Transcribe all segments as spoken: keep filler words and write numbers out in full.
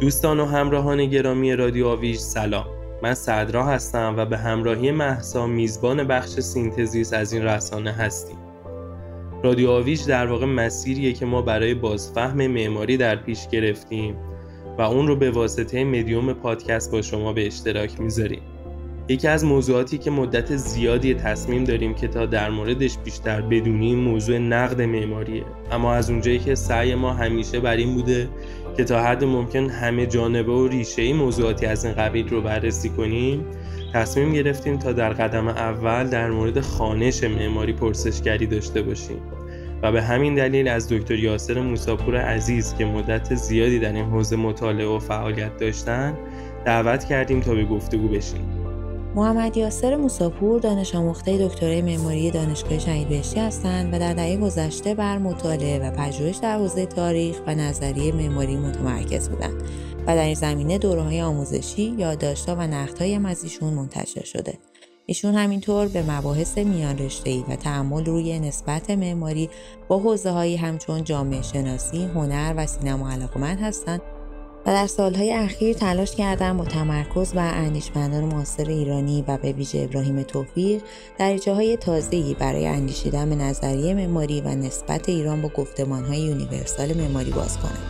دوستان و همراهان گرامی رادیو آویش سلام. من صدرا هستم و به همراهی مهسا میزبان بخش سینتزیس از این رسانه هستیم. رادیو آویش در واقع مسیریه که ما برای بازفهم معماری در پیش گرفتیم و اون رو به واسطه مدیوم پادکست با شما به اشتراک میذاریم. یکی از موضوعاتی که مدت زیادی تصمیم داریم که تا در موردش بیشتر بدونیم موضوع نقد معماریه، اما از اونجایی که سعی ما همیشه بر این بوده که تا حد ممکن همه جانبه و ریشه‌ای موضوعاتی از این قبیل رو بررسی کنیم، تصمیم گرفتیم تا در قدم اول در مورد خوانش معماری پرسشگری داشته باشیم و به همین دلیل از دکتر یاسر موسیپور عزیز که مدت زیادی در این حوزه مطالعه و فعالیت داشتن دعوت کردیم تا به گفتگو بشیم. محمد یاسر موسیپور دانش آموخته دکترای معماری دانشگاه شهید بهشتی هستند و در دهه گذشته بر مطالعه و پژوهش در حوزه تاریخ و نظریه معماری متمرکز بودند و در این زمینه دوره‌های آموزشی، یادداشت‌ها و نقدهایی هم از ایشون منتشر شده. ایشون همینطور به مباحث میان رشته‌ای و تأمل روی نسبت معماری با حوزه‌هایی همچون جامعه شناسی، هنر و سینما علاقه‌مند هستند و در سالهای اخیر تلاش کردن با تمرکز بر اندیشمندان معاصر ایرانی و به ویژه ابراهیم توفیق دریچه‌های تازه‌ای برای اندیشیدن به نظریه معماری و نسبت ایران با گفتمان‌های یونیورسال معماری باز کنند.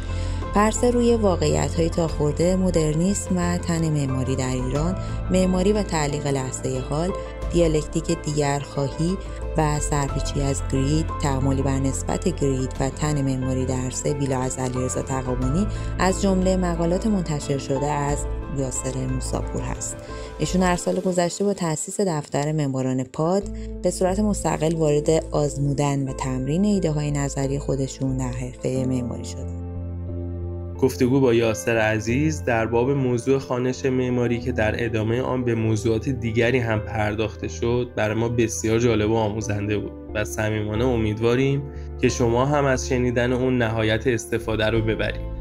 پرسه روی واقعیت‌های تاخورده مدرنیسم و تن معماری در ایران، معماری و تعلیق لحظه حال، دیالکتیک دیگرخواهی و سرپیچی از گرید، تعاملی بر نسبت گرید و تن معماری در عرصه ویلا از علیرضا تقوایی از جمله مقالات منتشر شده از یاسر موسیپور هست. ایشون هر سال گذشته با تأسیس دفتر معماران پاد به صورت مستقل وارد آزمودن و تمرین ایده های نظری خودشون در حرفه معماری شدن. گفتگو با یاسر عزیز در باب موضوع خوانش معماری که در ادامه آن به موضوعات دیگری هم پرداخته شد برای ما بسیار جالب و آموزنده بود و صمیمانه امیدواریم که شما هم از شنیدن اون نهایت استفاده رو ببرید.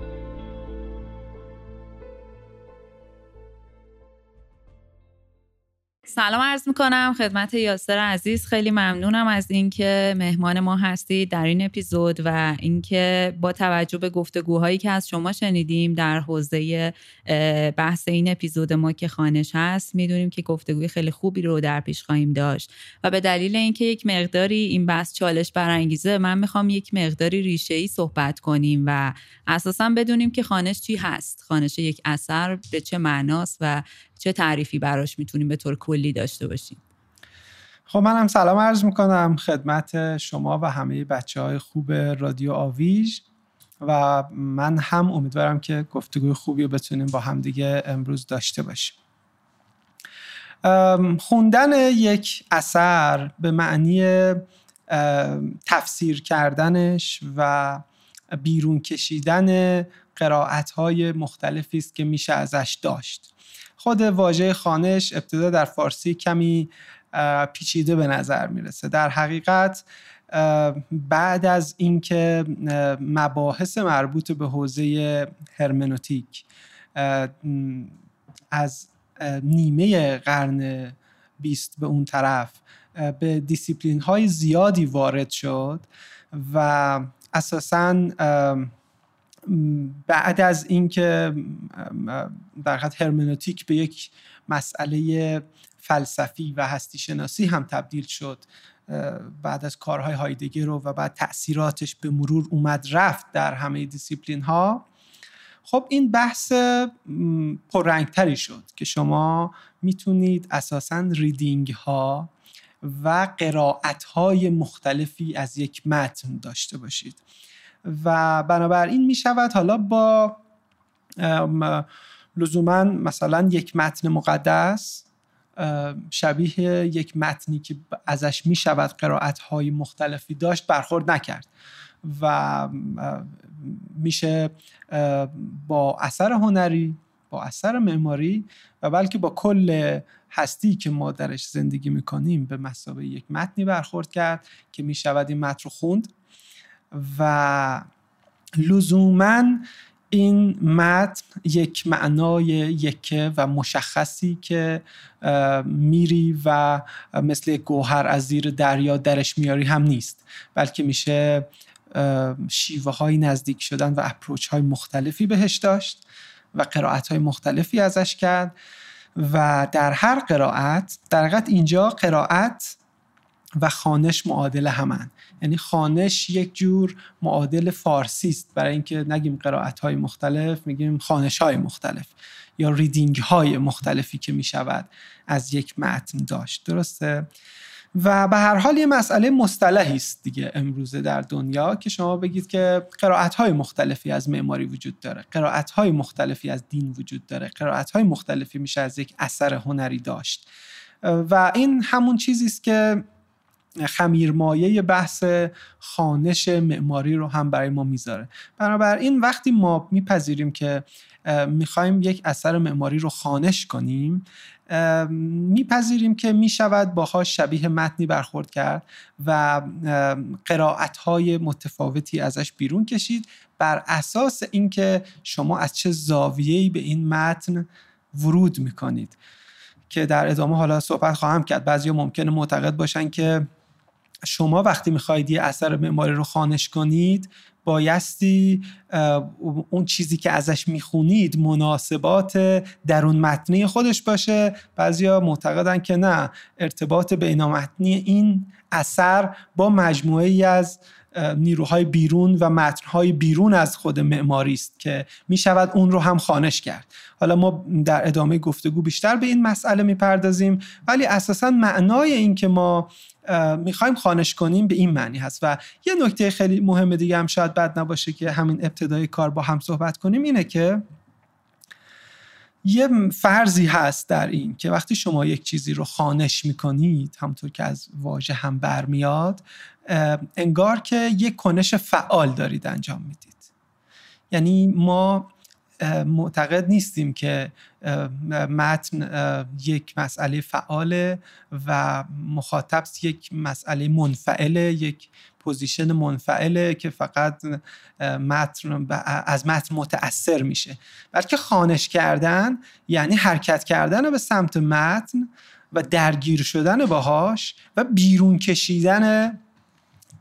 سلام عرض میکنم خدمت یاسر عزیز. خیلی ممنونم از اینکه مهمان ما هستید در این اپیزود و اینکه با توجه به گفتگوهایی که از شما شنیدیم در حوزه بحث این اپیزود ما که خوانش هست، میدونیم که گفتگوی خیلی خوبی رو در پیش خواهیم داشت و به دلیل اینکه یک مقداری این بحث چالش برانگیزه، من میخوام یک مقداری ریشه‌ای صحبت کنیم و اساساً بدونیم که خوانش چی هست، خوانش یک اثر به چه معناست و چه تعریفی براش میتونیم به طور کلی داشته باشیم. خب من هم سلام عرض میکنم خدمت شما و همه بچه های خوب رادیو آویش و من هم امیدوارم که گفتگوی خوبی رو بتونیم با همدیگه امروز داشته باشیم. خوندن یک اثر به معنی تفسیر کردنش و بیرون کشیدن قرائت‌های مختلفی است که میشه ازش داشت. خود واژه خوانش ابتدا در فارسی کمی پیچیده به نظر میرسه. در حقیقت بعد از اینکه مباحث مربوط به حوزه هرمنوتیک از نیمه قرن بیست به اون طرف به دیسیپلین های زیادی وارد شد و اساساً بعد از اینکه در حقیقت هرمنوتیک به یک مسئله فلسفی و هستی شناسی هم تبدیل شد، بعد از کارهای هایدگر و بعد تأثیراتش به مرور اومد رفت در همه دیسیپلین ها، خب این بحث پررنگتری شد که شما میتونید اساساً ریدینگ ها و قرائت های مختلفی از یک متن داشته باشید و بنابراین می شود حالا با لزوماً مثلا یک متن مقدس شبیه یک متنی که ازش می شود قرائت‌های مختلفی داشت برخورد نکرد و میشه با اثر هنری، با اثر معماری و بلکه با کل هستی که ما درش زندگی می کنیم به مثابه یک متنی برخورد کرد که می شود این متن رو خوند و لزوماً این متن یک معنای یکه و مشخصی که میری و مثل گوهر از زیر دریا درش میاری هم نیست، بلکه میشه شیوه های نزدیک شدن و اپروچ های مختلفی بهش داشت و قرائت‌های مختلفی ازش کرد و در هر قرائت، در حقیقت اینجا قرائت و خانش معادل همن، یعنی خانش یک جور معادل فارسی است، برای اینکه نگیم قرائت‌های مختلف میگیم خانش‌های مختلف یا ریدینگ‌های مختلفی که میشود از یک متن داشت، درسته؟ و به هر حال یه مسئله مصطلحی است دیگه امروزه در دنیا که شما بگید که قرائت‌های مختلفی از معماری وجود داره، قرائت‌های مختلفی از دین وجود داره، قرائت‌های مختلفی میشه از یک اثر هنری داشت و این همون چیزی است که خمیرمایه بحث خانش معماری رو هم برای ما میذاره. بنابراین وقتی ما میپذیریم که میخوایم یک اثر معماری رو خانش کنیم، میپذیریم که میشود باهاش شبیه متنی برخورد کرد و قرائت‌های متفاوتی ازش بیرون کشید بر اساس اینکه شما از چه زاویه‌ای به این متن ورود میکنید، که در ادامه حالا صحبت خواهم کرد. بعضیا ممکنه معتقد باشن که شما وقتی میخواید یه اثر معماری رو خانش کنید بایستی اون چیزی که ازش میخونید مناسبات درون متنی خودش باشه. بعضیا معتقدن که نه، ارتباط بینامتنی این اثر با مجموعه ای از نیروهای بیرون و متنهای بیرون از خود معماری است که میشود اون رو هم خانش کرد. حالا ما در ادامه گفتگو بیشتر به این مسئله میپردازیم، ولی اساساً معنای این که ما میخوایم خانش کنیم به این معنی هست. و یه نکته خیلی مهم دیگه هم شاید بد نباشه که همین ابتدای کار با هم صحبت کنیم، اینه که یه فرضی هست در این که وقتی شما یک چیزی رو خانش میکنید، همونطور که از واژه هم برمیاد، انگار که یک کنش فعال دارید انجام میدید. یعنی ما معتقد نیستیم که متن یک مسئله فعاله و مخاطب یک مسئله منفعله، یک پوزیشن منفعله که فقط متن از متن متأثر میشه، بلکه خانش کردن یعنی حرکت کردن به سمت متن و درگیر شدن باهاش و بیرون کشیدن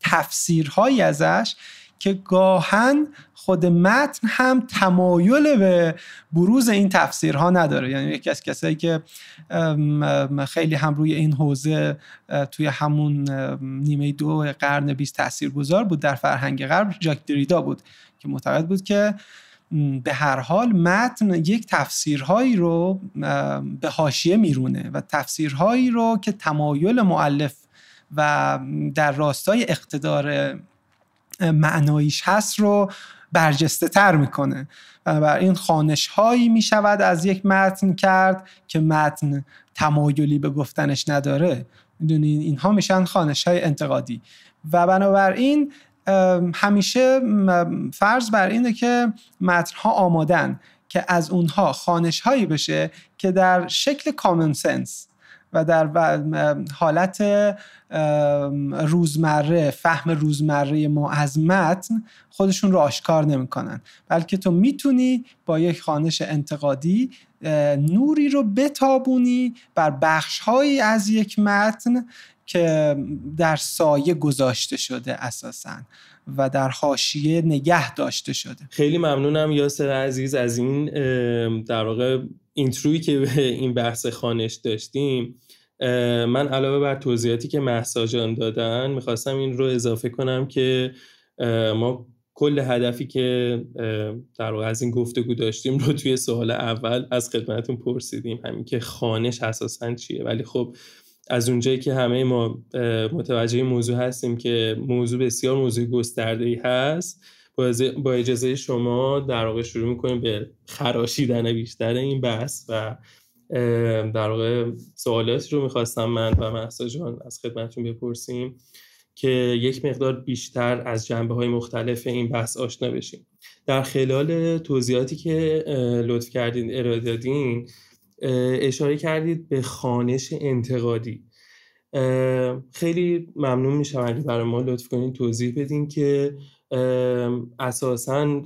تفسیرهایی ازش که گاهن خود متن هم تمایل به بروز این تفسیرها نداره. یعنی یکی از کسایی که خیلی هم روی این حوزه توی همون نیمه دو قرن بیست تاثیرگذار بود در فرهنگ غرب، ژاک دریدا بود که معتقد بود که به هر حال متن یک تفسیرهایی رو به حاشیه میرونه و تفسیرهایی رو که تمایل مؤلف و در راستای اقتدار معنایش هست رو برجسته تر میکنه. بنابراین خانش هایی میشود از یک متن کرد که متن تمایلی به گفتنش نداره، میدونین اینها میشن خانش های انتقادی. و بنابراین همیشه فرض بر اینه که متن ها آمادن که از اونها خانش هایی بشه که در شکل کامن سنس و در حالت روزمره، فهم روزمره ما از متن خودشون رو آشکار نمی کنن، بلکه تو میتونی با یک خانش انتقادی نوری رو بتابونی بر بخشهایی از یک متن که در سایه گذاشته شده اساساً و در حاشیه نگه داشته شده. خیلی ممنونم یاسر عزیز از این در واقع اینترویی که به این بحث خانش داشتیم. من علاوه بر توضیحاتی که مهسا جان دادن میخواستم این رو اضافه کنم که ما کل هدفی که در واقع از این گفتگو داشتیم رو توی سوال اول از خدمتتون پرسیدیم، همین که خانش اساساً چیه. ولی خب از اونجایی که همه ما متوجه موضوع هستیم که موضوع بسیار موضوع گسترده‌ای هست، با اجازه شما در واقع شروع می‌کنیم به خراشیدن بیشتر این بحث و در واقع سوالاتی رو می‌خواستم من و مهسا جان از خدمتتون بپرسیم که یک مقدار بیشتر از جنبه‌های مختلف این بحث آشنا بشیم. در خلال توضیحاتی که لطف کردین ارائه دادین اشاره کردید به خانش انتقادی. خیلی ممنون میشم اگه برای ما لطف کنین توضیح بدین که اساساً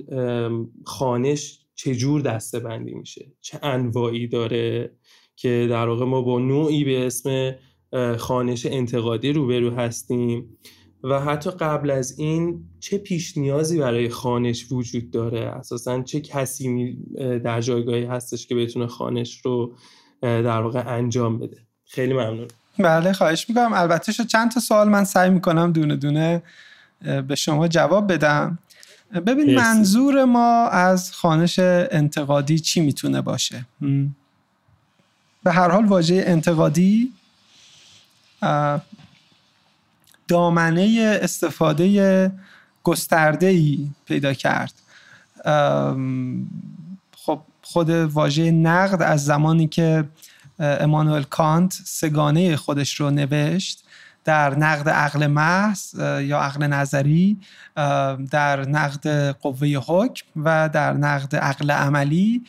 خانش چجور دسته بندی میشه، چه انواعی داره که در واقع ما با نوعی به اسم خانش انتقادی روبرو هستیم و حتی قبل از این چه پیش نیازی برای خانش وجود داره، اساساً چه کسی در جایگاهی هستش که بتونه خانش رو در واقع انجام بده. خیلی ممنون. بله خواهش میکنم. البته شو چند تا سوال من سعی میکنم دونه دونه به شما جواب بدم. ببین منظور ما از خانش انتقادی چی میتونه باشه؟ به هر حال واژه انتقادی دامنه استفاده گسترده‌ای پیدا کرد. خب خود واژه نقد از زمانی که امانوئل کانت سگانه خودش رو نوشت، در نقد عقل محض یا عقل نظری، در نقد قوه حکم و در نقد عقل عملی،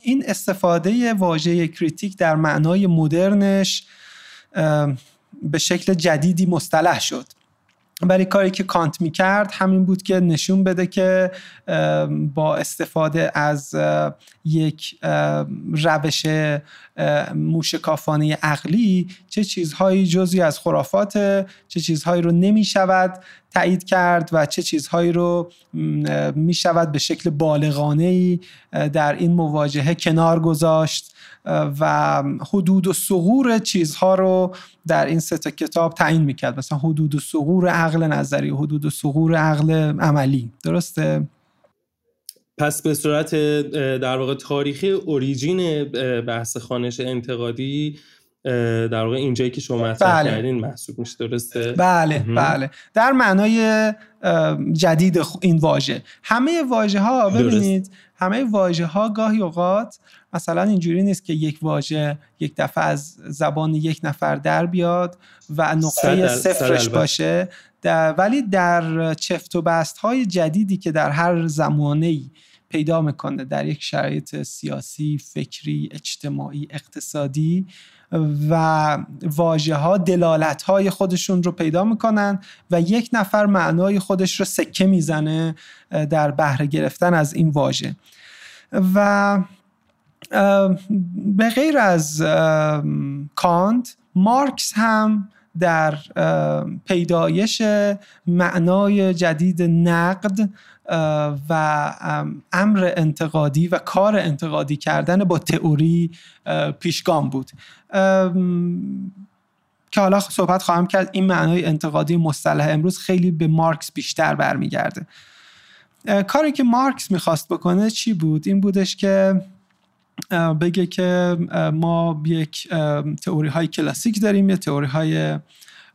این استفاده واژه کریتیک در معنای مدرنش به شکل جدیدی مصطلح شد. برای کاری که کانت میکرد همین بود که نشون بده که با استفاده از یک روش موشکافانه عقلی چه چیزهایی جزئی از خرافاته، چه چیزهایی رو نمیشود تایید کرد و چه چیزهایی رو میشود به شکل بالغانه‌ای در این مواجهه کنار گذاشت و حدود و ثغور چیزها رو در این سه تا کتاب تعیین میکرد. مثلا حدود و ثغور عقل نظری، حدود و ثغور عقل عملی. درسته؟ پس به صورت در واقع تاریخی اوریجین بحث خانش انتقادی در واقع اینجایی که شما مطرح کردین محسوب میشه. درسته؟ بله هم. بله، در معنای جدید این واژه. همه واژه ها ببینید درست. همه واژه ها گاهی اوقات مثلا اینجوری نیست که یک واژه یک دفعه از زبان یک نفر در بیاد و نقطه صفرش باشه، در ولی در چفت و بست های جدیدی که در هر زمانه‌ای پیدا میکنه، در یک شرایط سیاسی، فکری، اجتماعی، اقتصادی، و واژه ها دلالت های خودشون رو پیدا میکنن و یک نفر معنای خودش رو سکه میزنه در بهره گرفتن از این واژه. و به غیر از کانت، مارکس هم در پیدایش معنای جدید نقد و امر انتقادی و کار انتقادی کردن با تئوری پیشگام بود که حالا صحبت خواهم کرد. این معنای انتقادی مصطلح امروز خیلی به مارکس بیشتر برمیگرده. کاری که مارکس میخواست بکنه چی بود؟ این بودش که بگه که ما یک تئوری های کلاسیک داریم، یک تئوری های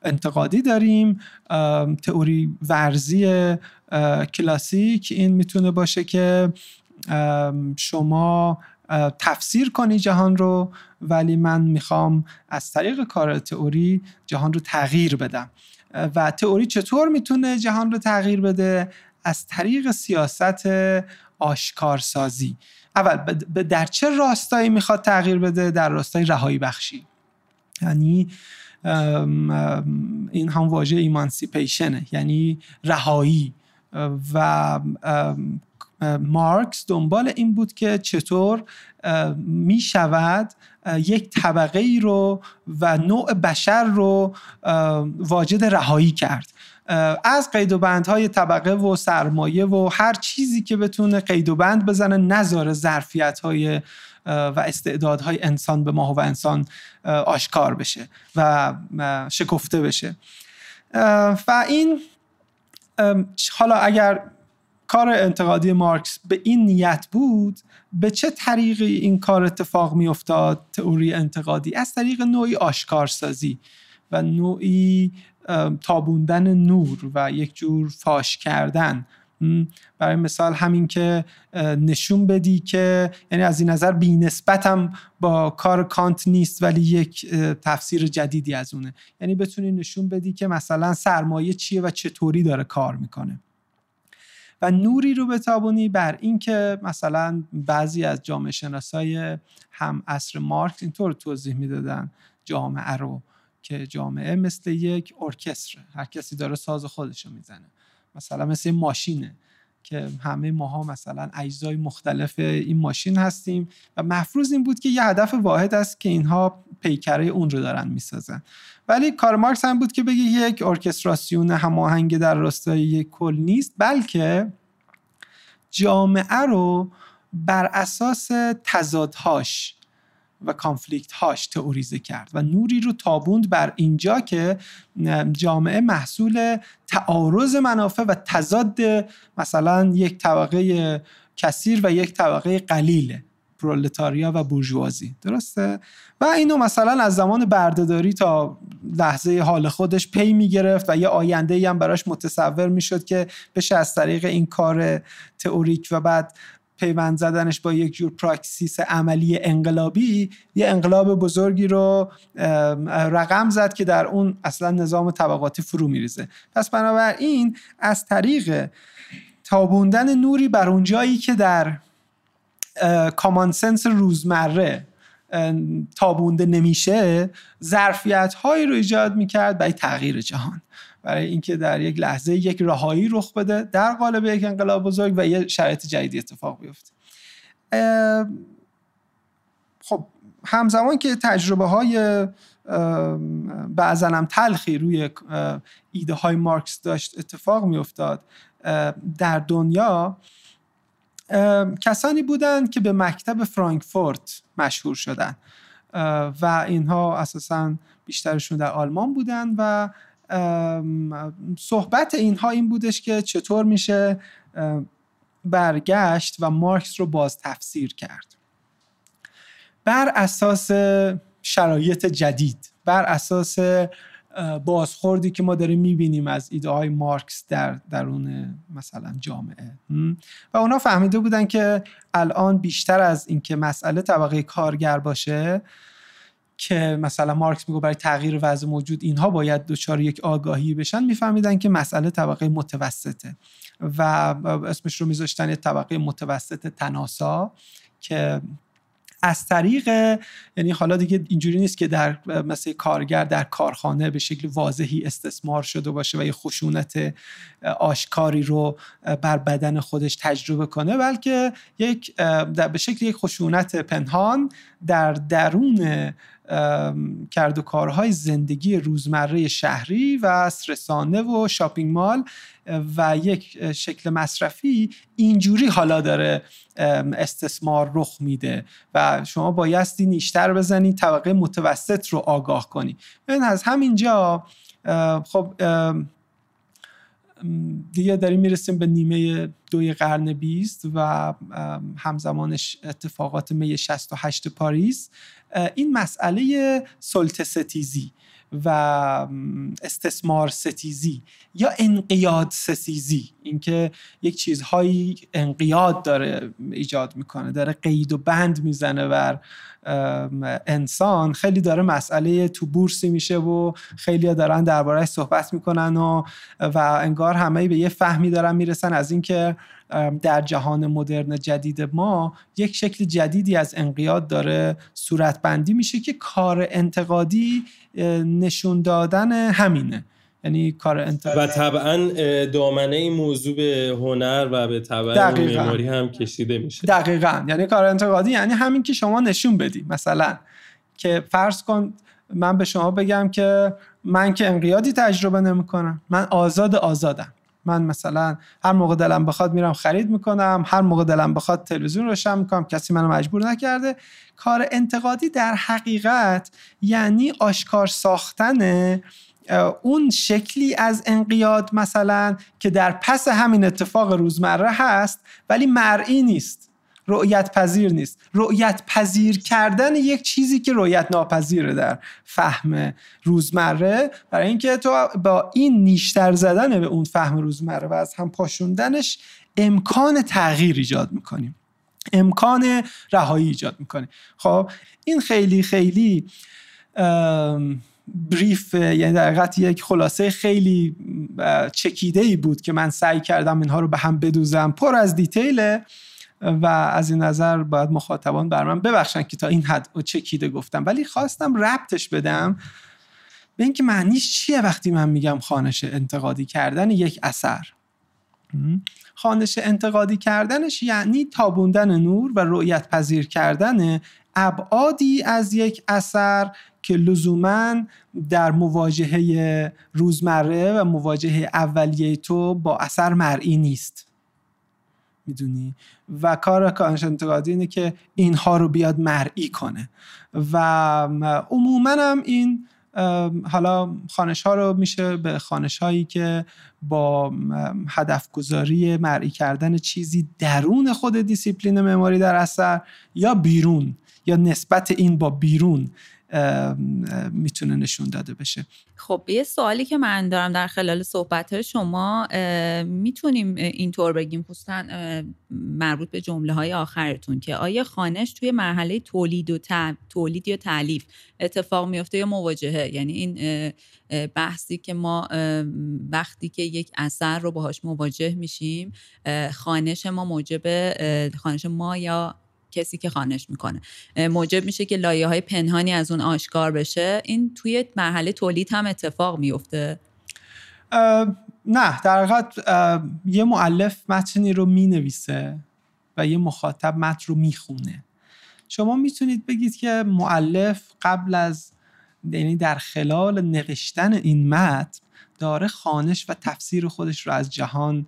انتقادی داریم. تئوری ورزی کلاسیک این میتونه باشه که شما تفسیر کنی جهان رو، ولی من میخوام از طریق کار تئوری جهان رو تغییر بدم. و تئوری چطور میتونه جهان رو تغییر بده؟ از طریق سیاست آشکارسازی. اول در چه راستایی میخواد تغییر بده؟ در راستای رهایی بخشی، یعنی این هم واژه ایمانسیپیشنه، یعنی رهایی. و مارکس دنبال این بود که چطور می شود یک طبقه ای رو و نوع بشر رو واجد رهایی کرد از قید و بندهای طبقه و سرمایه و هر چیزی که بتونه قید و بند بزنه، نذاره ظرفیت‌های و استعدادهای انسان به ما و انسان آشکار بشه و شکفته بشه. و این حالا اگر کار انتقادی مارکس به این نیت بود، به چه طریقی این کار اتفاق می افتاد؟ تئوری انتقادی از طریق نوعی آشکارسازی و نوعی تابوندن نور و یک جور فاش کردن. برای مثال همین که نشون بدی که، یعنی از این نظر بی نسبتم با کار کانت نیست ولی یک تفسیر جدیدی از اونه، یعنی بتونی نشون بدی که مثلا سرمایه چیه و چطوری داره کار میکنه و نوری رو بتابونی بر این که مثلا بعضی از جامعه شناسای هم عصر مارکس اینطور توضیح میدادن جامعه رو که جامعه مثل یک ارکستره، هر کسی داره ساز خودشو میزنه، مثلا مثل ماشینه که همه ماها مثلا اجزای مختلف این ماشین هستیم و مفروض این بود که یه هدف واحد است که اینها پیکره اون رو دارن میسازن. ولی کار مارکس هم بود که بگه یک ارکستراسیون هماهنگ در راستای یک کل نیست، بلکه جامعه رو بر اساس تضادهاش و کانفلیکت هاش تئوریزه کرد و نوری رو تابوند بر اینجا که جامعه محصول تعارض منافع و تضاد مثلا یک طبقه کثیر و یک طبقه قلیله، پرولتاریا و بورژوازی، درسته؟ و اینو مثلا از زمان بردهداری تا لحظه حال خودش پی میگرفت و یه آینده‌ای هم براش متصور میشد که بشه از طریق این کار تئوریک و بعد پیوند زدنش با یک جور پراکسیس عملی انقلابی یه انقلاب بزرگی رو رقم زد که در اون اصلا نظام طبقاتی فرو میریزه. پس بنابراین از طریق تابوندن نوری بر اونجایی که در کامانسنس روزمره تابونده نمیشه، ظرفیت هایی رو ایجاد میکرد برای تغییر جهان، برای اینکه در یک لحظه یک رهایی رخ بده در قالب یک انقلاب بزرگ و یک شرایط جدیدی اتفاق بیفته. خب همزمان که تجربه های بعضا هم تلخی روی ایده های مارکس داشت اتفاق میافتاد در دنیا، کسانی بودند که به مکتب فرانکفورت مشهور شدند و اینها اساساً بیشترشون در آلمان بودند و صحبت اینها این بودش که چطور میشه برگشت و مارکس رو باز تفسیر کرد بر اساس شرایط جدید، بر اساس بازخوردی که ما داریم میبینیم از ایده های مارکس در درون مثلا جامعه. و اونا فهمیده بودن که الان بیشتر از این که مسئله طبقه کارگر باشه که مثلا مارکس میگه برای تغییر وضع موجود اینها باید دوچار یک آگاهی بشن، میفهمیدن که مسئله طبقه متوسطه و اسمش رو میذاشتن طبقه متوسط تناسا که از طریق، یعنی حالا دیگه اینجوری نیست که در مثلا کارگر در کارخانه به شکل واضحی استثمار شده باشه و یه خشونت آشکاری رو بر بدن خودش تجربه کنه، بلکه یک به شکل یک خشونت پنهان در درون کرد و کارهای زندگی روزمره شهری و رسانه و شاپینگ مال و یک شکل مصرفی اینجوری حالا داره استثمار رخ میده و شما بایستی نیشتر بزنی، طبقه متوسط رو آگاه کنی. من از همینجا خب دیگه داریم میرسیم به نیمه دوی قرن بیست و همزمانش اتفاقات می شصت و هشت پاریس. این مسئله سلطه ستیزی و استثمار ستیزی یا انقیاد ستیزی، اینکه یک چیزهایی انقیاد داره ایجاد میکنه، داره قید و بند میزنه بر انسان، خیلی داره مسئله تو بورسی میشه و خیلی ها دارن درباره‌اش صحبت میکنن و و انگار همه به یه فهمی دارن میرسن از اینکه در جهان مدرن جدید ما یک شکل جدیدی از انقیاد داره صورت بندی میشه که کار انتقادی نشون دادن همینه، یعنی کار انتقادی و طبعا دامنه این موضوع به هنر و به طبع معماری هم کشیده میشه. دقیقاً، یعنی کار انتقادی یعنی همین که شما نشون بدی، مثلا که فرض کن من به شما بگم که من که انقیادی تجربه نمیکنم، من آزاد آزادم، من مثلا هر موقع دلم بخواد میرم خرید میکنم، هر موقع دلم بخواد تلویزیون روشن میکنم، کسی منو مجبور نکرده. کار انتقادی در حقیقت یعنی آشکار ساختن اون شکلی از انقیاد مثلا که در پس همین اتفاق روزمره هست ولی مرئی نیست، رؤیت پذیر نیست، رؤیت پذیر کردن یک چیزی که رؤیت ناپذیره در فهم روزمره، برای اینکه تو با این نیشتر زدن به اون فهم روزمره و از هم پاشوندنش امکان تغییر ایجاد میکنیم، امکان رهایی ایجاد میکنیم. خب این خیلی خیلی بریف، یعنی در حقیقت یک خلاصه خیلی چکیده‌ای بود که من سعی کردم اینها رو به هم بدوزم، پر از دیتیله و از این نظر باید مخاطبان بر من ببخشن که تا این حد چکیده گفتم، ولی خواستم ربطش بدم به اینکه معنیش چیه وقتی من میگم خوانش انتقادی کردن یک اثر. خانش انتقادی کردنش یعنی تابوندن نور و رؤیت پذیر کردن ابعادی از یک اثر که لزوماً در مواجهه روزمره و مواجهه اولیه تو با اثر مرئی نیست، میدونی؟ و کار کانش انتقادی اینه که اینها رو بیاد مرئی کنه و عموماً هم این حالا خانش ها رو میشه به خانش هایی که با هدف گذاری مرئی کردن چیزی درون خود دیسیپلین معماری در اثر یا بیرون یا نسبت این با بیرون میتونه نشون داده بشه. خب یه سوالی که من دارم در خلال صحبت‌های شما، میتونیم اینطور بگیم خصوصا مربوط به جمله‌های آخرتون که آیا خانش توی مرحله تولید و ت... تولید یا تالیف اتفاق میفته یا مواجهه؟ یعنی این بحثی که ما وقتی که یک اثر رو باهاش مواجه میشیم، خانش ما موجب خانش ما یا کسی که خانش میکنه موجب میشه که لایه‌های پنهانی از اون آشکار بشه. این توی مرحله تولید هم اتفاق میفته؟ نه، در حقیقت یه مؤلف متنی رو مینویسه و یه مخاطب متن رو میخونه. شما میتونید بگید که مؤلف قبل از، یعنی در خلال نوشتن این متن، داره خانش و تفسیر خودش رو از جهان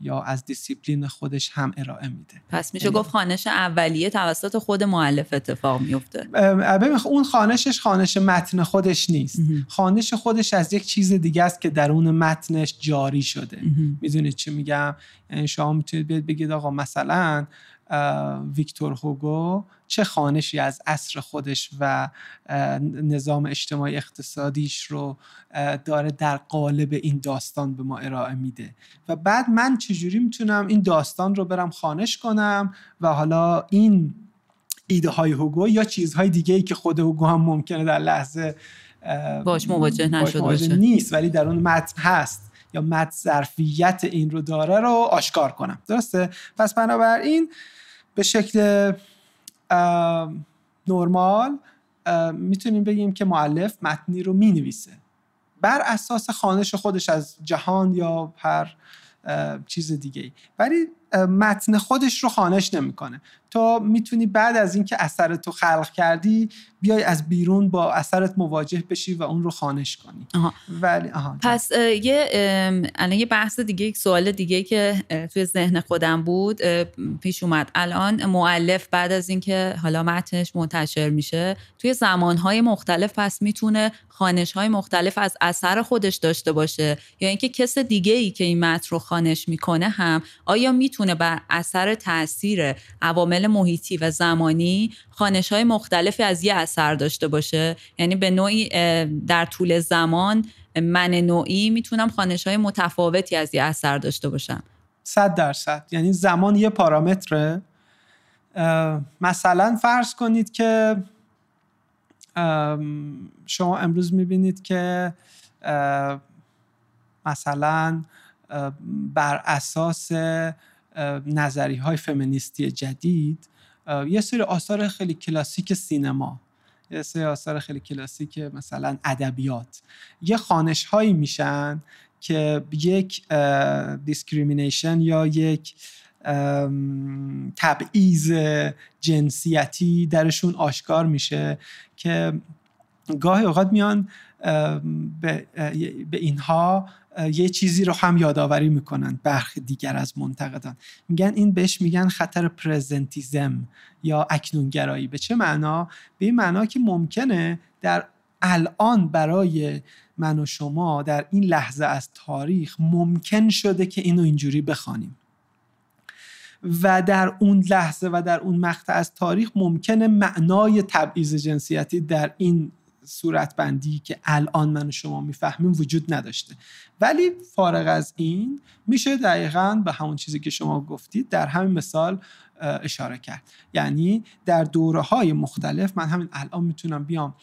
یا از دیسیپلین خودش هم ارائه میده. پس میشه گفت خانش اولیه توسط خود مؤلف اتفاق میفته. ببین اون خانشش خانش متن خودش نیست. امه. خانش خودش از یک چیز دیگه است که درون متنش جاری شده. میدونید چی میگم؟ یعنی شما میتونید بیاد بگید آقا مثلا ویکتور هوگو چه خانشی از عصر خودش و نظام اجتماعی اقتصادیش رو داره در قالب این داستان به ما ارائه میده و بعد من چجوری میتونم این داستان رو برم خانش کنم و حالا این ایده های هوگو یا چیزهای دیگه‌ای که خود هوگو هم ممکنه در لحظه باش مواجه نشده باشه نیست ولی در اون متن هست یا متن ظرفیت این رو داره رو آشکار کنم. درسته؟ پس بنابراین به شکل نرمال میتونیم بگیم که مؤلف متنی رو مینویسه بر اساس خانش خودش از جهان یا هر چیز دیگه‌ای، ولی متن خودش رو خانش نمی‌کنه. تو میتونی بعد از اینکه اثرت رو خلق کردی بیای از بیرون با اثرت مواجه بشی و اون رو خانش کنی. آها. ولی آها. پس اه، یه الان یه بحث دیگه، یک سوال دیگه که توی ذهن خودم بود پیش اومد. الان مؤلف بعد از اینکه حالا متنش منتشر میشه توی زمانهای مختلف، پس میتونه خانش‌های مختلف از اثر خودش داشته باشه یا یعنی اینکه کس دیگه‌ای که این متن رو خانش میکنه هم آیا میتونه بر اثر تاثیر عوامل محیطی و زمانی خانش‌های مختلفی از یه اثر داشته باشه؟ یعنی به نوعی در طول زمان من نوعی میتونم خانش‌های متفاوتی از یه اثر داشته باشم؟ صد درصد. یعنی زمان یه پارامتره. مثلا فرض کنید که شما امروز میبینید که مثلا بر اساس نظریه های فمینیستی جدید یه سری آثار خیلی کلاسیک سینما، یه سری آثار خیلی کلاسیک مثلا ادبیات یه خانش هایی میشن که یک دیسکریمینیشن یا یک تبعیض جنسیتی درشون آشکار میشه که گاهی اوقات میان به اینها یه چیزی رو هم یادآوری میکنن برخی دیگر از منتقدان. میگن این، بهش میگن خطر پرزنتیزم یا اکنونگرایی. به چه معنا؟ به این معنا که ممکنه در الان برای من و شما در این لحظه از تاریخ ممکن شده که اینو اینجوری بخوانیم و در اون لحظه و در اون مقطع از تاریخ ممکنه معنای تبعیض جنسیتی در این صورت بندی که الان من و شما میفهمیم وجود نداشته. ولی فارغ از این میشه دقیقاً به همون چیزی که شما گفتید در همین مثال اشاره کرد. یعنی در دوره‌های مختلف من همین الان میتونم بیام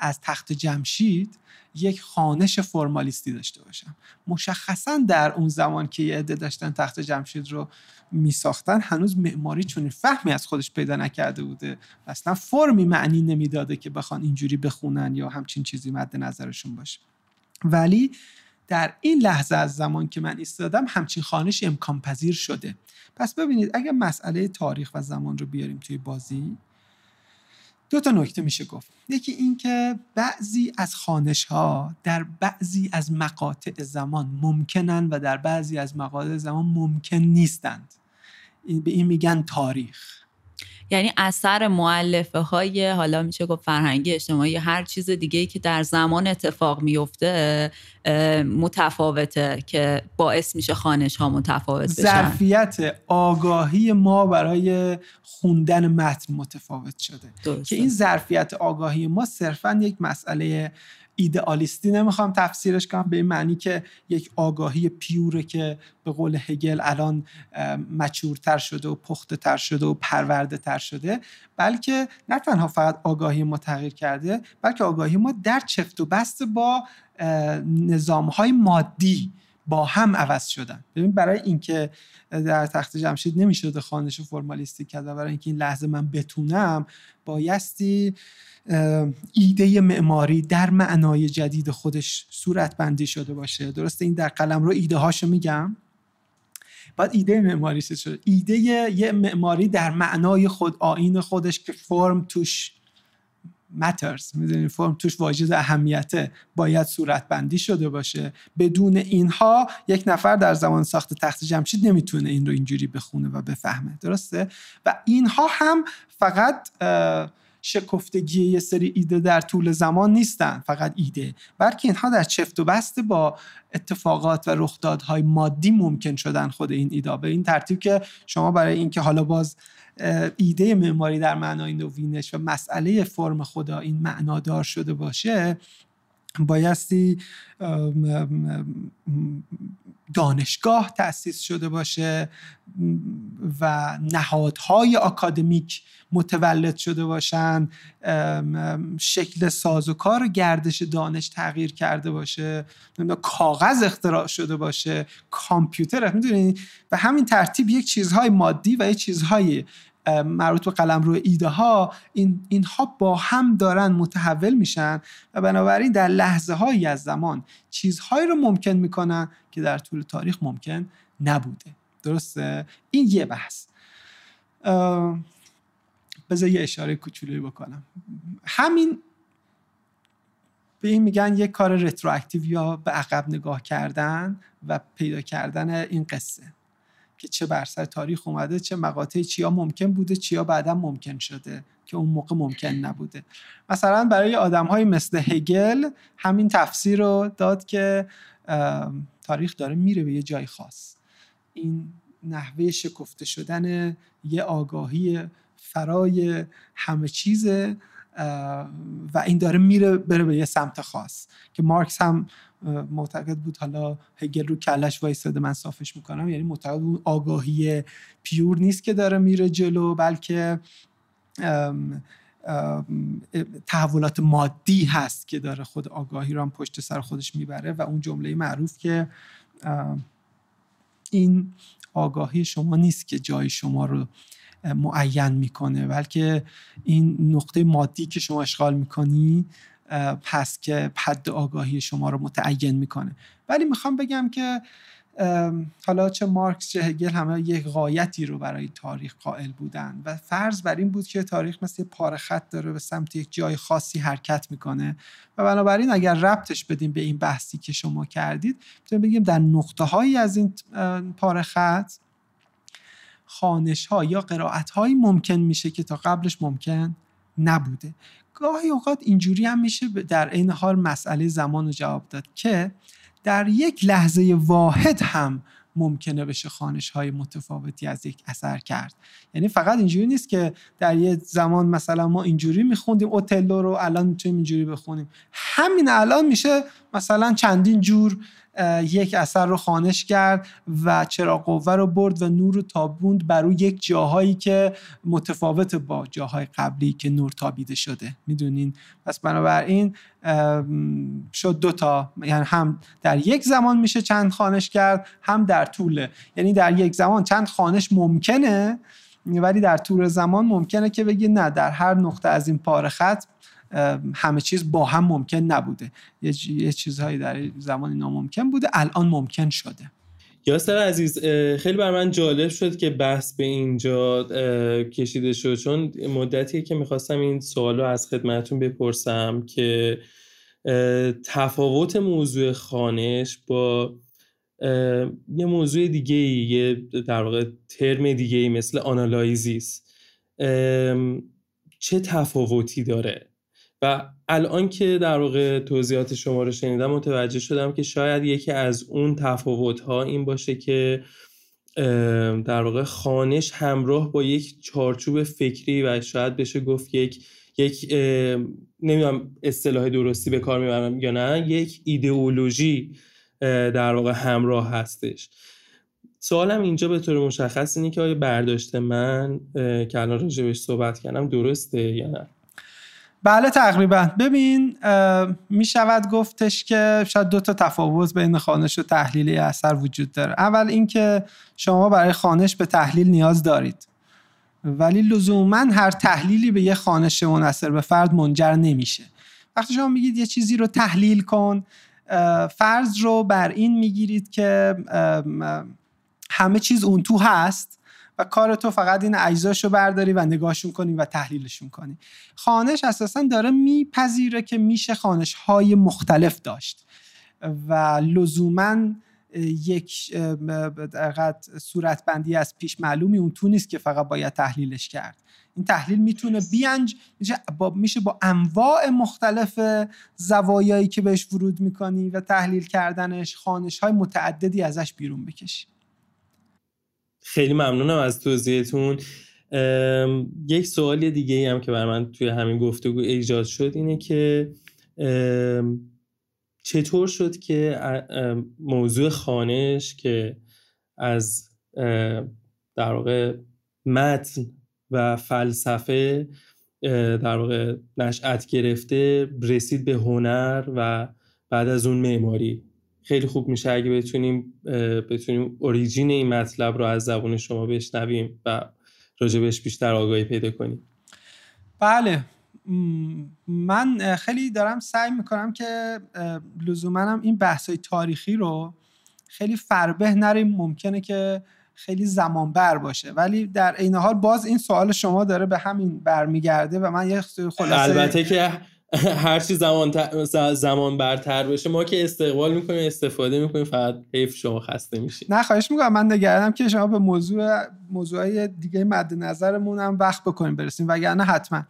از تخت جمشید یک خانش فرمالیستی داشته باشم. مشخصاً در اون زمان که یه عده داشتن تخت جمشید رو میساختن هنوز معماری چون فهمی از خودش پیدا نکرده بوده، اصلا فرمی معنی نمیداده که بخوان اینجوری بخونن یا همچین چیزی مد نظرشون باشه. ولی در این لحظه از زمان که من ایستادم همچین خانشی امکان پذیر شده. پس ببینید اگه مسئله تاریخ و زمان رو بیاریم توی بازی، دو تا نکته میشه گفت. یکی این که بعضی از خانش‌ها در بعضی از مقاطع زمان ممکنند و در بعضی از مقاطع زمان ممکن نیستند. به این میگن تاریخ. یعنی اثر مؤلفه‌های حالا میشه گفت فرهنگی، اجتماعی، هر چیز دیگه‌ای که در زمان اتفاق میفته متفاوته که باعث میشه خوانش‌ها متفاوت بشن. ظرفیت آگاهی ما برای خوندن متن متفاوت شده. درسته. که این ظرفیت آگاهی ما صرفاً یک مسئله ایدئالیستی نمیخوام تفسیرش کنم به این معنی که یک آگاهی پیوره که به قول هگل الان مچورتر شده و پخته تر شده و پرورده تر شده، بلکه نه تنها فقط آگاهی ما تغییر کرده، بلکه آگاهی ما در چفت و بست با نظامهای مادی با هم عوض شدن. ببین برای اینکه در تخت جمشید نمیشد خوانش فرمالیستی کرد و برای اینکه این لحظه من بتونم، بایستی ایده معماری در معنای جدید خودش صورت بندی شده باشه. درسته، این در قلم رو ایده هاشو میگم، بعد ایده معماری شده ایده یه معماری در معنای خود، آیین خودش که فرم توش matters، میدونی فرم توش واجد اهمیته، باید صورت بندی شده باشه. بدون اینها یک نفر در زمان ساخت تخت جمشید نمیتونه این رو اینجوری بخونه و بفهمه. درسته، و اینها هم فقط شکفتگی یه سری ایده در طول زمان نیستن، فقط ایده، بلکه اینها در چفت و بست با اتفاقات و رخدادهای مادی ممکن شدن خود این ایده. به این ترتیب که شما برای اینکه حالا باز ایده معماری در معنای نوینش و مسئله فرم خدا این معنادار شده باشه، بایستی دانشگاه تأسیس شده باشه و نهادهای آکادمیک متولد شده باشن، شکل سازوکار و گردش دانش تغییر کرده باشه، کاغذ اختراع شده باشه، کامپیوتر، میدونید و همین ترتیب یک چیزهای مادی و یک چیزهای مربوط به قلمرو ایده ها، این اینها با هم دارن متحول میشن و بنابراین در لحظه هایی از زمان چیزهایی رو ممکن میکنن که در طول تاریخ ممکن نبوده. درسته، این یه بحث. بذار یه اشاره کوچولویی بکنم. همین به این میگن یک کار رترواکتیو یا به عقب نگاه کردن و پیدا کردن این قصه که چه بر سر تاریخ اومده، چه مقاطعی چیا ممکن بوده، چیا بعدا ممکن شده که اون موقع ممکن نبوده. مثلا برای آدم‌های مثل هگل همین تفسیر رو داد که تاریخ داره میره به یه جای خاص. این نحوه شکفته شدن یه آگاهی فرای همه چیزه و این داره میره بره به یه سمت خاص که مارکس هم معتقد بود. حالا هگل رو کلش وایساده من صافش میکنم، یعنی معتقد بود آگاهی پیور نیست که داره میره جلو، بلکه ام ام تحولات مادی هست که داره خود آگاهی رو هم پشت سر خودش میبره و اون جمله معروف که این آگاهی شما نیست که جای شما رو معین میکنه، بلکه این نقطه مادی که شما اشغال میکنی پس که حد آگاهی شما رو متعین میکنه. ولی میخوام بگم که حالا چه مارکس چه هگل همه یک غایتی رو برای تاریخ قائل بودن و فرض بر این بود که تاریخ مثل پاره خط داره به سمت یک جای خاصی حرکت میکنه و بنابراین اگر ربطش بدیم به این بحثی که شما کردید، میتونیم بگیم در نقطه هایی از این پاره خط خوانش ها یا قرائت هایی ممکن میشه که تا قبلش ممکن نبوده. گاهی اوقات اینجوری هم میشه در عین حال مسئله زمان رو جواب داد که در یک لحظه واحد هم ممکنه بشه خوانش های متفاوتی از یک اثر کرد. یعنی فقط اینجوری نیست که در یک زمان مثلا ما اینجوری میخوندیم اوتلو رو، الان میتونیم اینجوری بخونیم. همین الان میشه مثلا چندین جور یک اثر رو خوانش کرد و چراغ قوه رو برد و نور رو تابوند بر روی یک جاهایی که متفاوت با جاهای قبلی که نور تابیده شده، میدونین. پس بنابراین شد دوتا، یعنی هم در یک زمان میشه چند خوانش کرد، هم در طول، یعنی در یک زمان چند خوانش ممکنه ولی در طول زمان ممکنه که بگی نه، در هر نقطه از این پاره خط همه چیز با هم ممکن نبوده، یه چیزهایی در زمان ناممکن بوده، الان ممکن شده. یاسر عزیز، خیلی بر من جالب شد که بحث به اینجا کشیده شد، چون مدتیه که میخواستم این سوال رو از خدمتون بپرسم که تفاوت موضوع خانش با یه موضوع دیگه، یه در واقع ترم دیگه مثل آنالایزیس چه تفاوتی داره؟ و الان که در واقع توضیحات شما رو شنیدم متوجه شدم که شاید یکی از اون تفاوت‌ها این باشه که در واقع خانش همراه با یک چارچوب فکری و شاید بشه گفت یک یک نمیدونم اصطلاح درستی به کار میبرم یا نه، یک ایدئولوژی در واقع همراه هستش. سوالم اینجا به طور مشخص اینه که آیا برداشت من که الان راجبش صحبت کردم درسته یا نه؟ بله تقریبا. ببین میشود گفتش که شاید دو تا تفاوت بین خانش و تحلیل اثر وجود داره. اول اینکه شما برای خانش به تحلیل نیاز دارید، ولی لزوماً هر تحلیلی به یه خانش منحصر به فرد منجر نمیشه. وقتی شما میگید یه چیزی رو تحلیل کن، فرض رو بر این میگیرید که همه چیز اون تو هست و کار تو فقط این اجزاشو برداری و نگاهشون کنی و تحلیلشون کنی. خانش اساساً داره میپذیره که میشه خانش‌های مختلف داشت و لزوماً یک دقیقاً صورتبندی از پیش معلومی اون تو نیست که فقط باید تحلیلش کرد. این تحلیل میتونه بیانج با میشه با انواع مختلف زوایایی که بهش ورود میکنی و تحلیل کردنش خانش‌های متعددی ازش بیرون بکشی. خیلی ممنونم از توضیحتون. یک سوال دیگه هم که بر من توی همین گفتگو ایجاد شد اینه که چطور شد که موضوع خانش که از در واقع متن و فلسفه در واقع نشأت گرفته رسید به هنر و بعد از اون معماری؟ خیلی خوب میشه اگه بتونیم بتونیم اوریجین این مطلب رو از زبان شما بشنویم و راجبش بیشتر آگاهی پیدا کنیم. بله من خیلی دارم سعی میکنم که لزومنم این بحثای تاریخی رو خیلی فربه نریم، ممکنه که خیلی زمان بر باشه، ولی در عین حال باز این سوال شما داره به همین برمیگرده و من یه خلاصه البته که هر چی زمان ت... زمان برتر بشه ما که استقبال میکنیم استفاده میکنیم، فقط حیف شما خسته میشید. نه خواهش میکنم، من نگرانم که شما به موضوع موضوعای دیگه مد نظرمون هم وقت بکنیم برسیم، وگرنه حتما.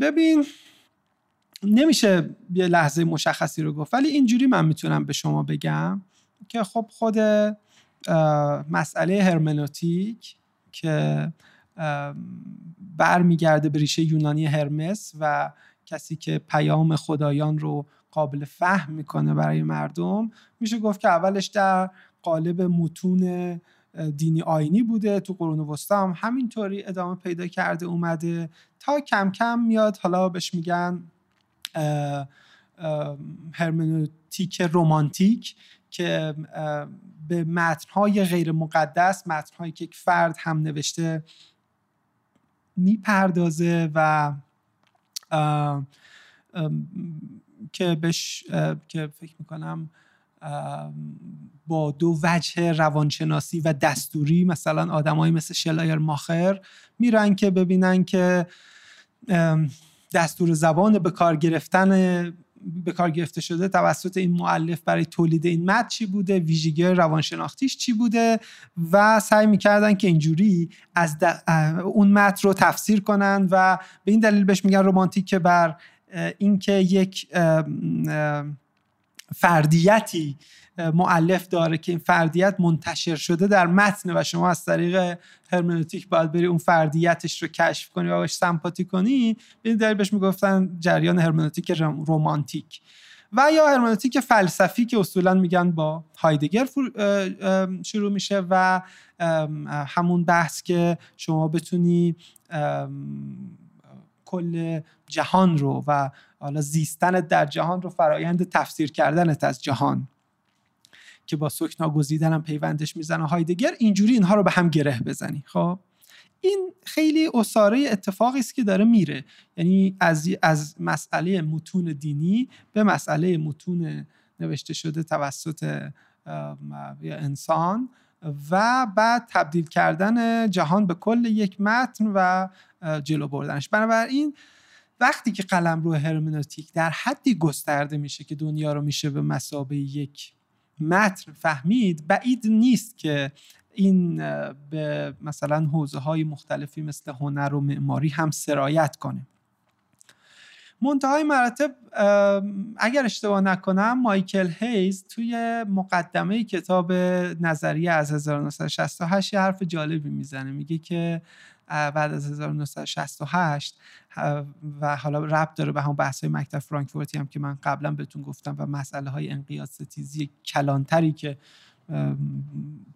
ببین نمیشه یه لحظه مشخصی رو گفت، ولی اینجوری من میتونم به شما بگم که خب خود مسئله هرمنوتیک که برمیگرده به ریشه یونانی هرمس و کسی که پیام خدایان رو قابل فهم میکنه برای مردم، میشه گفت که اولش در قالب متون دینی آیینی بوده، تو قرون وسطی هم همینطوری ادامه پیدا کرده اومده تا کم کم میاد حالا بهش میگن هرمنوتیک رمانتیک که به متن‌های غیر مقدس، متن‌هایی که یک فرد هم نوشته میپردازه و ام، ام، که بش که فکر میکنم با دو وجه روانشناسی و دستوری مثلا آدمایی مثل شلایرماخر میرن که ببینن که دستور زبان به کار گرفتن به کار گرفته شده توسط این مؤلف برای تولید این متن چی بوده، ویژگی روانشناختیش چی بوده و سعی میکردن که اینجوری از اون متن رو تفسیر کنن و به این دلیل بهش میگن رمانتیک که بر اینکه یک فردیتی مؤلف داره که این فردیت منتشر شده در متن و شما از طریق هرمنوتیک باید بری اون فردیتش رو کشف کنی و باهاش سمپاتی کنی، به این دلیل بهش میگفتن جریان هرمنوتیک رمانتیک. و یا هرمنوتیک فلسفی که اصولا میگن با هایدگر شروع میشه و همون بحث که شما بتونی کل جهان رو و حالا زیستنت در جهان رو فرایند تفسیر کردنت از جهان که با سکنا گزیدن هم پیوندش میزنه هایدگر، اینجوری اینها رو به هم گره بزنی. خب این خیلی اساره اتفاقی است که داره میره، یعنی از از مسئله متون دینی به مسئله متون نوشته شده توسط انسان و بعد تبدیل کردن جهان به کل یک متن و جلو بردنش. بنابراین وقتی که قلمرو هرمنوتیک در حدی گسترده میشه که دنیا رو میشه به مثابه یک متن فهمید، بعید نیست که این به مثلا حوزه‌های مختلفی مثل هنر و معماری هم سرایت کنه. منتهای مراتب اگر اشتباه نکنم مایکل هیز توی مقدمه کتاب نظریه از هزار و نهصد و شصت و هشت یه حرف جالبی میزنه، میگه که بعد از هزار و نهصد و شصت و هشت و حالا ربط داره به همون بحث‌های مکتب فرانکفورتی هم که من قبلا بهتون گفتم و مسئله های انقیاد ستیزی کلانتری که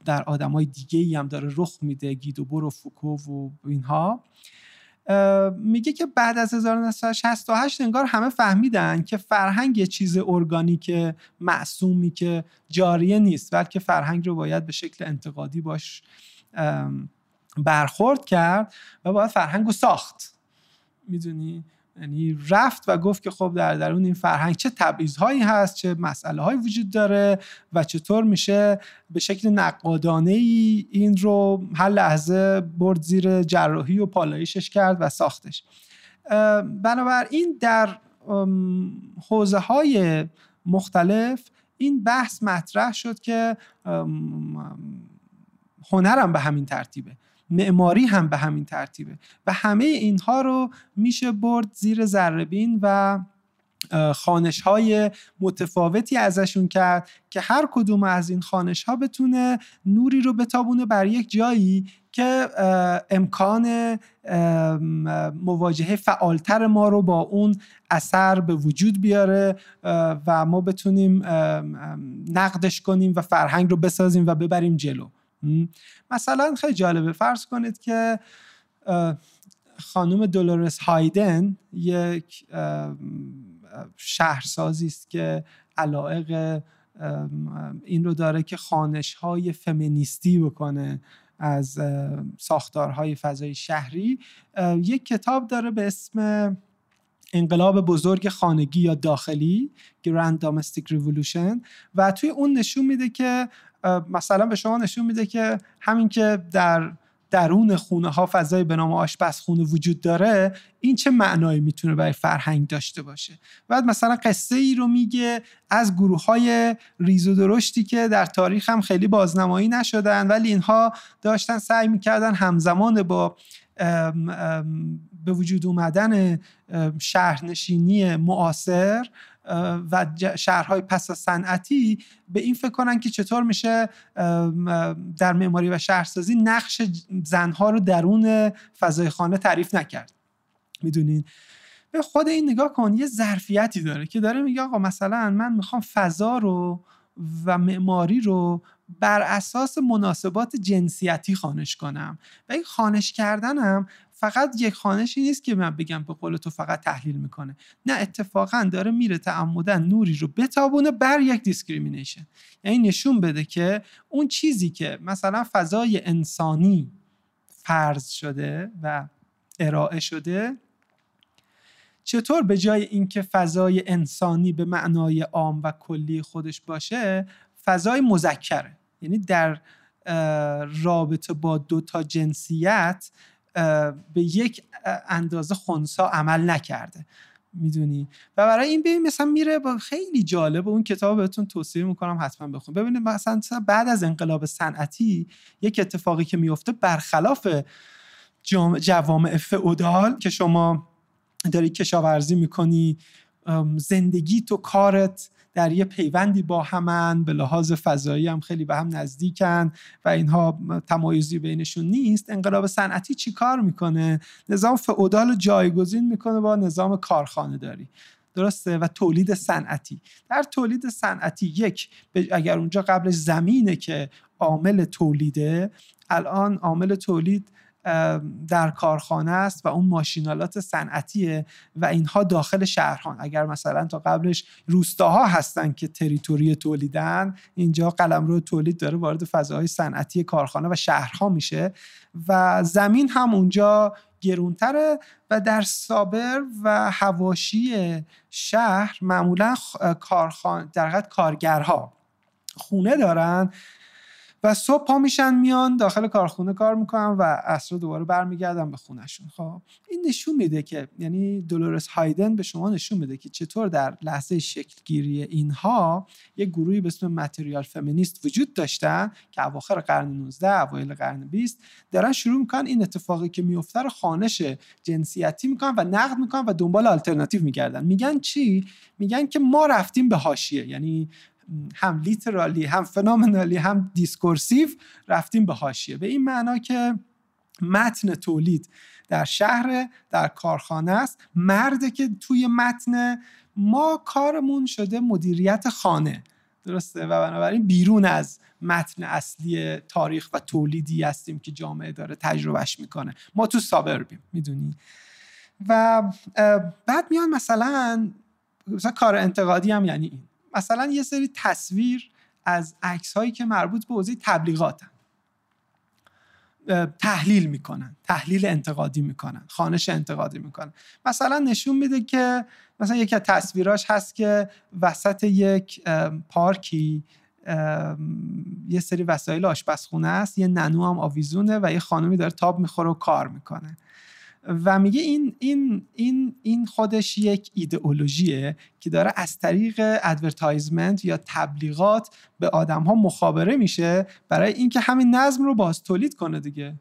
در آدمای دیگه‌ای هم داره رخ میده، گیدوبور و فوکو و اینها، میگه که بعد از هزار و نهصد و شصت و هشت انگار همه فهمیدن که فرهنگ یه چیز ارگانیک معصومی که جاریه نیست، بلکه فرهنگ رو باید به شکل انتقادی باش برخورد کرد و باید فرهنگ رو ساخت. میدونی؟ یعنی رفت و گفت که خب در درون این فرهنگ چه تبعیض‌هایی هست، چه مسئله‌هایی وجود داره و چطور میشه به شکل نقادانه‌ای این رو هر لحظه برد زیر جراحی و پالایشش کرد و ساختش. بنابراین در حوزه‌های مختلف این بحث مطرح شد که هنر هم به همین ترتیبه، معماری هم به همین ترتیبه و همه اینها رو میشه برد زیر ذره‌بین و خوانش‌های متفاوتی ازشون کرد که هر کدوم از این خوانش‌ها بتونه نوری رو بتابونه بر یک جایی که امکان مواجهه فعالتر ما رو با اون اثر به وجود بیاره و ما بتونیم نقدش کنیم و فرهنگ رو بسازیم و ببریم جلو. مثلا خیلی جالبه، فرض کنید که خانم دولورس هایدن یک شهرسازی است که علایق این رو داره که خوانش‌های فمینیستی بکنه از ساختارهای فضای شهری، یک کتاب داره به اسم انقلاب بزرگ خانگی یا داخلی Grand Domestic Revolution و توی اون نشون میده که مثلا به شما نشون میده که همین که در درون خونه ها فضای به نام آشپزخونه وجود داره این چه معنایی میتونه برای فرهنگ داشته باشه. بعد مثلا قصه ای رو میگه از گروه های ریز و درشتی که در تاریخ هم خیلی بازنمایی نشدن ولی اینها داشتن سعی میکردن همزمان با ام ام به وجود اومدن شهرنشینی معاصر و شهرهای پس از صنعتی به این فکر کنن که چطور میشه در معماری و شهرسازی نقش زنها رو درون فضای خانه تعریف نکرد. میدونین به خود این نگاه کن، یه ظرفیتی داره که داره میگه آقا مثلا من میخوام فضا رو و معماری رو بر اساس مناسبات جنسیتی خانش کنم و این خانش کردنم فقط یک خانشی نیست که من بگم به قول تو فقط تحلیل میکنه، نه، اتفاقا داره میره تعمدن نوری رو بتابونه بر یک دیسکریمینیشن، یعنی نشون بده که اون چیزی که مثلا فضای انسانی فرض شده و ارائه شده چطور به جای اینکه فضای انسانی به معنای عام و کلی خودش باشه فضای مذکره، یعنی در رابطه با دو تا جنسیت به یک اندازه خنثا عمل نکرده. میدونی؟ و برای این ببین مثلا میره با خیلی جالب، اون کتاب بهتون توصیه میکنم حتما بخونید. ببینید مثلا بعد از انقلاب صنعتی یک اتفاقی که میفته برخلاف جوامع فئودال که شما داری کشاورزی میکنی، زندگی تو کارت در یه پیوندی با همن، به لحاظ فضایی هم خیلی به هم نزدیکن و اینها تمایزی بینشون نیست، انقلاب صنعتی چی کار میکنه؟ نظام فئودال رو جایگزین میکنه با نظام کارخانه داری، درسته؟ و تولید صنعتی، در تولید صنعتی یک اگر اونجا قبلش زمینه که عامل تولیده، الان عامل تولید در کارخانه است و اون ماشینالات صنعتیه و اینها داخل شهران. اگر مثلا تا قبلش روستاها هستن که تریتوری تولیدن، اینجا قلمرو تولید داره وارد فضاهای صنعتی کارخانه و شهرها میشه و زمین هم اونجا گرونتره و در سابر و حواشی شهر معمولا کارخانه در حقیقت کارگرها خونه دارن و صبح پا میشن میان داخل کارخونه کار میکنن و عصر دوباره برمیگردن به خونهشون. خب این نشون میده که، یعنی دولورس هایدن به شما نشون میده که چطور در لحظه شکلگیری اینها یک گروهی به اسم ماتریال فمینیست وجود داشتن که اواخر قرن نوزده اوایل قرن بیست دارن شروع میکنن این اتفاقی که میفته رو خانش جنسیتی میکنن و نقد میکنن و دنبال آلترناتیو میگردن. میگن چی؟ میگن که ما رفتیم به حاشیه، یعنی هم لیترالی هم فنومنالی هم دیسکورسیو رفتیم به حاشیه، به این معنا که متن تولید در شهر، در کارخانه است، مرده که توی متن، ما کارمون شده مدیریت خانه، درسته، و بنابراین بیرون از متن اصلی تاریخ و تولیدی هستیم که جامعه داره تجربهش میکنه، ما تو سابربیم، میدونی. و بعد میان مثلا مثلا کار انتقادی هم یعنی این، مثلا یه سری تصویر از عکس‌هایی که مربوط به حوزه تبلیغاتن تحلیل میکنن، تحلیل انتقادی میکنن، خوانش انتقادی میکنن. مثلا نشون میده که مثلا یکی از تصویراش هست که وسط یک پارکی یه سری وسایل آشپزخونه است، یه ننو هم آویزونه و یه خانمی داره تاب میخوره و کار میکنه و میگه این این این این خودش یک ایدئولوژیه که داره از طریق ادورتایزمنت یا تبلیغات به آدم‌ها مخابره میشه برای اینکه همین نظم رو باز تولید کنه دیگه.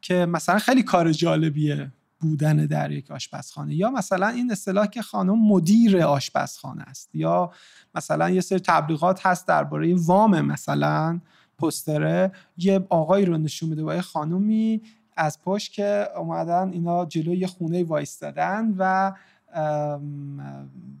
که مثلا خیلی کار جالبیه بودن در یک آشپزخانه، یا مثلا این اصطلاح که خانم مدیر آشپزخانه است، یا مثلا یه سری تبلیغات هست درباره وام، مثلا پوستره یه آقایی رو نشون میده با یه خانومی از پشت که اومدن اینا جلوی یه خونه وایستادن و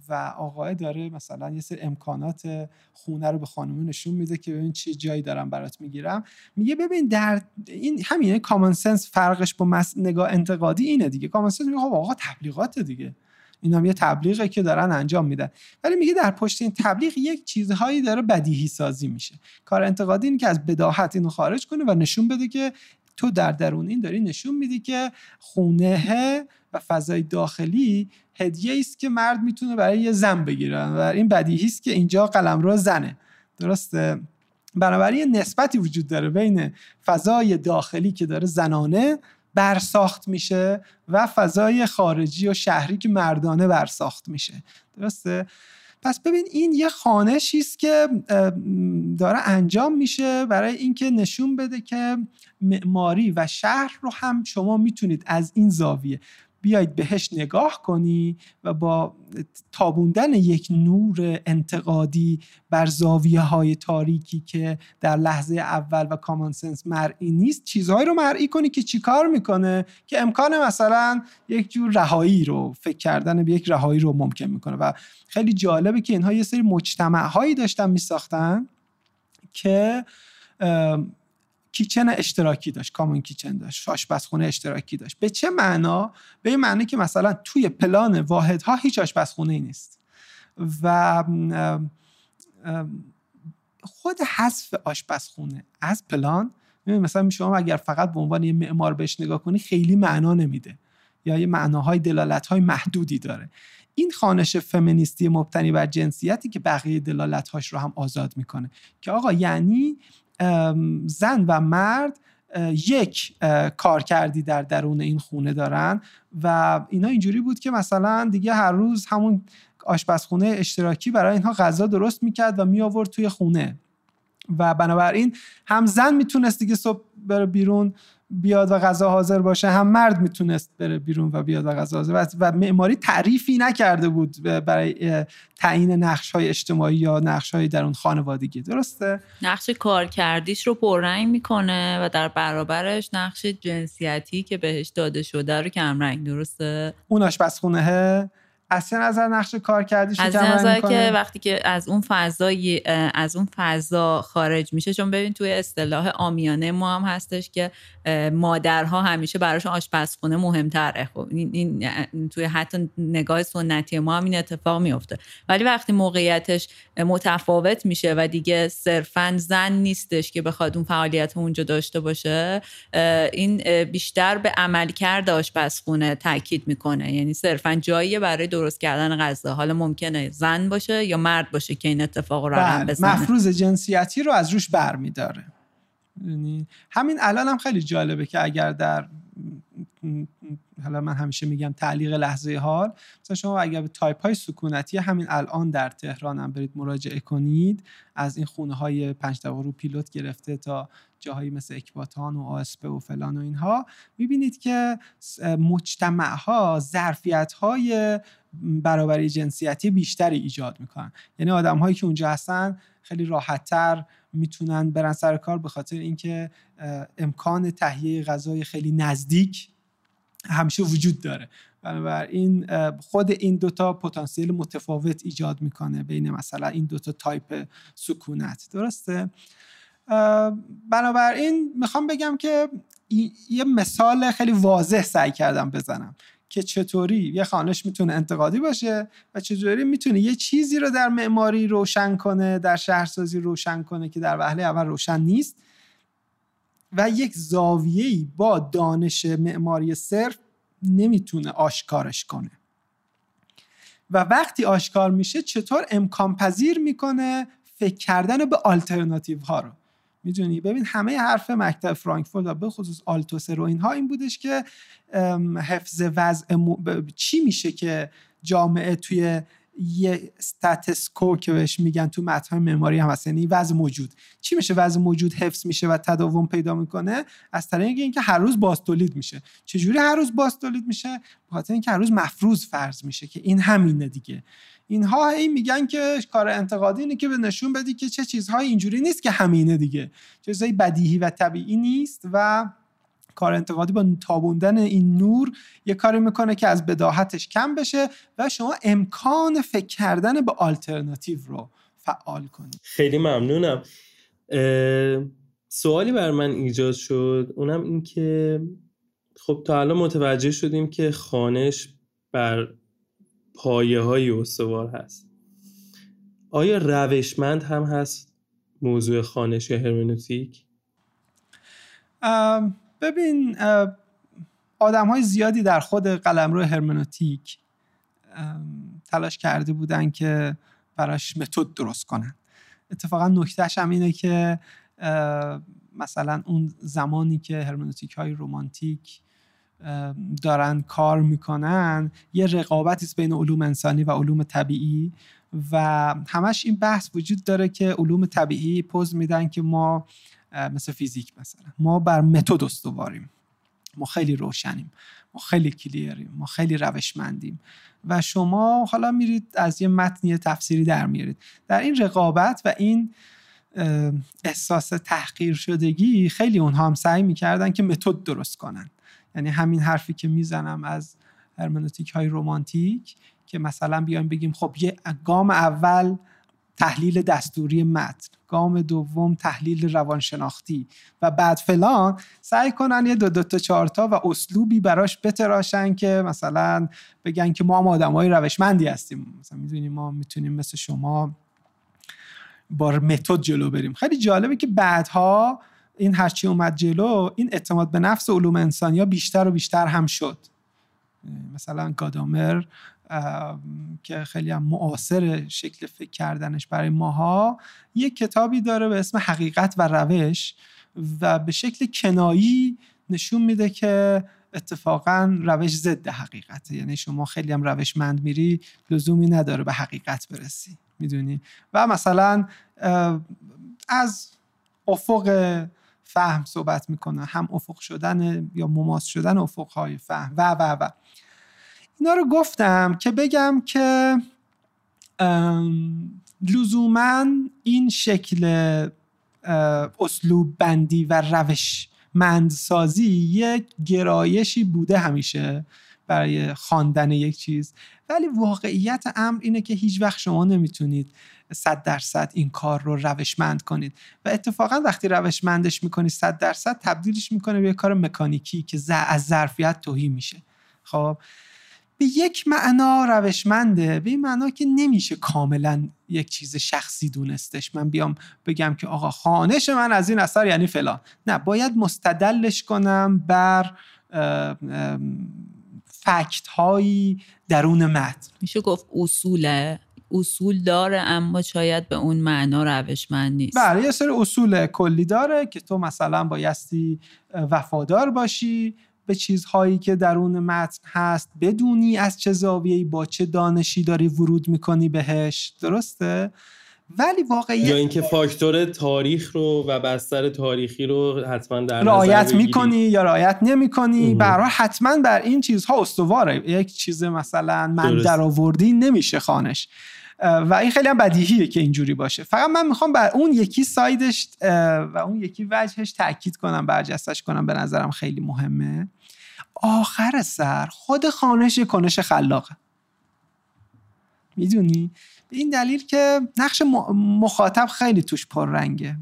و آقای داره مثلا یه سری امکانات خونه رو به خانوم نشون میده که ببین چه جایی دارم برات میگیرم. میگه ببین در این همینه کامن سنس، فرقش با مس... نگاه انتقادی اینه دیگه. کامن سنس میگه خب آقا تبلیغات دیگه، اینا هم یه تبلیغه که دارن انجام میدن، ولی میگه در پشت این تبلیغ یک چیزهایی داره بدیهی سازی میشه. کار انتقادی اینه که از بداهت اینو خارج کنه و نشون بده که تو در درون این داری نشون میدی که خونه و فضای داخلی هدیه است که مرد میتونه برای یه زن بگیره و این بدیهی است که اینجا قلمرو زنه، درسته. بنابراین نسبتی وجود داره بین فضای داخلی که داره زنانه برساخت میشه و فضای خارجی و شهری که مردانه برساخت میشه، درسته. پس ببین این یه خوانشی است که داره انجام میشه برای اینکه نشون بده که معماری و شهر رو هم شما میتونید از این زاویه بیاید بهش نگاه کنی و با تابوندن یک نور انتقادی بر زاویه‌های تاریکی که در لحظه اول و کامان سنس مرئی نیست، چیزهایی رو مرئی کنی که چیکار میکنه، که امکان مثلا یک جور رهایی رو، فکر کردن به یک رهایی رو ممکن میکنه. و خیلی جالبه که اینها یه سری مجتمع‌هایی داشتن میساختن که کیچن اشتراکی داشت، کامون کیچن داشت، آشپزخونه اشتراکی داشت. به چه معنا؟ به این معنی که مثلا توی پلان واحدها هیچ آشپزخونه ای نیست و خود حذف آشپزخونه از پلان، مثلا شما اگر فقط به عنوان یه معمار بهش نگاه کنی خیلی معنا نمیده یا یه معناهای دلالت‌های محدودی داره. این خوانش فمینیستی مبتنی بر جنسیتی که بقیه دلالت‌هاش رو هم آزاد میکنه که آقا یعنی زن و مرد یک کار کردی در درون این خونه دارن و اینا اینجوری بود که مثلا دیگه هر روز همون آشپزخونه اشتراکی برای اینها غذا درست میکرد و میآورد توی خونه و بنابراین هم زن میتونست دیگه صبح بره بیرون بیاد و غذا حاضر باشه، هم مرد میتونست بره بیرون و بیاد و غذا حاضر باشه. و معماری تعریفی نکرده بود برای تعیین نقش‌های اجتماعی یا نقش‌های در اون خانوادگی، درسته. نقش کارکردیش رو پررنگ میکنه و در برابرش نقش جنسیتی که بهش داده شده رو کمرنگ، درسته. اون آشپزخونه از نظر نقش کار کردیش از نظر که وقتی که از اون فضای از اون فضا خارج میشه، چون ببین توی اصطلاح عامیانه ما هم هستش که مادرها همیشه براشون آشپزخونه مهم‌تره. خب این, این توی حتی نگاه سنتی ما هم این اتفاق میفته، ولی وقتی موقعیتش متفاوت میشه و دیگه صرفاً زن نیستش که بخواد اون فعالیت اونجا داشته باشه، این بیشتر به عملکرد آشپزخونه تاکید میکنه. یعنی صرفاً جایی برای درست کردن غذا، حالا ممکنه زن باشه یا مرد باشه، که این اتفاق رو رقم بزنه. مفروض جنسیتی رو از روش برمی‌داره. یعنی همین الان هم خیلی جالبه که اگر در حالا من همیشه میگم تعلیق لحظه حال، مثلا شما اگر به تایپ‌های سکونتی همین الان در تهران هم برید مراجعه کنید، از این خونه‌های پنج طبقه رو پیلوت گرفته تا جاهایی مثل اکباتان و آسپه و فلان و اینها، میبینید که مجتمع‌ها ظرفیت‌های برابری جنسیتی بیشتری ایجاد میکنن. یعنی آدم‌هایی که اونجا هستن خیلی راحت‌تر میتونن برن سر کار، به خاطر اینکه امکان تهیه غذای خیلی نزدیک همیشه وجود داره. بنابراین خود این دوتا پتانسیل متفاوت ایجاد میکنه بین مثلا این دوتا تایپ سکونت. درسته؟ بنابراین میخوام بگم که یه مثال خیلی واضح سعی کردم بزنم که چطوری یه خانش میتونه انتقادی باشه و چطوری میتونه یه چیزی رو در معماری روشن کنه، در شهرسازی روشن کنه که در وهله اول روشن نیست، و یک زاویه‌ای با دانش معماری صرف نمیتونه آشکارش کنه. و وقتی آشکار میشه چطور امکان پذیر میکنه فکر کردن به آلترناتیو ها رو. میدونی ببین همه حرف مکتب فرانکفورت و به خصوص آلتوسر و اینها این بودش که حفظ وضع م... چی میشه که جامعه توی یه استاتسکو که بهش میگن تو متن معماری هم هست، یعنی وضع موجود، چی میشه وضع موجود حفظ میشه و تداوم پیدا میکنه؟ از طریق اینکه هر روز بازتولید میشه. چجوری هر روز بازتولید میشه؟ بخاطر اینکه هر روز مفروض فرض میشه که این همینه دیگه. اینها هی میگن که کار انتقادی اینه که به نشون بدی که چه چیزهای اینجوری نیست که همینه دیگه، چیزهای بدیهی و طبیعی نیست، و کار انتقادی با تابوندن این نور یه کاری میکنه که از بداهتش کم بشه و شما امکان فکر کردن به آلترناتیو رو فعال کنید. خیلی ممنونم. سوالی بر من ایجاد شد، اونم این که خب تا الان متوجه شدیم که خانش بر پایه های استوار هست. آیا روشمند هم هست موضوع خانش هرمنوتیک؟ ام ببین آدم‌های زیادی در خود قلمرو هرمنوتیک تلاش کرده بودن که براش متد درست کنن. اتفاقا نکتهش هم اینه که مثلا اون زمانی که هرمنوتیک‌های رمانتیک دارن کار میکنن، یه رقابتی است بین علوم انسانی و علوم طبیعی و همش این بحث وجود داره که علوم طبیعی پوز میدن که ما مثل فیزیک مثلا ما بر متد استواریم، ما خیلی روشنیم، ما خیلی کلیریم، ما خیلی روشمندیم، و شما حالا میرید از یه متن تفسیری در میارید. در این رقابت و این احساس تحقیر شدگی خیلی اونها هم سعی میکردن که متد درست کنن. یعنی همین حرفی که میزنم از هرمنوتیک های رمانتیک که مثلا بیایم بگیم خب یه گام اول تحلیل دستوری متن، گام دوم تحلیل روانشناختی و بعد فلان، سعی کنن یه دو دو تا چهار تا و اسلوبی براش بتراشن که مثلا بگن که ما هم آدمای روشمندی هستیم، مثلا میدونیم ما میتونیم مثل شما با متد جلو بریم. خیلی جالبه که بعدها این هرچی اومد جلو، این اعتماد به نفس علوم انسانی ها بیشتر و بیشتر هم شد. مثلا گادامر که خیلی هم معاصر شکل فکر کردنش برای ماها، یک کتابی داره به اسم حقیقت و روش و به شکل کنایی نشون میده که اتفاقا روش ضد حقیقته. یعنی شما خیلی هم روشمند میری، لزومی نداره به حقیقت برسی، میدونی. و مثلا از افق فهم صحبت میکنه، هم افق شدن یا مماس شدن افقهای فهم و و و اینا رو گفتم که بگم که لزوماً این شکل اسلوب بندی و روش مندسازی یک گرایشی بوده همیشه برای خواندن یک چیز، ولی واقعیت امر اینه که هیچ وقت شما نمیتونید صد درصد این کار رو روشمند کنید و اتفاقا وقتی روشمندش میکنی صد درصد تبدیلش میکنه به یک کار مکانیکی که از ظرفیت توهی میشه. خب به یک معنا روشمنده، به این معنا که نمیشه کاملا یک چیز شخصی دونستش. من بیام بگم که آقا خوانش من از این اثر یعنی فلان، نه، باید مستدلش کنم بر فکت هایی درون متن. میشه گفت اصوله، اصول داره اما شاید به اون معنا روشمند نیست. بله، یه سری اصول کلی داره که تو مثلا بایستی وفادار باشی به چیزهایی که درون متن هست، بدونی از چه زاویه‌ای با چه دانشی داری ورود میکنی بهش، درسته؟ ولی واقعیت یا اینکه فاکتور تاریخ رو و بستر تاریخی رو حتما در نظر رعایت میکنی یا رعایت نمیکنی، برای حتما بر این چیزها استواره. یک چیز مثلا من درآوردی نمیشه خانش و این خیلی هم بدیهیه که اینجوری باشه. فقط من میخوام بر اون یکی سایدش و اون یکی وجهش تأکید کنم، برجستش کنم، به نظرم خیلی مهمه. آخر سر خود خانش یک کنش خلاقه، میدونی؟ به این دلیل که نقش مخاطب خیلی توش پررنگه.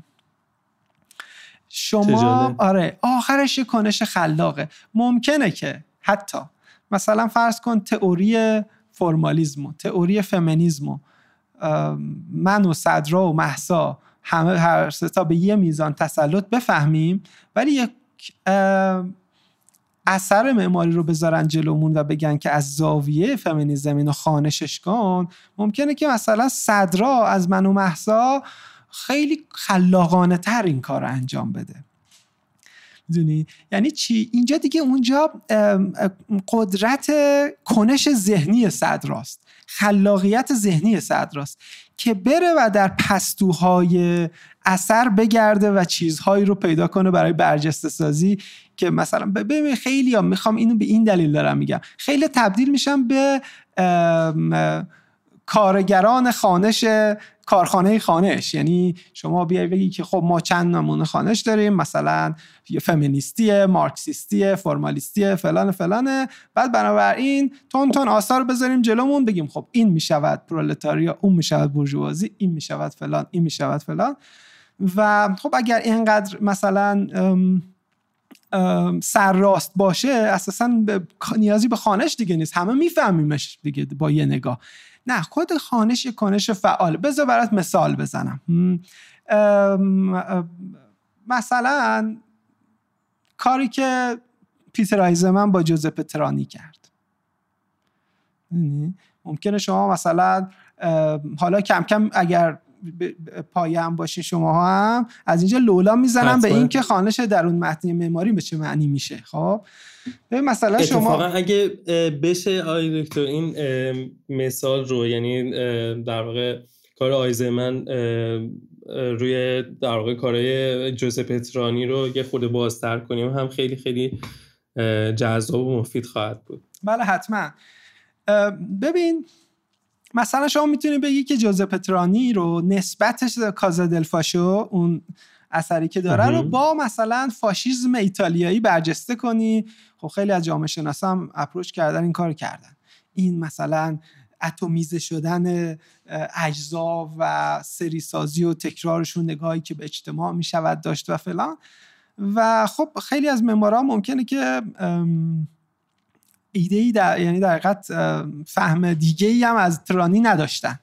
شما آره آخرش یک کنش خلاقه. ممکنه که حتی مثلا فرض کن تئوری فرمالیسم و تئوری فمینیسم و من و صدرا و مهسا همه هر سه تا به یه میزان تسلط بفهمیم، ولی یک اثر معماری رو بذارن جلومون و بگن که از زاویه فمینیسم اینو خوانشش کن، ممکنه که مثلا صدرا از من و مهسا خیلی خلاقانه تر این کار رو انجام بده. دونی. یعنی چی؟ اینجا دیگه اونجا قدرت کنش ذهنی صدراست، خلاقیت ذهنی صدراست که بره و در پستوهای اثر بگرده و چیزهایی رو پیدا کنه برای برجسته سازی. که مثلا ببین خیلی ها میخوام اینو به این دلیل دارم میگم، خیلی تبدیل میشم به کارگران خانش کارخانه خانش. یعنی شما بیایی بگی که خب ما چند نمونه خانش داریم، مثلا فمینیستیه، مارکسیستیه، فرمالیستیه، فلان فلانه، بعد بنابراین تون تون آثار بذاریم جلومون، بگیم خب این میشود پرولتاریا، اون میشود بورژوازی، این میشود فلان، این میشود فلان. و خب اگر اینقدر مثلا سر راست باشه اساسا نیازی به خانش دیگه نیست، همه میفهمیمش دیگه با یه نگاه. نه، خود خانش یک کنش فعال. بذار برات مثال بزنم. مثلا کاری که پیتر آیزنمن با جوزپه ترانی کرد، ممکنه شما مثلا حالا کم کم اگر پایه هم باشین شما هم از اینجا لولا میزنم به این که خانش درون متن معماری به چه معنی میشه. خب مثلا شما اتفاقا اگه بشه آقای دکتر این مثال رو، یعنی در واقع کار آیزنمن روی در واقع کارهای جوزپه ترانی رو یه خود بازتر کنیم، هم خیلی خیلی جذاب و مفید خواهد بود. بله حتما. ببین مثلا شما میتونید بگید که جوزپه ترانی رو نسبتش کازا دل فاشو، اون اثری که داره، رو با مثلا فاشیسم ایتالیایی برجسته کنی. خب خیلی از جامعه شناسا هم اپروچ کردن این کار کردن، این مثلا اتمیزه شدن اجزا و سری سازی و تکرارشون، نگاهی که به اجتماع میشود داشت و فلان. و خب خیلی از معمارا ممکنه که ایده‌ای در یعنی در حقیقت فهم دیگه‌ای هم از ترانی نداشتن،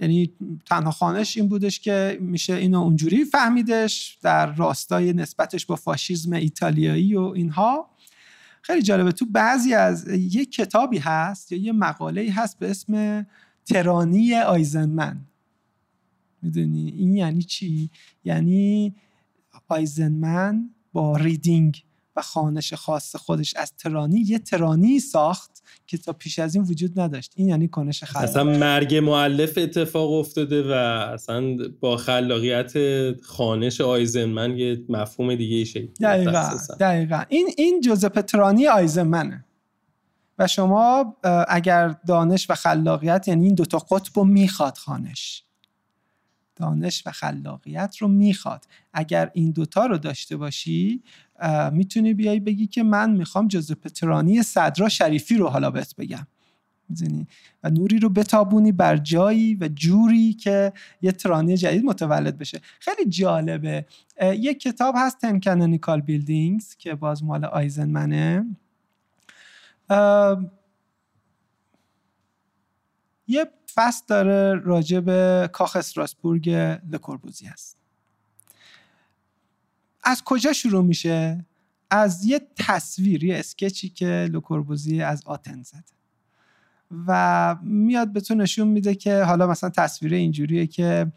یعنی تنها خانش این بودش که میشه اینو اونجوری فهمیدش در راستای نسبتش با فاشیسم ایتالیایی و اینها. خیلی جالبه، تو بعضی از یک کتابی هست یا یه مقاله‌ای هست به اسم ترانی آیزنمن. میدونی این یعنی چی؟ یعنی آیزنمن با ریدینگ و خانش خاص خودش از ترانی یه ترانی ساخت که تا پیش از این وجود نداشت. این یعنی کنش خلاق. اصلا مرگ مؤلف اتفاق افتاده و اصلا با خلاقیت خانش آیزنمن یه مفهوم دیگه شکل گرفته. دقیقاً دقیقاً این این جوزپه ترانی آیزنمنه. و شما اگر دانش و خلاقیت، یعنی این دو تا قطب رو میخواد خانش، دانش و خلاقیت رو میخواد، اگر این دوتا رو داشته باشی میتونی بیایی بگی که من میخوام جوزپه ترانی صدرا شریفی رو حالا بهت بگم، می‌دونی، و نوری رو بتابونی بر جایی و جوری که یه ترانی جدید متولد بشه. خیلی جالبه. یک کتاب هست تن کانونیکال بیلدینگز که باز مال آیزنمنه. یه فصل داره راجع به کاخ استراسبورگ لوکوربوزیه است. از کجا شروع میشه؟ از یه تصویر، یه اسکچی که لوکوربوزیه از آتن زده و میاد به تو نشون میده که حالا مثلا تصویر اینجوریه که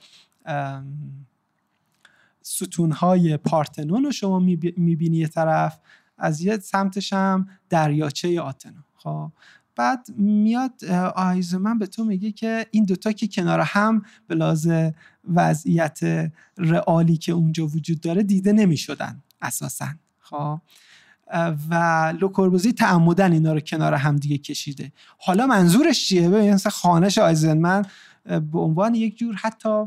ستونهای پارتنون رو شما میبینی یه طرف، از یه سمتش هم دریاچه آتن. خب بعد میاد آیزنمن به تو میگه که این دوتا که کنار هم به لحاظ وضعیت رئالی که اونجا وجود داره دیده نمیشدن اساساً. خب و لوکوربوزیه تعمدن اینا رو کنار هم دیگه کشیده. حالا منظورش چیه؟ ببین مثلا خانش آیزنمن به عنوان یک جور حتی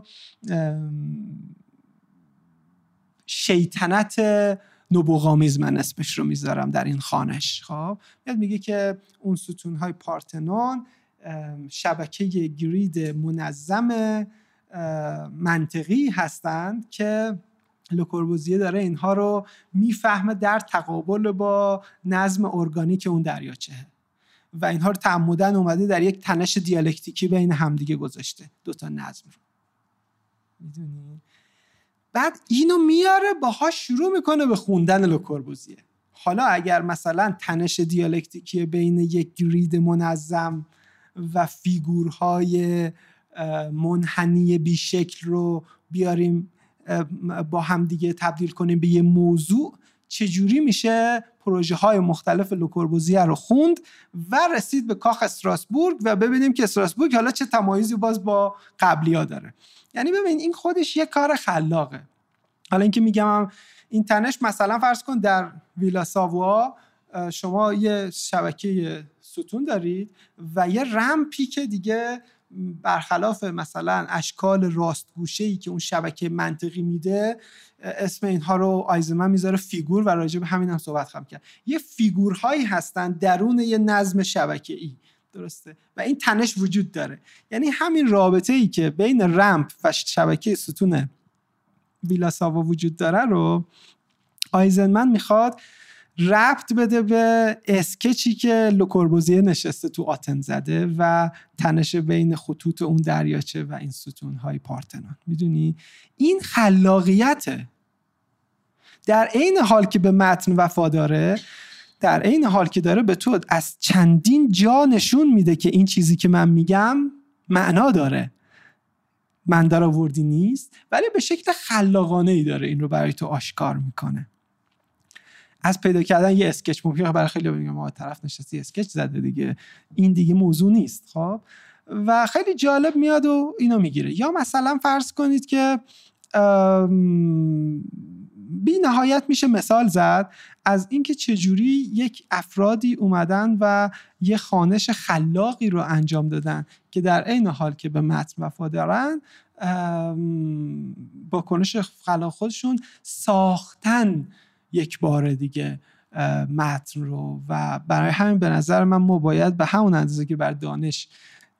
شیطنت نبوغامیز من اسمش رو میذارم در این خانش. خب یاد میگه که اون ستونهای پارتنون شبکه گرید منظم منطقی هستند که لوکوربوزیه داره اینها رو میفهمه در تقابل با نظم ارگانیک اون دریاچه و اینها رو تعمدن اومده در یک تنش دیالکتیکی بین همدیگه گذاشته دوتا نظم رو، میدونی؟ بعد اینو میاره باها شروع میکنه به خوندن لوکوربوزیه. حالا اگر مثلا تنش دیالکتیکی بین یک گرید منظم و فیگورهای منحنی بیشکل رو بیاریم با هم دیگه تبدیل کنیم به یه موضوع، چجوری میشه پروژه های مختلف لوکوربوزیه رو خوند و رسید به کاخ استراسبورگ و ببینیم که استراسبورگ حالا چه تمایزی باز با قبلی ها داره. یعنی ببین این خودش یه کار خلاقه. حالا اینکه میگم این تنش، مثلا فرض کن در ویلا ساوا شما یه شبکه ستون دارید و یه رمپی که دیگه برخلاف مثلا اشکال راستگوشه‌ای که اون شبکه منطقی میده، اسم اینها رو آیزنمن میذاره فیگور و راجع به همین هم صحبت خواهم کرد. یه فیگورهایی هستن درون یه نظم شبکه‌ای، درسته؟ و این تنش وجود داره. یعنی همین رابطه‌ای که بین رمپ و شبکه ستون ویلا ساوا وجود داره رو آیزنمن میخواد ربط بده به اسکچی که لوکوربوزیه نشسته تو آتن زده و تنش بین خطوط اون دریاچه و این ستونهای پارتنون، میدونی؟ این خلاقیته. در عین حال که به متن وفاداره، در عین حال که داره به تو از چندین جا نشون میده که این چیزی که من میگم معنا داره، من دار آوردی نیست، ولی به شکل خلاقانه‌ای داره این رو برای تو آشکار میکنه. از پیدا کردن یه اسکچ، ممکنه برای خیلی بگم ما طرف نشستی اسکچ زده دیگه، این دیگه موضوع نیست. خب و خیلی جالب میاد و اینو میگیره. یا مثلا فرض کنید که بی نهایت میشه مثال زد از اینکه چجوری یک افرادی اومدن و یه خانش خلاقی رو انجام دادن که در عین حال که به متن وفادارن، با کنش خلاق خودشون ساختن یک بار دیگه متن رو. و برای همین به نظر من ما باید به همون اندازه که بر دانش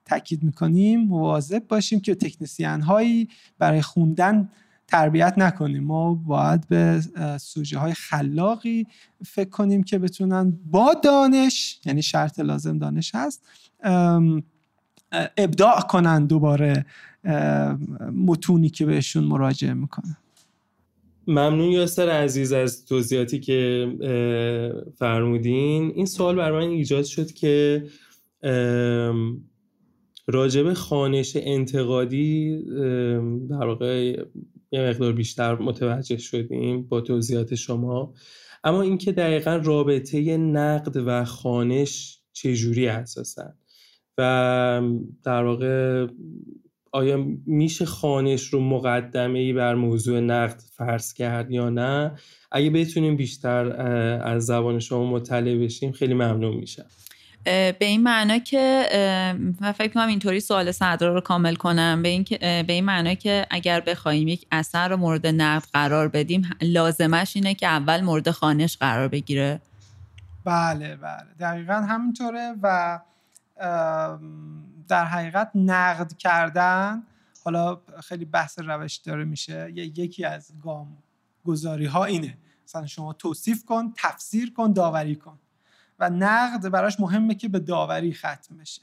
تاکید میکنیم مواظب باشیم که تکنسین هایی برای خوندن تربیت نکنیم. ما باید به سوژه های خلاقی فکر کنیم که بتونن با دانش، یعنی شرط لازم دانش هست، ابداع کنن دوباره متونی که بهشون مراجعه میکنن. ممنون یاسر عزیز از توضیحاتی که فرمودین. این سوال بر من ایجاد شد که راجب خانش انتقادی در واقع یه مقدار بیشتر متوجه شدیم با توضیحات شما، اما اینکه دقیقاً رابطه نقد و خانش چجوری اساساً و در واقع آیا میشه خانش رو مقدمه‌ای بر موضوع نقد فرض کرد یا نه؟ اگه بتونیم بیشتر از زبان شما مطلع بشیم خیلی ممنون میشم. به این معنا که من فکر کنم اینطوری سوال صدرا رو کامل کنم، به این به این معنا که اگر بخوایم یک اثر رو مورد نقد قرار بدیم لازمش اینه که اول مورد خوانش قرار بگیره. بله بله دقیقاً همینطوره و در حقیقت نقد کردن حالا خیلی بحث روش داره میشه، یکی از گام گذاری ها اینه مثلا شما توصیف کن، تفسیر کن، داوری کن و نقد براش مهمه که به داوری ختم بشه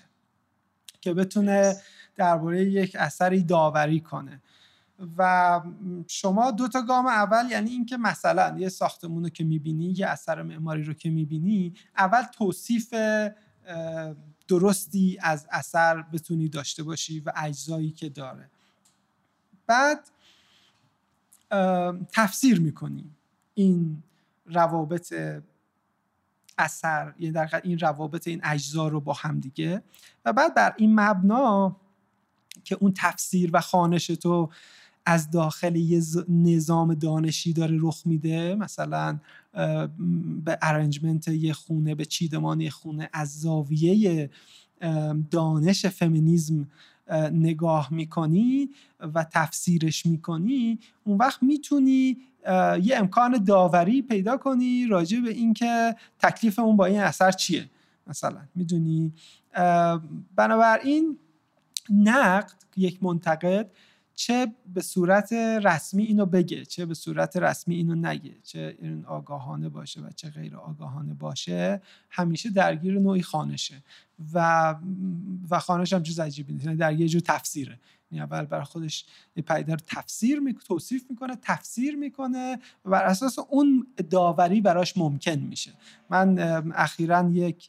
که بتونه درباره یک اثری داوری کنه. و شما دو تا گام اول یعنی این که مثلا یه ساختمون رو که میبینی، یه اثر معماری رو که میبینی، اول توصیف درستی از اثر بتونی داشته باشی و اجزایی که داره، بعد تفسیر میکنی این روابط اثر، یعنی در حقیقت این روابط این اجزا رو با هم دیگه، و بعد بر این مبنا که اون تفسیر و خوانش تو از داخل یه نظام دانشی داره رخ میده، مثلا به ارنجمنت یه خونه، به چیدمان یه خونه، از زاویه دانش فمینیسم نگاه میکنی و تفسیرش میکنی، اون وقت میتونی یه امکان داوری پیدا کنی راجع به این که تکلیفمون با این اثر چیه مثلا، میدونی. بنابراین نقد، یک منتقد چه به صورت رسمی اینو بگه، چه به صورت رسمی اینو نگه، چه این آگاهانه باشه و چه غیر آگاهانه باشه، همیشه درگیر نوعی خانشه و و خانش هم چیز عجیبی نیست، درگیر یه جور تفسیره. یعنی اول بر خودش یه پدیده رو تفسیر می توصیف میکنه، تفسیر میکنه و بر اساس اون داوری براش ممکن میشه. من اخیراً یک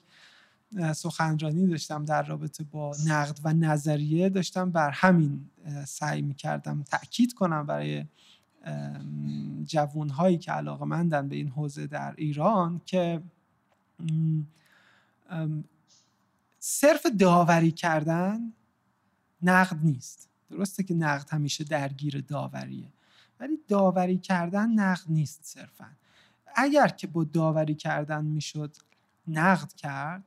سخنرانی داشتم در رابطه با نقد و نظریه، داشتم بر همین سعی میکردم تأکید کنم برای جوانهایی که علاقه‌مندن به این حوزه در ایران که صرف داوری کردن نقد نیست. درسته که نقد همیشه درگیر داوریه ولی داوری کردن نقد نیست صرفا. اگر که با داوری کردن میشد نقد کرد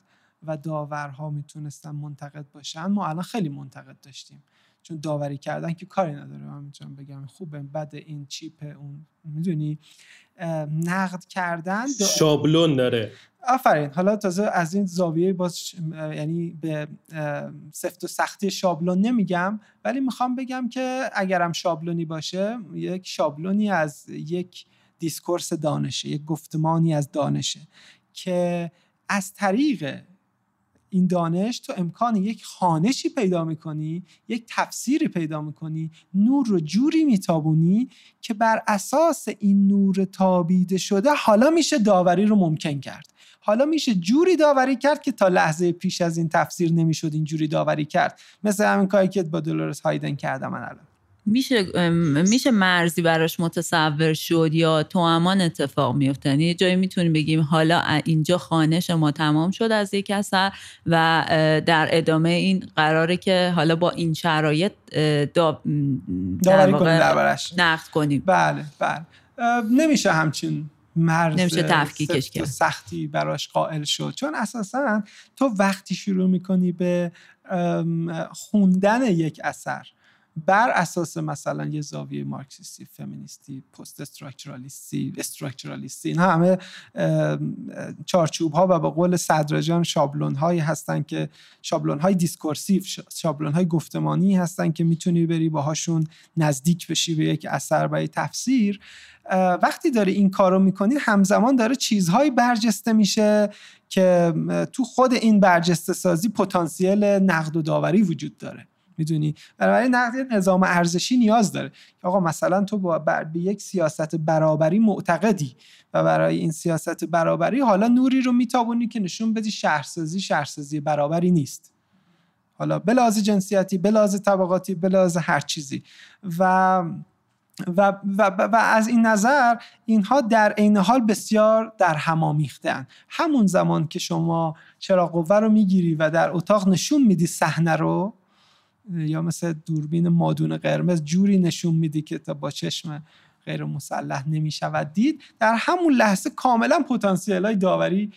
و داورها میتونستن منتقد باشن، ما الان خیلی منتقد داشتیم، چون داوری کردن که کاری نداره، من میتونم بگم خوبه بده این چیپه اون، میدونی. نقد کردن دا... شابلون داره. آفرین. حالا تازه از این زاویه باز ش... یعنی به سفت و سختی شابلون نمیگم ولی میخوام بگم که اگرم شابلونی باشه، یک شابلونی از یک دیسکورس دانشه، یک گفتمانی از دانشه که از طریق این دانش تو امکان یک خوانشی پیدا میکنی، یک تفسیری پیدا میکنی، نور رو جوری میتابونی که بر اساس این نور تابیده شده حالا میشه داوری رو ممکن کرد، حالا میشه جوری داوری کرد که تا لحظه پیش از این تفسیر نمیشد این جوری داوری کرد. مثل همین کاری که با دولورس هایدن کردم من الان. میشه میشه مرزی براش متصور شد یا توامان اتفاق میفتن؟ یه جایی میتونیم بگیم حالا اینجا خوانش ما تمام شد از یک اثر و در ادامه این قراره که حالا با این شرایط دا... داوری کنیم، دربارش نقد کنیم. بله بله نمیشه همچین مرز، نمیشه تفکیکش کرد، سختی براش قائل شد، چون اساسا تو وقتی شروع میکنی به خوندن یک اثر بر اساس مثلا یه زاویه مارکسیستی، فمینیستی، پست استراکچرالیستی، استراکچرالیستی، این همه چارچوب ها و به قول صدرا جان شابلون هایی هستن که شابلون های دیسکورسیو، شابلون های گفتمانی هستن که میتونی بری باهاشون نزدیک بشی به یک اثر، به یک تفسیر. وقتی داری این کارو میکنی همزمان داره چیزهایی برجسته میشه که تو خود این برجسته سازی پتانسیل نقد و داوری وجود داره، میدونی. برای نقد نظام ارزشی نیاز داره که آقا مثلا تو با بر... به یک سیاست برابری معتقدی و برای این سیاست برابری حالا نوری رو میتابونی که نشون بدی شهرسازی شهرسازی برابری نیست، حالا به لحاظ جنسیتی، به لحاظ طبقاتی، به لحاظ هر چیزی و و و و از این نظر اینها در عین حال بسیار در هم آمیخته‌اند. همون زمان که شما چراغ قوه رو میگیری و در اتاق نشون میدی صحنه رو، یا مثل دوربین مادون قرمز جوری نشون میدی که تا با چشم غیر مسلح نمیشود دید، در همون لحظه کاملا پتانسیل‌های داوری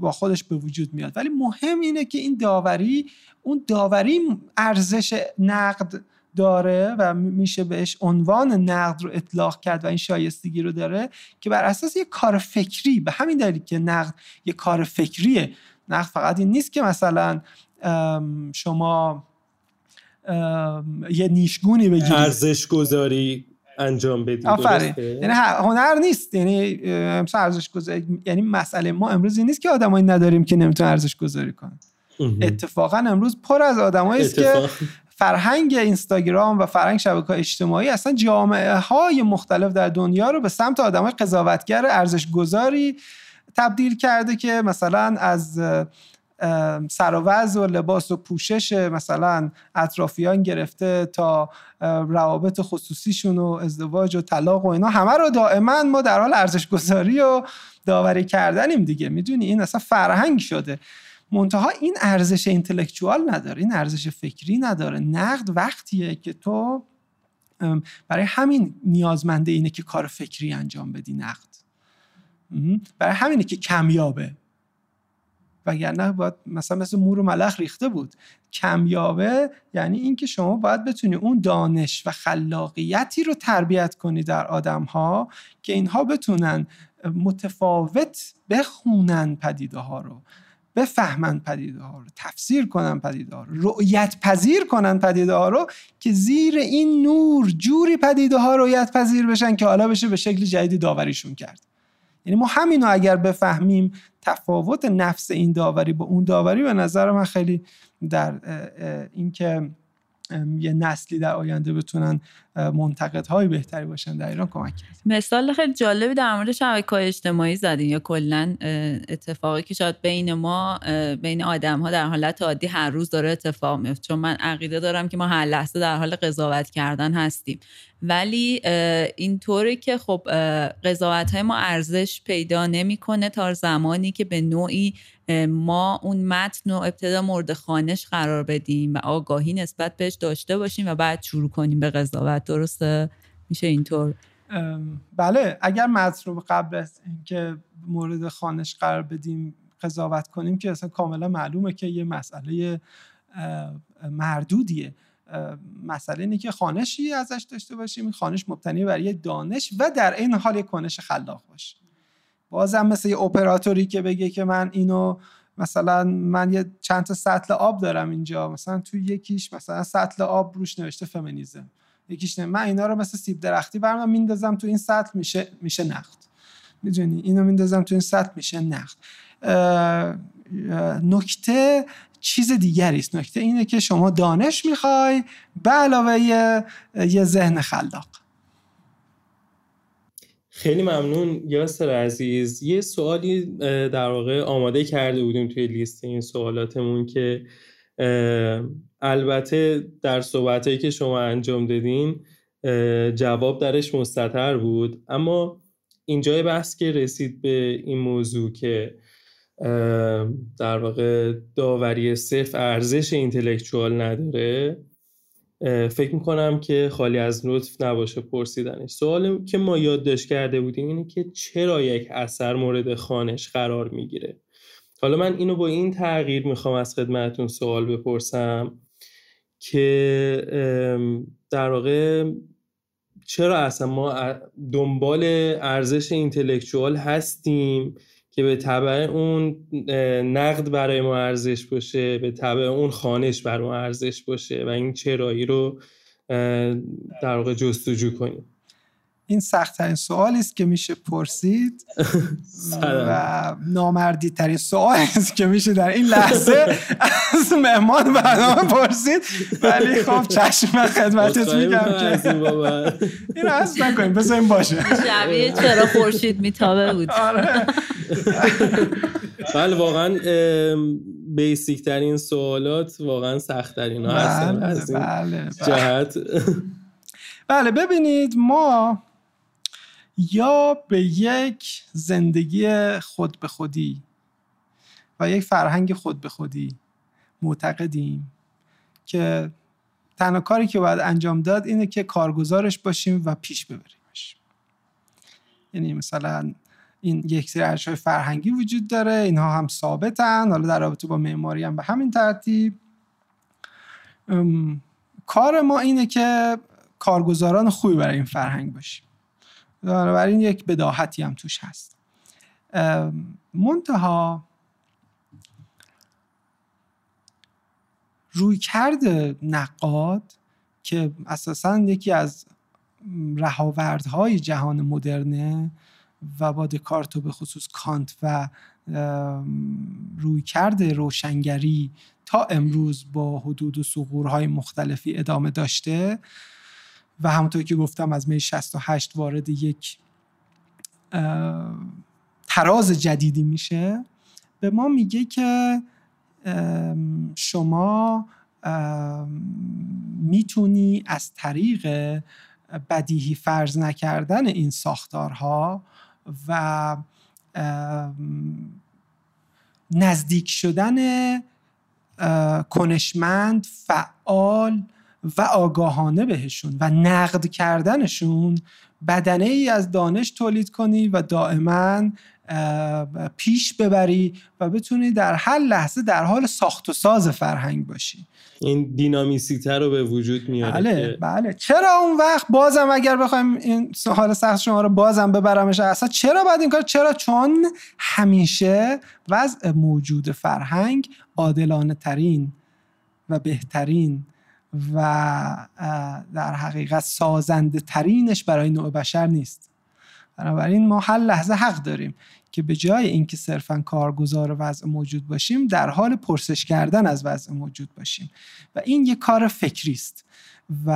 با خودش به وجود میاد. ولی مهم اینه که این داوری، اون داوری ارزش نقد داره و میشه بهش عنوان نقد رو اطلاق کرد و این شایستگی رو داره که بر اساس یه کار فکری، به همین دلیل که نقد یه کار فکریه. نقد فقط این نیست که مثلا شما یه نیشگونی بگیرید، ارزش گذاری انجام بدید. آفرین، یعنی هنر نیست، یعنی مثلا ارزش گذاری، یعنی مسئله ما امروز این نیست که آدمایی نداریم که نمیتونن ارزش گذاری کنن. اتفاقا امروز پر از آدمایی است که فرهنگ اینستاگرام و فرهنگ شبکه‌های اجتماعی اصلا جامعه‌های مختلف در دنیا رو به سمت آدمای قضاوتگر ارزش گذاری تبدیل کرده که مثلا از سر و وضع و لباس و پوشش مثلا اطرافیان گرفته تا روابط خصوصیشون و ازدواج و طلاق و اینا، همه رو دائما ما در حال ارزش گذاری و داوری کردنیم دیگه. میدونی این اصلا فرهنگ شده، منتها این ارزش اینتלקچوال نداره، این ارزش فکری نداره. نقد وقتیه که تو برای همین نیازمند اینه که کار فکری انجام بدی، نقد برای همینه که کمیابه، وگرنه باید مثلا مثل مور و ملخ ریخته بود. کمیابه یعنی این که شما باید بتونی اون دانش و خلاقیتی رو تربیت کنی در آدم‌ها که اینها بتونن متفاوت بخونن پدیده ها رو، بفهمن پدیده ها رو، تفسیر کنن پدیده ها رو، رؤیت پذیر کنن پدیده ها رو، که زیر این نور جوری پدیده ها رؤیت پذیر بشن که حالا بشه به شکل جدید داوریشون کرد. یعنی ما همینو اگر بفهمیم، تفاوت نفس این داوری با اون داوری به نظر من خیلی در اینکه یه نسلی در آینده بتونن منتقدهای بهتری باشن در ایران کمک کرد. مثال خیلی جالبی در مورد شبکه‌های اجتماعی زدین، یا کلا اتفاقی که شاید بین ما، بین آدم‌ها در حالت عادی هر روز داره اتفاق میفته. چون من عقیده دارم که ما هر لحظه در حال قضاوت کردن هستیم، ولی اینطوری که خب قضاوت‌های ما ارزش پیدا نمی‌کنه تا زمانی که به نوعی ما اون متن رو ابتدا مورد خوانش قرار بدیم و آگاهی نسبت بهش داشته باشیم و بعد شروع کنیم به قضاوت. درسته؟ میشه اینطور؟ بله، اگر متن رو قبل از اینکه مورد خوانش قرار بدیم قضاوت کنیم که اصلا کاملا معلومه که یه مسئله مردودیه. مسئله اینه که خوانشی ازش داشته باشیم، این خوانش مبتنی بر یه دانش و در این حال یه کنش خلاق باشه. بازم مثل یه اپراتوری که بگه که من اینو مثلا من یه چند تا سطل آب دارم اینجا، مثلا تو یکیش مثلا سطل آب روش نوشته فمینیزم، یکیش نه، من اینا رو مثلا سیب درختی برام میندازم تو این سطل میشه میشه نقد. میدونی اینو میندازم تو این سطل میشه نقد. نکته چیز دیگری است. نکته اینه که شما دانش میخوای به علاوه یه, یه ذهن خلاق. خیلی ممنون یاسر عزیز. یه سوالی در واقع آماده کرده بودیم توی لیست این سوالاتمون که البته در صحبتایی که شما انجام دادین جواب درش مستتر بود، اما اینجای بحث که رسید به این موضوع که در واقع داوری صرف ارزش اینتלקچوال نداره، فکر میکنم که خالی از لطف نباشه پرسیدنش. سوالی که ما یادداشت کرده بودیم اینه که چرا یک اثر مورد خوانش قرار میگیره. حالا من اینو با این تغییر میخوام از خدمتتون سوال بپرسم که در واقع چرا اصلا ما دنبال ارزش اینتלקچوال هستیم که به تبع اون نقد برای ما ارزش باشه، به تبع اون خوانش برای ما ارزش باشه، و این چرایی رو در واقع جستجو کنیم. این سخت‌ترین سوالی است که میشه پرسید و نامردی ترین سوالی است که میشه در این لحظه از مهمان برنامه پرسید. ولی خب چشم، خدمتت میگم که این رو حس نکنیم، بذاریم باشه. شبیه چرا خورشید میتابه بود. آره بله، واقعا بیسیک ترین سوالات واقعا سخت ترین ها هستن از این جهت. بله، ببینید ما یا به یک زندگی خود به خودی و یک فرهنگ خود به خودی معتقدیم که تنها کاری که باید انجام داد اینه که کارگزارش باشیم و پیش ببریمش. یعنی مثلا این یک سری اشیای فرهنگی وجود داره، اینها هم ثابتن، حالا در رابطه با معماری هم به همین ترتیب. ام... کار ما اینه که کارگزاران خوبی برای این فرهنگ باشیم، بنابراین یک بداهتی هم توش هست. ام... منتها رویکرد نقاد که اساساً یکی از رهاوردهای جهان مدرنه و با دکارت و به خصوص کانت و رویکرد روشنگری تا امروز با حدود و ثغورهای مختلفی ادامه داشته و همونطور که گفتم از می شصت و هشت وارد یک تراز جدیدی میشه، به ما میگه که شما میتونی از طریق بدیهی فرض نکردن این ساختارها و نزدیک شدن کنشمند، فعال و آگاهانه بهشون و نقد کردنشون بدنه ای از دانش تولید کنی و دائما پیش ببری و بتونی در هر لحظه در حال ساخت و ساز فرهنگ باشی. این دینامیسیته رو به وجود میاره. بله بله. چرا اون وقت بازم اگر بخوایم این حال سخت شما رو بازم ببرمش اصلا چرا باید این کار؟ چرا؟ چون همیشه وضع موجود فرهنگ عادلانه ترین و بهترین و در حقیقت سازنده ترینش برای نوع بشر نیست. بنابراین ما هر لحظه حق داریم که به جای اینکه صرفاً کارگزار وضع موجود باشیم، در حال پرسش کردن از وضع موجود باشیم و این یک کار فکری است و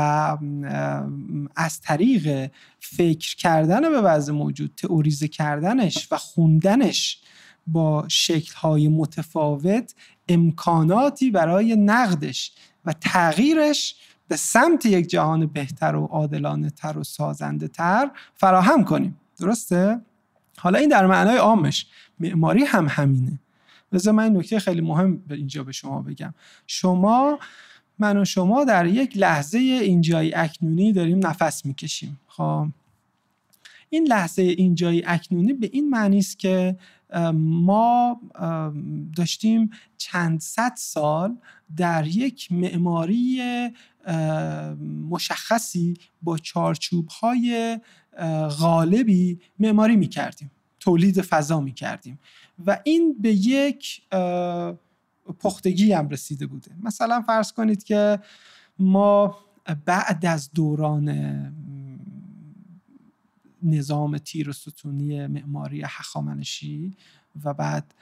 از طریق فکر کردن به وضع موجود، تئوریزه کردنش و خوندنش با شکل‌های متفاوت، امکاناتی برای نقدش و تغییرش به سمت یک جهان بهتر و عادلانه تر و سازنده تر فراهم کنیم. درسته؟ حالا این در معنای عامش، معماری هم همینه. بذار من نکته خیلی مهم به اینجا به شما بگم. شما، من و شما در یک لحظه اینجایی اکنونی داریم نفس میکشیم. خب این لحظه اینجایی اکنونی به این معنی است که ما داشتیم چند صد سال در یک معماری مشخصی با چارچوب‌های غالبی معماری می‌کردیم، تولید فضا می‌کردیم و این به یک پختگی هم رسیده بوده. مثلا فرض کنید که ما بعد از دوران نظام تیر و ستونی معماری هخامنشی و بعد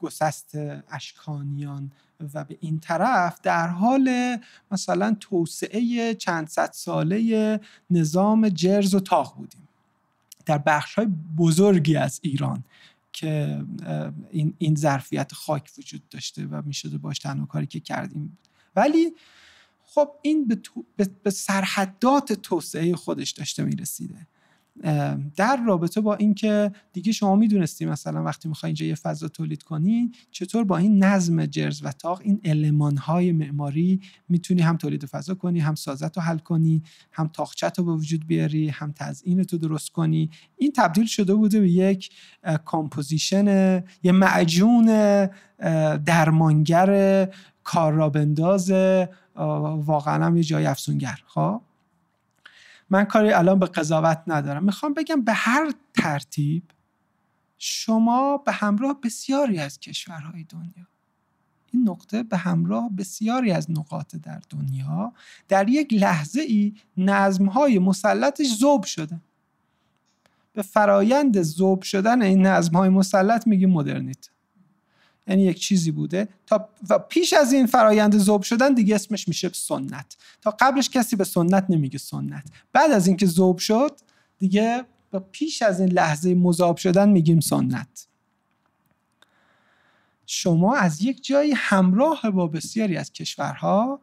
گسست اشکانیان و به این طرف در حال مثلا توسعه چند صد ساله نظام جرز و تاغ بودیم در بخش‌های بزرگی از ایران که این این ظرفیت خاک وجود داشته و می‌شد باش تنها کاری که کردیم. ولی خب این به, تو، به سرحدات توسعه خودش داشته میرسیده. در رابطه با این که دیگه شما میدونستی مثلا وقتی میخوای اینجا یه فضا تولید کنی چطور با این نظم جرز و تاق این المانهای معماری میتونی هم تولید فضا کنی، هم سازت رو حل کنی، هم تاقچت رو به وجود بیاری، هم تزیینت رو درست کنی. این تبدیل شده بوده به یک کامپوزیشن، یه معجون درمانگر کارابنداز، واقعا هم یه جای افسونگر. خب من کاری الان به قضاوت ندارم، میخوام بگم به هر ترتیب شما به همراه بسیاری از کشورهای دنیا، این نقطه به همراه بسیاری از نقاط در دنیا، در یک لحظه ای نظمهای مسلطش ذوب شده. به فرایند ذوب شدن این نظمهای مسلط میگیم مدرنیته. یعنی یک چیزی بوده تا و پیش از این فرایند ذوب شدن دیگه اسمش میشه سنت. تا قبلش کسی به سنت نمیگه سنت. بعد از اینکه ذوب شد دیگه و پیش از این لحظه مذاب شدن میگیم سنت. شما از یک جایی همراه با بسیاری از کشورها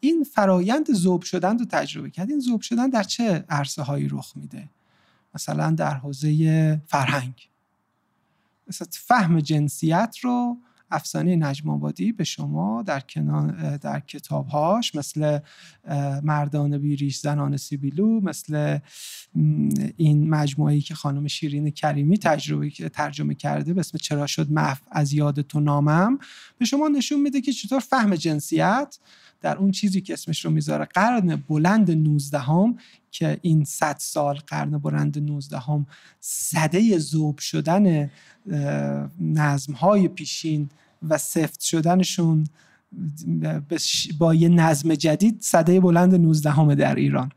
این فرایند ذوب شدن رو تجربه کردید. این ذوب شدن در چه عرصه هایی رخ میده؟ مثلا در حوزه فرهنگ. فهم جنسیت رو افسانه نجم آبادی به شما در کنار در کتابهاش مثل مردان بیریش، زنان سیبیلو، مثل این مجموعه‌ای که خانم شیرین کریمی تجربه ترجمه کرده به اسم چرا شد محو از یاد تو نامم، به شما نشون میده که چطور فهم جنسیت در اون چیزی که اسمش رو میذاره قرن بلند نوزدهم که این صد سال قرن بلند نوزدهم سده ذوب شدن نظم‌های پیشین و سفت شدنشون با یه نظم جدید سده بلند نوزدهم در ایران.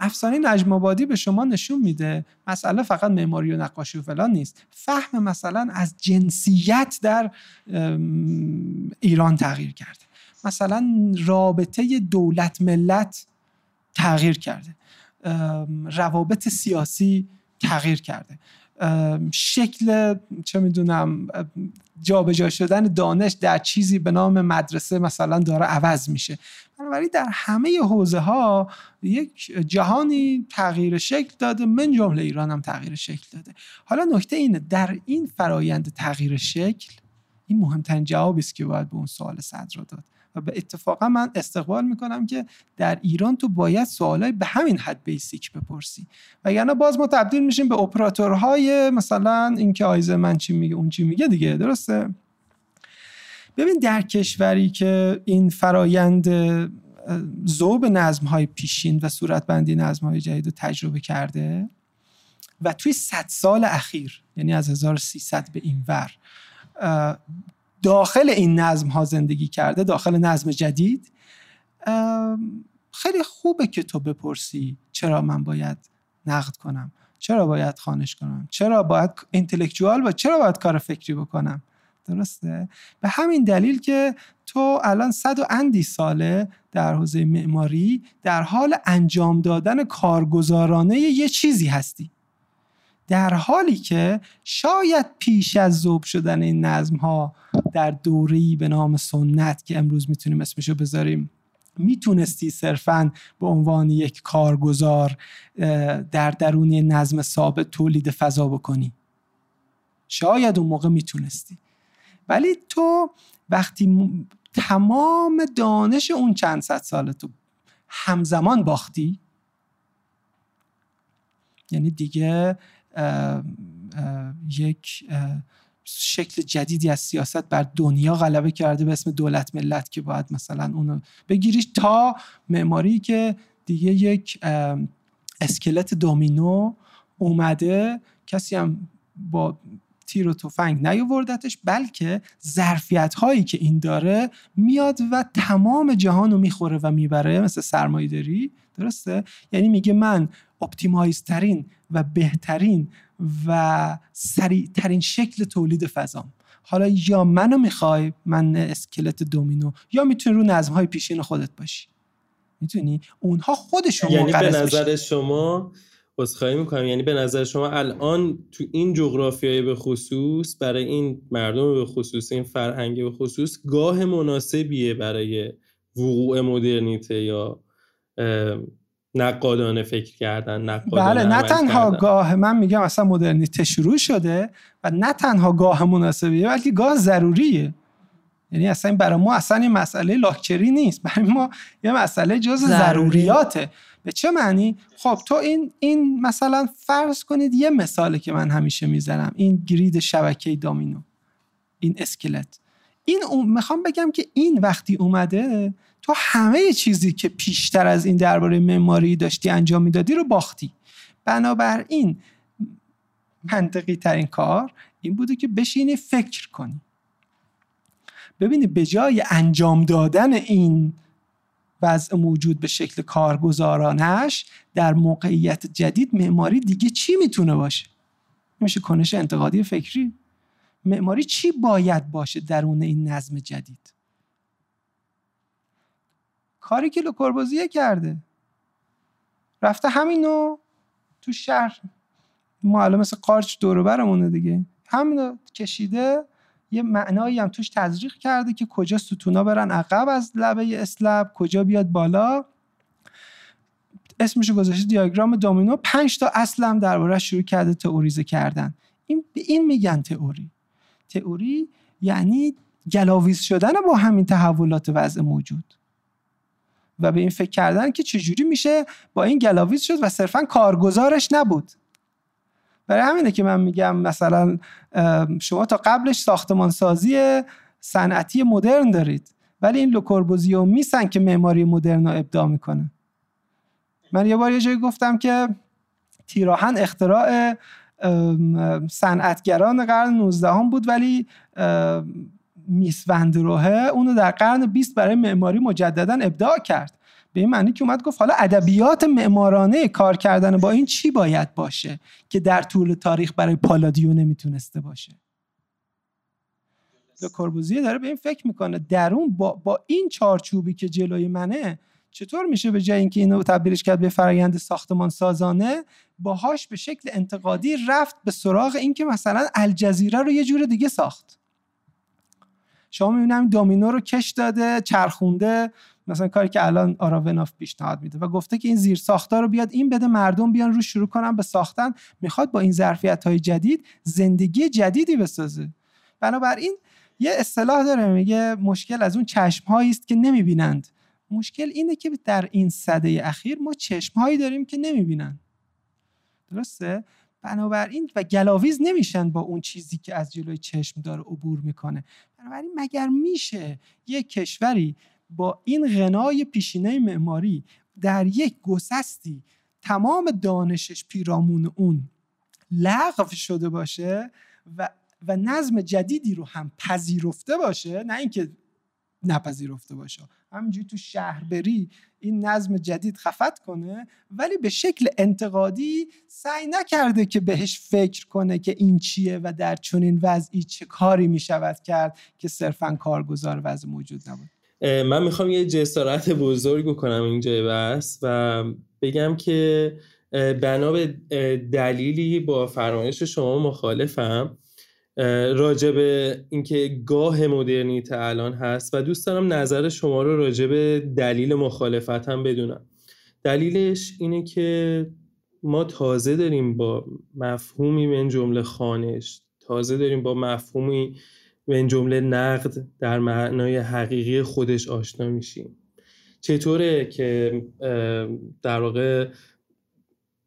افسانه نجم آبادی به شما نشون میده مسئله فقط معماری و نقاشی و فلان نیست، فهم مثلا از جنسیت در ایران تغییر کرده، مثلا رابطه دولت ملت تغییر کرده، روابط سیاسی تغییر کرده، شکل چه میدونم جابجا شدن دانش در چیزی به نام مدرسه مثلا داره عوض میشه. بنابراین در همه حوزه ها یک جهانی تغییر شکل داده، من جمله ایران هم تغییر شکل داده. حالا نکته اینه در این فرایند تغییر شکل، این مهمترین جوابی است که باید به اون سوال صدرا داد و به اتفاقا من استقبال میکنم که در ایران تو باید سوالای به همین حد بیسیک بپرسی، وگرنه باز ما تبدیل میشیم به اپراتورهای مثلا اینکه آیزنمن چی میگه اون چی میگه دیگه. درسته؟ ببین در کشوری که این فرایند ذوب نظم‌های پیشین و صورتبندی نظم‌های جدید رو تجربه کرده و توی صد سال اخیر، یعنی از هزار و سیصد به این ور، داخل این نظم ها زندگی کرده، داخل نظم جدید، خیلی خوبه که تو بپرسی چرا من باید نقد کنم، چرا باید خوانش کنم، چرا باید اینتלקچوال و چرا باید کار فکری بکنم. درسته؟ به همین دلیل که تو الان صد و اندی ساله در حوزه معماری در حال انجام دادن کارگزارانه یه چیزی هستی، در حالی که شاید پیش از ذوب شدن این نظم‌ها در دوره‌ای به نام سنت که امروز میتونیم اسمشو بذاریم میتونستی صرفاً به عنوان یک کارگزار در درونی نظم ثابت تولید فضا بکنی، شاید اون موقع میتونستی، ولی تو وقتی تمام دانش اون چند صد سالتو همزمان باختی، یعنی دیگه اه، اه، یک اه، شکل جدیدی از سیاست بر دنیا غلبه کرده به اسم دولت ملت که باید مثلا اونو بگیریش تا معماری که دیگه یک اسکلت دومینو اومده، کسی هم با تیر و تفنگ نیاوردتش، بلکه ظرفیت هایی که این داره میاد و تمام جهانو میخوره و میبره، مثل سرمایه‌داری. درسته؟ یعنی میگه من اپتیمایز ترین و بهترین و سریع ترین شکل تولید فضام، حالا یا منو میخوای من اسکلت دومینو، یا میتونی رو نظم‌های پیشین خودت باشی. میتونی اونها خودشون یعنی به نظر بشن. شما بسخواهی میکنم، یعنی به نظر شما الان تو این جغرافیای به خصوص برای این مردم به خصوص این فرهنگ به خصوص گاه مناسبیه برای وقوع مدرنیته یا نقادانه فکر کردن، نقادانه بله، نه تنها کردن. گاه من میگم اصلا مدرنیته شروع شده و نه تنها گاه مناسبیه بلکه گاه ضروریه، یعنی اصلا برای ما اصلا این مسئله لاکچری نیست، برای ما یه مسئله جز ضروریاته. به چه معنی؟ خب تو این این مثلا فرض کنید یه مثالی که من همیشه میزنم، این گرید شبکه دامینو، این اسکلت، این میخوام بگم که این وقتی اومده تو همه چیزی که پیشتر از این درباره معماری داشتی انجام میدادی رو باختی. بنابراین منطقی ترین کار این بوده که بشینی فکر کنی، ببینی به جای انجام دادن این وضع موجود به شکل کارگزارانش در موقعیت جدید معماری دیگه چی میتونه باشه. میشه کنش انتقادی فکری، معماری چی باید باشه درون این نظم جدید، کاری که لوکوربوزیه کرده، رفته همینو تو شهر ما الان مثل قارچ دور و برمونه دیگه، همینو کشیده یه معنایی هم توش تزریق کرده که کجا ستونا برن عقب از لبه اسلب، کجا بیاد بالا، اسمشو گذاشته دیاگرام دومینو. پنج تا اصل هم درباره‌اش شروع کرده تئوریزه کردن. این به این میگن تئوری. تئوری یعنی گلاویز شدن با همین تحولات وضع موجود و به این فکر کردن که چجوری میشه با این گلاویز شد و صرفاً کارگزارش نبود. برای همینه که من میگم مثلا شما تا قبلش ساختمانسازی صنعتی مدرن دارید ولی این لوکوربوزیه و میسن که معماری مدرن رو ابداع میکنه. من یه بار یه جایی گفتم که تیراهن اختراع صنعتگران قرن نوزدهم هم بود ولی میس وندروه اونو در قرن بیست برای معماری مجددا ابداع کرد. به این معنی که اومد گفت حالا ادبیات معمارانه کار کردن با این چی باید باشه که در طول تاریخ برای پالادیو نمیتونسته باشه. لوکوربوزیه داره به این فکر میکنه درون با, با این چارچوبی که جلوی منه چطور میشه به جای اینکه اینو تبدیلش کرد به فرآیند ساختمان سازانه باهاش به شکل انتقادی رفت به سراغ اینکه مثلا الجزیره رو یه جور دیگه ساخت. شما میبینم دامینو رو کش داده، چرخونده، مثلا کاری که الان آراوناف پیشنهاد میده و گفته که این زیر ساختار رو بیاد این بده مردم بیان روش شروع کنن به ساختن. میخواد با این ظرفیت‌های جدید زندگی جدیدی بسازه. بنابراین یه اصطلاح داره میگه مشکل از اون چشم‌هایی است که نمیبینند. مشکل اینه که در این سده اخیر ما چشم‌هایی داریم که نمیبینن. درسته؟ بنابراین و گلاویز نمیشن با اون چیزی که از جلوی چشم داره عبور میکنه. بنابراین مگر میشه یک کشوری با این غنای پیشینه معماری در یک گسستی تمام دانشش پیرامون اون لغو شده باشه و و نظم جدیدی رو هم پذیرفته باشه، نه اینکه نپذیرفته باشه، همینجوری تو شهر بری این نظم جدید خفت کنه ولی به شکل انتقادی سعی نکرده که بهش فکر کنه که این چیه و در چنین وضعی چه کاری میشود کرد که صرفاً کارگزار وضع موجود نبود. من میخوام یه جسارت بزرگ کنم اینجای بس و بگم که بنا به دلیلی با فرمایش شما مخالفم راجب اینکه گاه مدرنیته الان هست و دوست دارم نظر شما رو راجب دلیل مخالفت هم بدونم. دلیلش اینه که ما تازه داریم با مفهومی من جمله خانش، تازه داریم با مفهومی من جمله نقد در معنای حقیقی خودش آشنا میشیم. چطوره که در واقع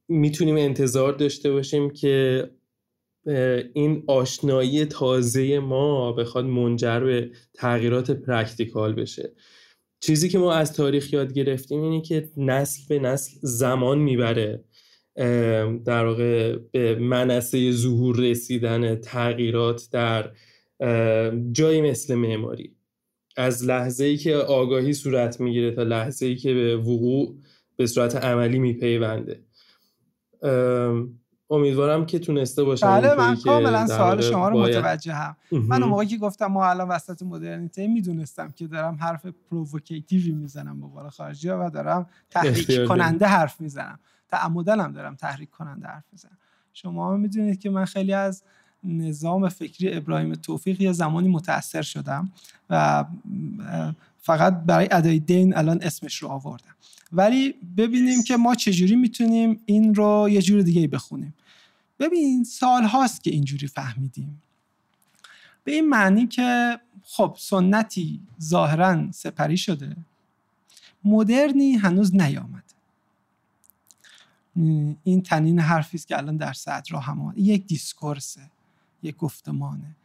میتونیم انتظار داشته باشیم که این آشنایی تازه ما بخواد منجر به تغییرات پرکتیکال بشه؟ چیزی که ما از تاریخ یاد گرفتیم اینه که نسل به نسل زمان میبره در واقع به منصه ظهور رسیدن تغییرات در جایی مثل معماری. از لحظه‌ای که آگاهی صورت میگیره تا لحظه‌ای که به وقوع به صورت عملی میپیونده. امیدوارم که تونسته باشم. بله من کاملا سوال شما رو باید متوجهم. من اون موقعی که گفتم ما الان وسط مدرنیته میدونستم که دارم حرف پرووکیتیوی میزنم با بالا خارجی‌ها و دارم تحریک کننده حرف میزنم، تعمداً هم دارم تحریک کننده حرف میزنم. شما میدونید که من خیلی از نظام فکری ابراهیم توفیق یه زمانی متأثر شدم و فقط برای ادای دین الان اسمش رو آوردم. ولی ببینیم که ما چجوری میتونیم این رو یه جور دیگه بخونیم. ببین سال هاست که اینجوری فهمیدیم، به این معنی که خب سنتی ظاهرن سپری شده، مدرنی هنوز نیامد. این تنین حرفیست که الان در صدرا همان یک دیسکورسه، یک گفتمانه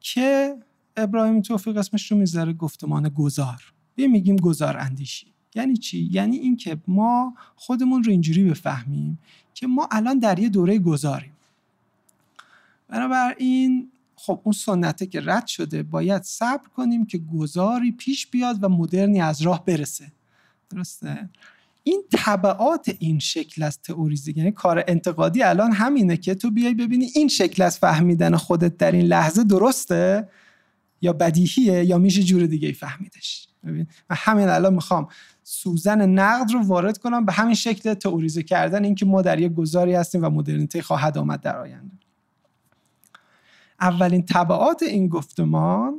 که ابراهیم توفیق اسمش رو میذاره گفتمان گذار. بیا میگیم گذار اندیشی. یعنی چی؟ یعنی این که ما خودمون رو اینجوری بفهمیم که ما الان در یه دوره گذاریم. بنابراین خب اون سنته که رد شده، باید صبر کنیم که گذاری پیش بیاد و مدرنی از راه برسه. درسته؟ این تبعات این شکل از تئوریزی، یعنی کار انتقادی الان همینه که تو بیای ببینی این شکل از فهمیدن خودت در این لحظه درسته یا بدیهیه یا میشه جور دیگه فهمیدش. ببین من همین الان میخوام سوزن نقد رو وارد کنم به همین شکل تئوریزه کردن اینکه ما در یک گذاری هستیم و مدرنیته خواهد آمد در آینده. اولین تبعات این گفتمان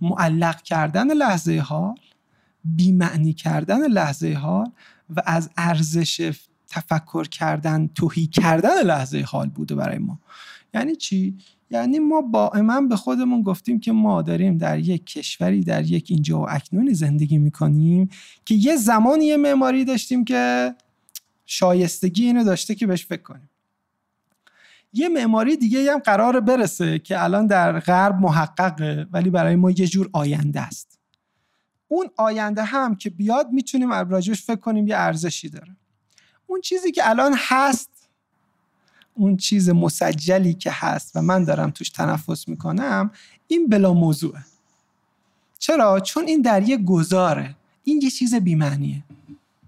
معلق کردن لحظه حال، بی‌معنی کردن لحظه حال و از ارزش تفکر کردن توهی کردن لحظه حال بوده برای ما. یعنی چی؟ یعنی ما دائما به خودمون گفتیم که ما داریم در یک کشوری، در یک اینجا و اکنونی زندگی میکنیم که یه زمانی یه معماری داشتیم که شایستگی اینو داشته که بهش فکر کنیم. یه معماری دیگه هم قراره برسه که الان در غرب محققه ولی برای ما یه جور آینده است. اون آینده هم که بیاد میتونیم راجعش فکر کنیم، یه ارزشی داره. اون چیزی که الان هست، اون چیز مسجلی که هست و من دارم توش تنفس میکنم، این بلا موضوعه. چرا؟ چون این در یه گذاره، این یه چیز بیمعنیه،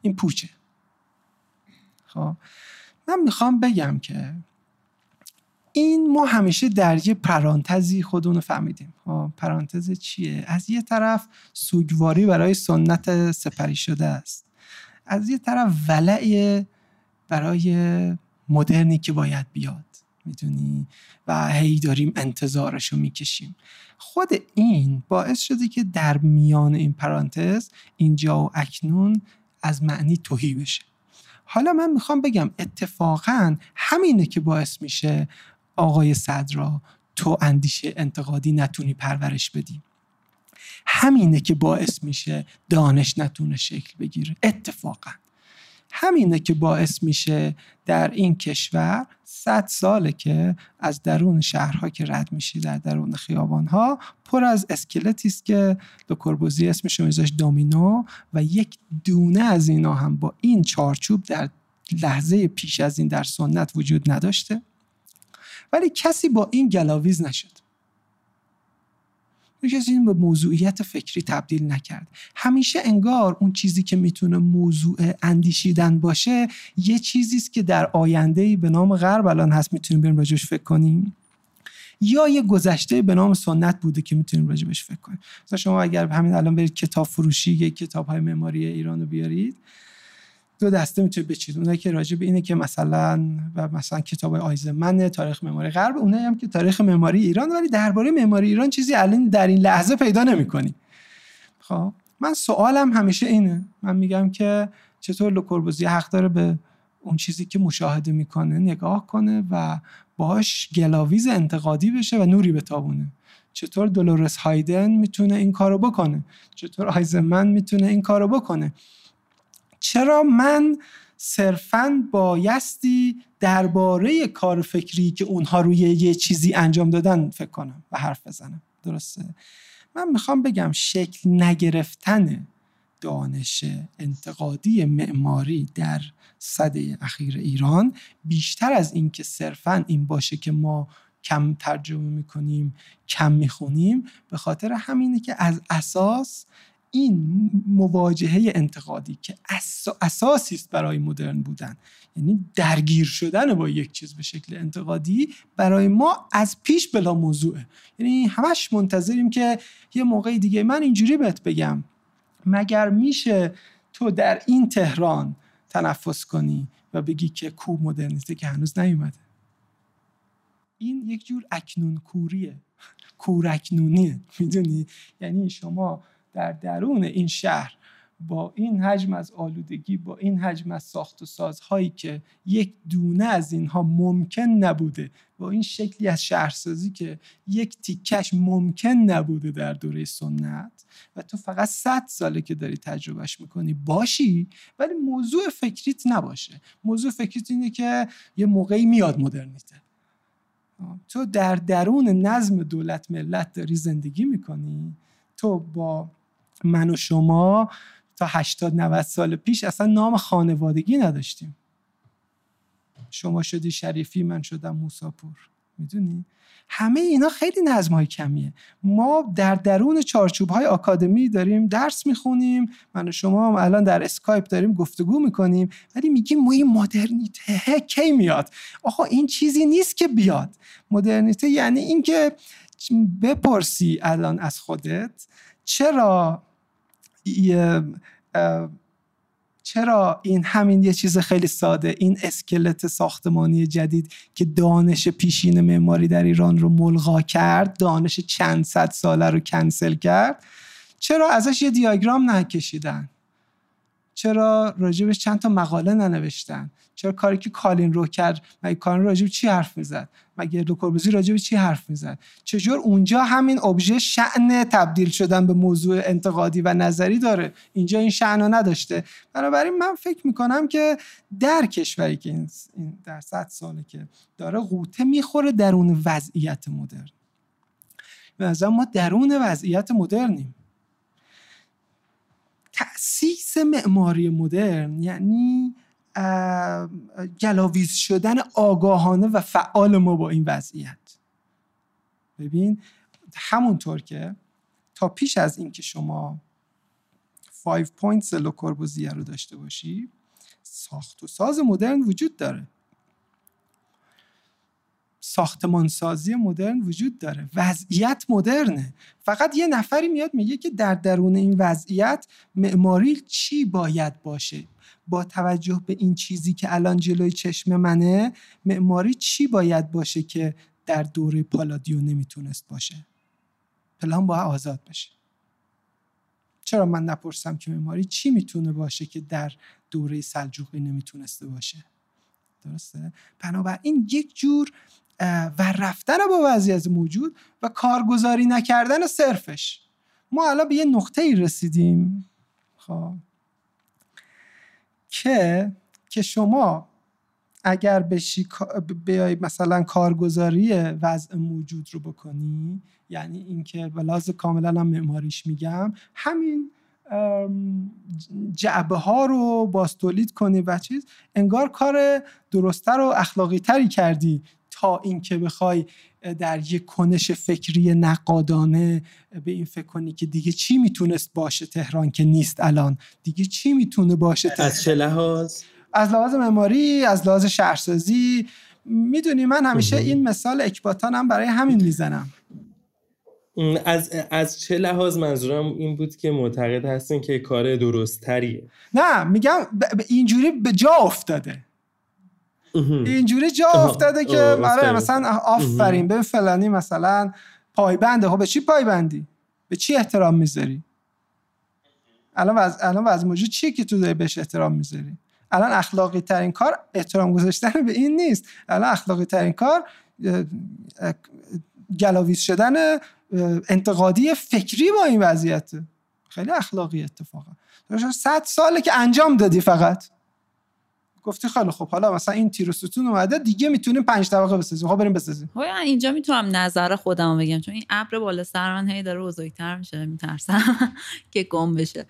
این پوچه. خب من میخوام بگم که این ما همیشه در یه پرانتزی خودونو فهمیدیم. خب پرانتز چیه؟ از یه طرف سوگواری برای سنت سپری شده است، از یه طرف ولع برای مدرنی که باید بیاد، میدونی، و هی داریم انتظارشو میکشیم. خود این باعث شده که در میان این پرانتز، اینجا و اکنون، از معنی تهی بشه. حالا من میخوام بگم اتفاقاً همینه که باعث میشه آقای صدرا تو اندیشه انتقادی نتونی پرورش بدی، همینه که باعث میشه دانش نتونه شکل بگیره، اتفاقاً همینه که باعث میشه در این کشور صد ساله که از درون شهرها که رد میشی، در درون خیابانها پر از اسکلتیست که لوکوربوزیه اسمشو میذاشت دامینو، و یک دونه از اینا هم با این چارچوب در لحظه پیش از این در سنت وجود نداشته، ولی کسی با این گلاویز نشد، کسی این به موضوعیت فکری تبدیل نکرد. همیشه انگار اون چیزی که میتونه موضوع اندیشیدن باشه یه چیزیست که در آیندهی به نام غرب الان هست، میتونیم بریم راجعش فکر کنیم، یا یه گذشته به نام سنت بوده که میتونیم راجعش فکر کنیم. مثلا شما اگر همین الان برید کتاب فروشی یک کتاب های معماری ایران رو بیارید، دو دسته میتونید بچید. اونایی که راجع به اینه که مثلا و مثلا کتاب آیزنمن تاریخ معماری غرب، اونایی هم که تاریخ معماری ایران، ولی درباره معماری ایران چیزی الان در این لحظه پیدا نمی‌کنی. خب من سوالم همیشه اینه، من میگم که چطور لوکوربوزیه حق داره به اون چیزی که مشاهده میکنه نگاه کنه و باهاش گلاویز انتقادی بشه و نوری بتابونه؟ چطور دولورس هایدن میتونه این کارو بکنه؟ چطور آیزنمن میتونه این کارو بکنه؟ چرا من صرفاً بایستی درباره کار فکری که اونها روی یه چیزی انجام دادن فکر کنم و حرف بزنم؟ درسته؟ من میخوام بگم شکل نگرفتن دانش انتقادی معماری در سده اخیر ایران بیشتر از این که صرفاً این باشه که ما کم ترجمه میکنیم، کم میخونیم، به خاطر همینه که از اساس این مواجهه انتقادی که اس... اساسی است برای مدرن بودن، یعنی درگیر شدن با یک چیز به شکل انتقادی، برای ما از پیش بلا موضوعه. یعنی همش منتظریم که یه موقع دیگه من اینجوری بهت بگم مگر میشه تو در این تهران تنفس کنی و بگی که کو مدرنیسته که هنوز نیومده. این یک جور اکنونکوریه، کورکنونیه، میدونی؟ یعنی شما در درون این شهر با این حجم از آلودگی، با این حجم از ساخت و سازهایی که یک دونه از اینها ممکن نبوده، با این شکلی از شهرسازی که یک تیکش ممکن نبوده در دوره سنت، و تو فقط صد ساله که داری تجربهش میکنی باشی، ولی موضوع فکریت نباشه. موضوع فکریت اینه که یه موقعی میاد مدرنیته. تو در درون نظم دولت ملت داری زندگی میکنی، تو با من و شما تا هشتاد نود سال پیش اصلا نام خانوادگی نداشتیم. شما شدی شریفی، من شدم موساپور، میدونی؟ همه اینا خیلی نظم‌های کمیه. ما در درون چارچوب‌های آکادمی داریم درس میخونیم، من و شما هم الان در اسکایپ داریم گفتگو میکنیم، ولی میگیم ما این مدرنیته کی میاد؟ آخه این چیزی نیست که بیاد. مدرنیته یعنی این که بپرسی الان از خودت چرا چرا این همین یه چیز خیلی ساده، این اسکلت ساختمانی جدید که دانش پیشین معماری در ایران رو ملغا کرد، دانش چند صد ساله رو کنسل کرد، چرا ازش یه دیاگرام نکشیدن؟ چرا راجبش چند تا مقاله ننوشتن؟ چرا کاری که کالین رو کرد، مگه کالین راجب چی حرف میزد؟ مگه لوکوربوزیه راجب چی حرف میزد؟ چجور اونجا همین ابژه شأن تبدیل شدن به موضوع انتقادی و نظری داره، اینجا این شأن رو نداشته. بنابراین من فکر میکنم که در کشوری که این در صد ساله که داره غوطه میخوره درون وضعیت مدرن. مثلا ما درون وضعیت مدرنیم. تأسیس معماری مدرن یعنی گلاویز شدن آگاهانه و فعال ما با این وضعیت. ببین همونطور که تا پیش از این که شما فایو پوینتس لوکوربوزیه رو داشته باشی، ساخت و ساز مدرن وجود داره، ساختمانسازی مدرن وجود داره، وضعیت مدرنه. فقط یه نفری میاد میگه که در درون این وضعیت معماری چی باید باشه، با توجه به این چیزی که الان جلوی چشم منه معماری چی باید باشه که در دوره پالادیو نمیتونست باشه، پلان باید آزاد بشه. چرا من نپرسم که معماری چی میتونه باشه که در دوره سلجوقی نمیتونسته باشه؟ درسته؟ بنابراین یک جور و رفتن با وضعیت موجود و کارگزاری نکردن صرفش. ما الان به یه نقطه‌ای رسیدیم خب که که شما اگر بشی بیای مثلا کارگزاری وضع موجود رو بکنی، یعنی اینکه بلاز کاملا هم معماریش میگم، همین جعبه ها رو باستولید کنی و چیز، انگار کار درستر و اخلاقی تری کردی تا اینکه بخوای در یک کنش فکری نقادانه به این فکر کنی که دیگه چی میتونست باشه تهران که نیست الان، دیگه چی میتونه باشه تهران. از چه لحاظ؟ از لحاظ معماری، از لحاظ شهرسازی. میدونی من همیشه این مثال اکباتان هم برای همین میزنم. از از چه لحاظ؟ منظورم این بود که معتقد هستین که کار درست تریه. نه میگم ب... اینجوری به جا افتاده، اینجوری جا افتاده که برای مثلا آفرین به فلانی مثلا پایبنده. خب به چی پایبندی؟ به چی احترام میذاری؟ الان وز... الان وضع موجود چیه که تو داری بهش احترام میذاری؟ الان اخلاقی ترین کار احترام گذاشتن به این نیست، الان اخلاقی ترین کار گلاویز شدن انتقادی فکری با این وضعیته. خیلی اخلاقی اتفاقا. صد ساله که انجام دادی، فقط گفتی خیلی خب حالا مثلا این تیر و ستون اومده دیگه میتونیم پنج طبقه بسازیم، خب بریم بسازیم. خب اینجا میتونم نظر خودم بگم چون این ابر بالا سر من هی داره بزرگتر میشه، میترسم که گم بشه.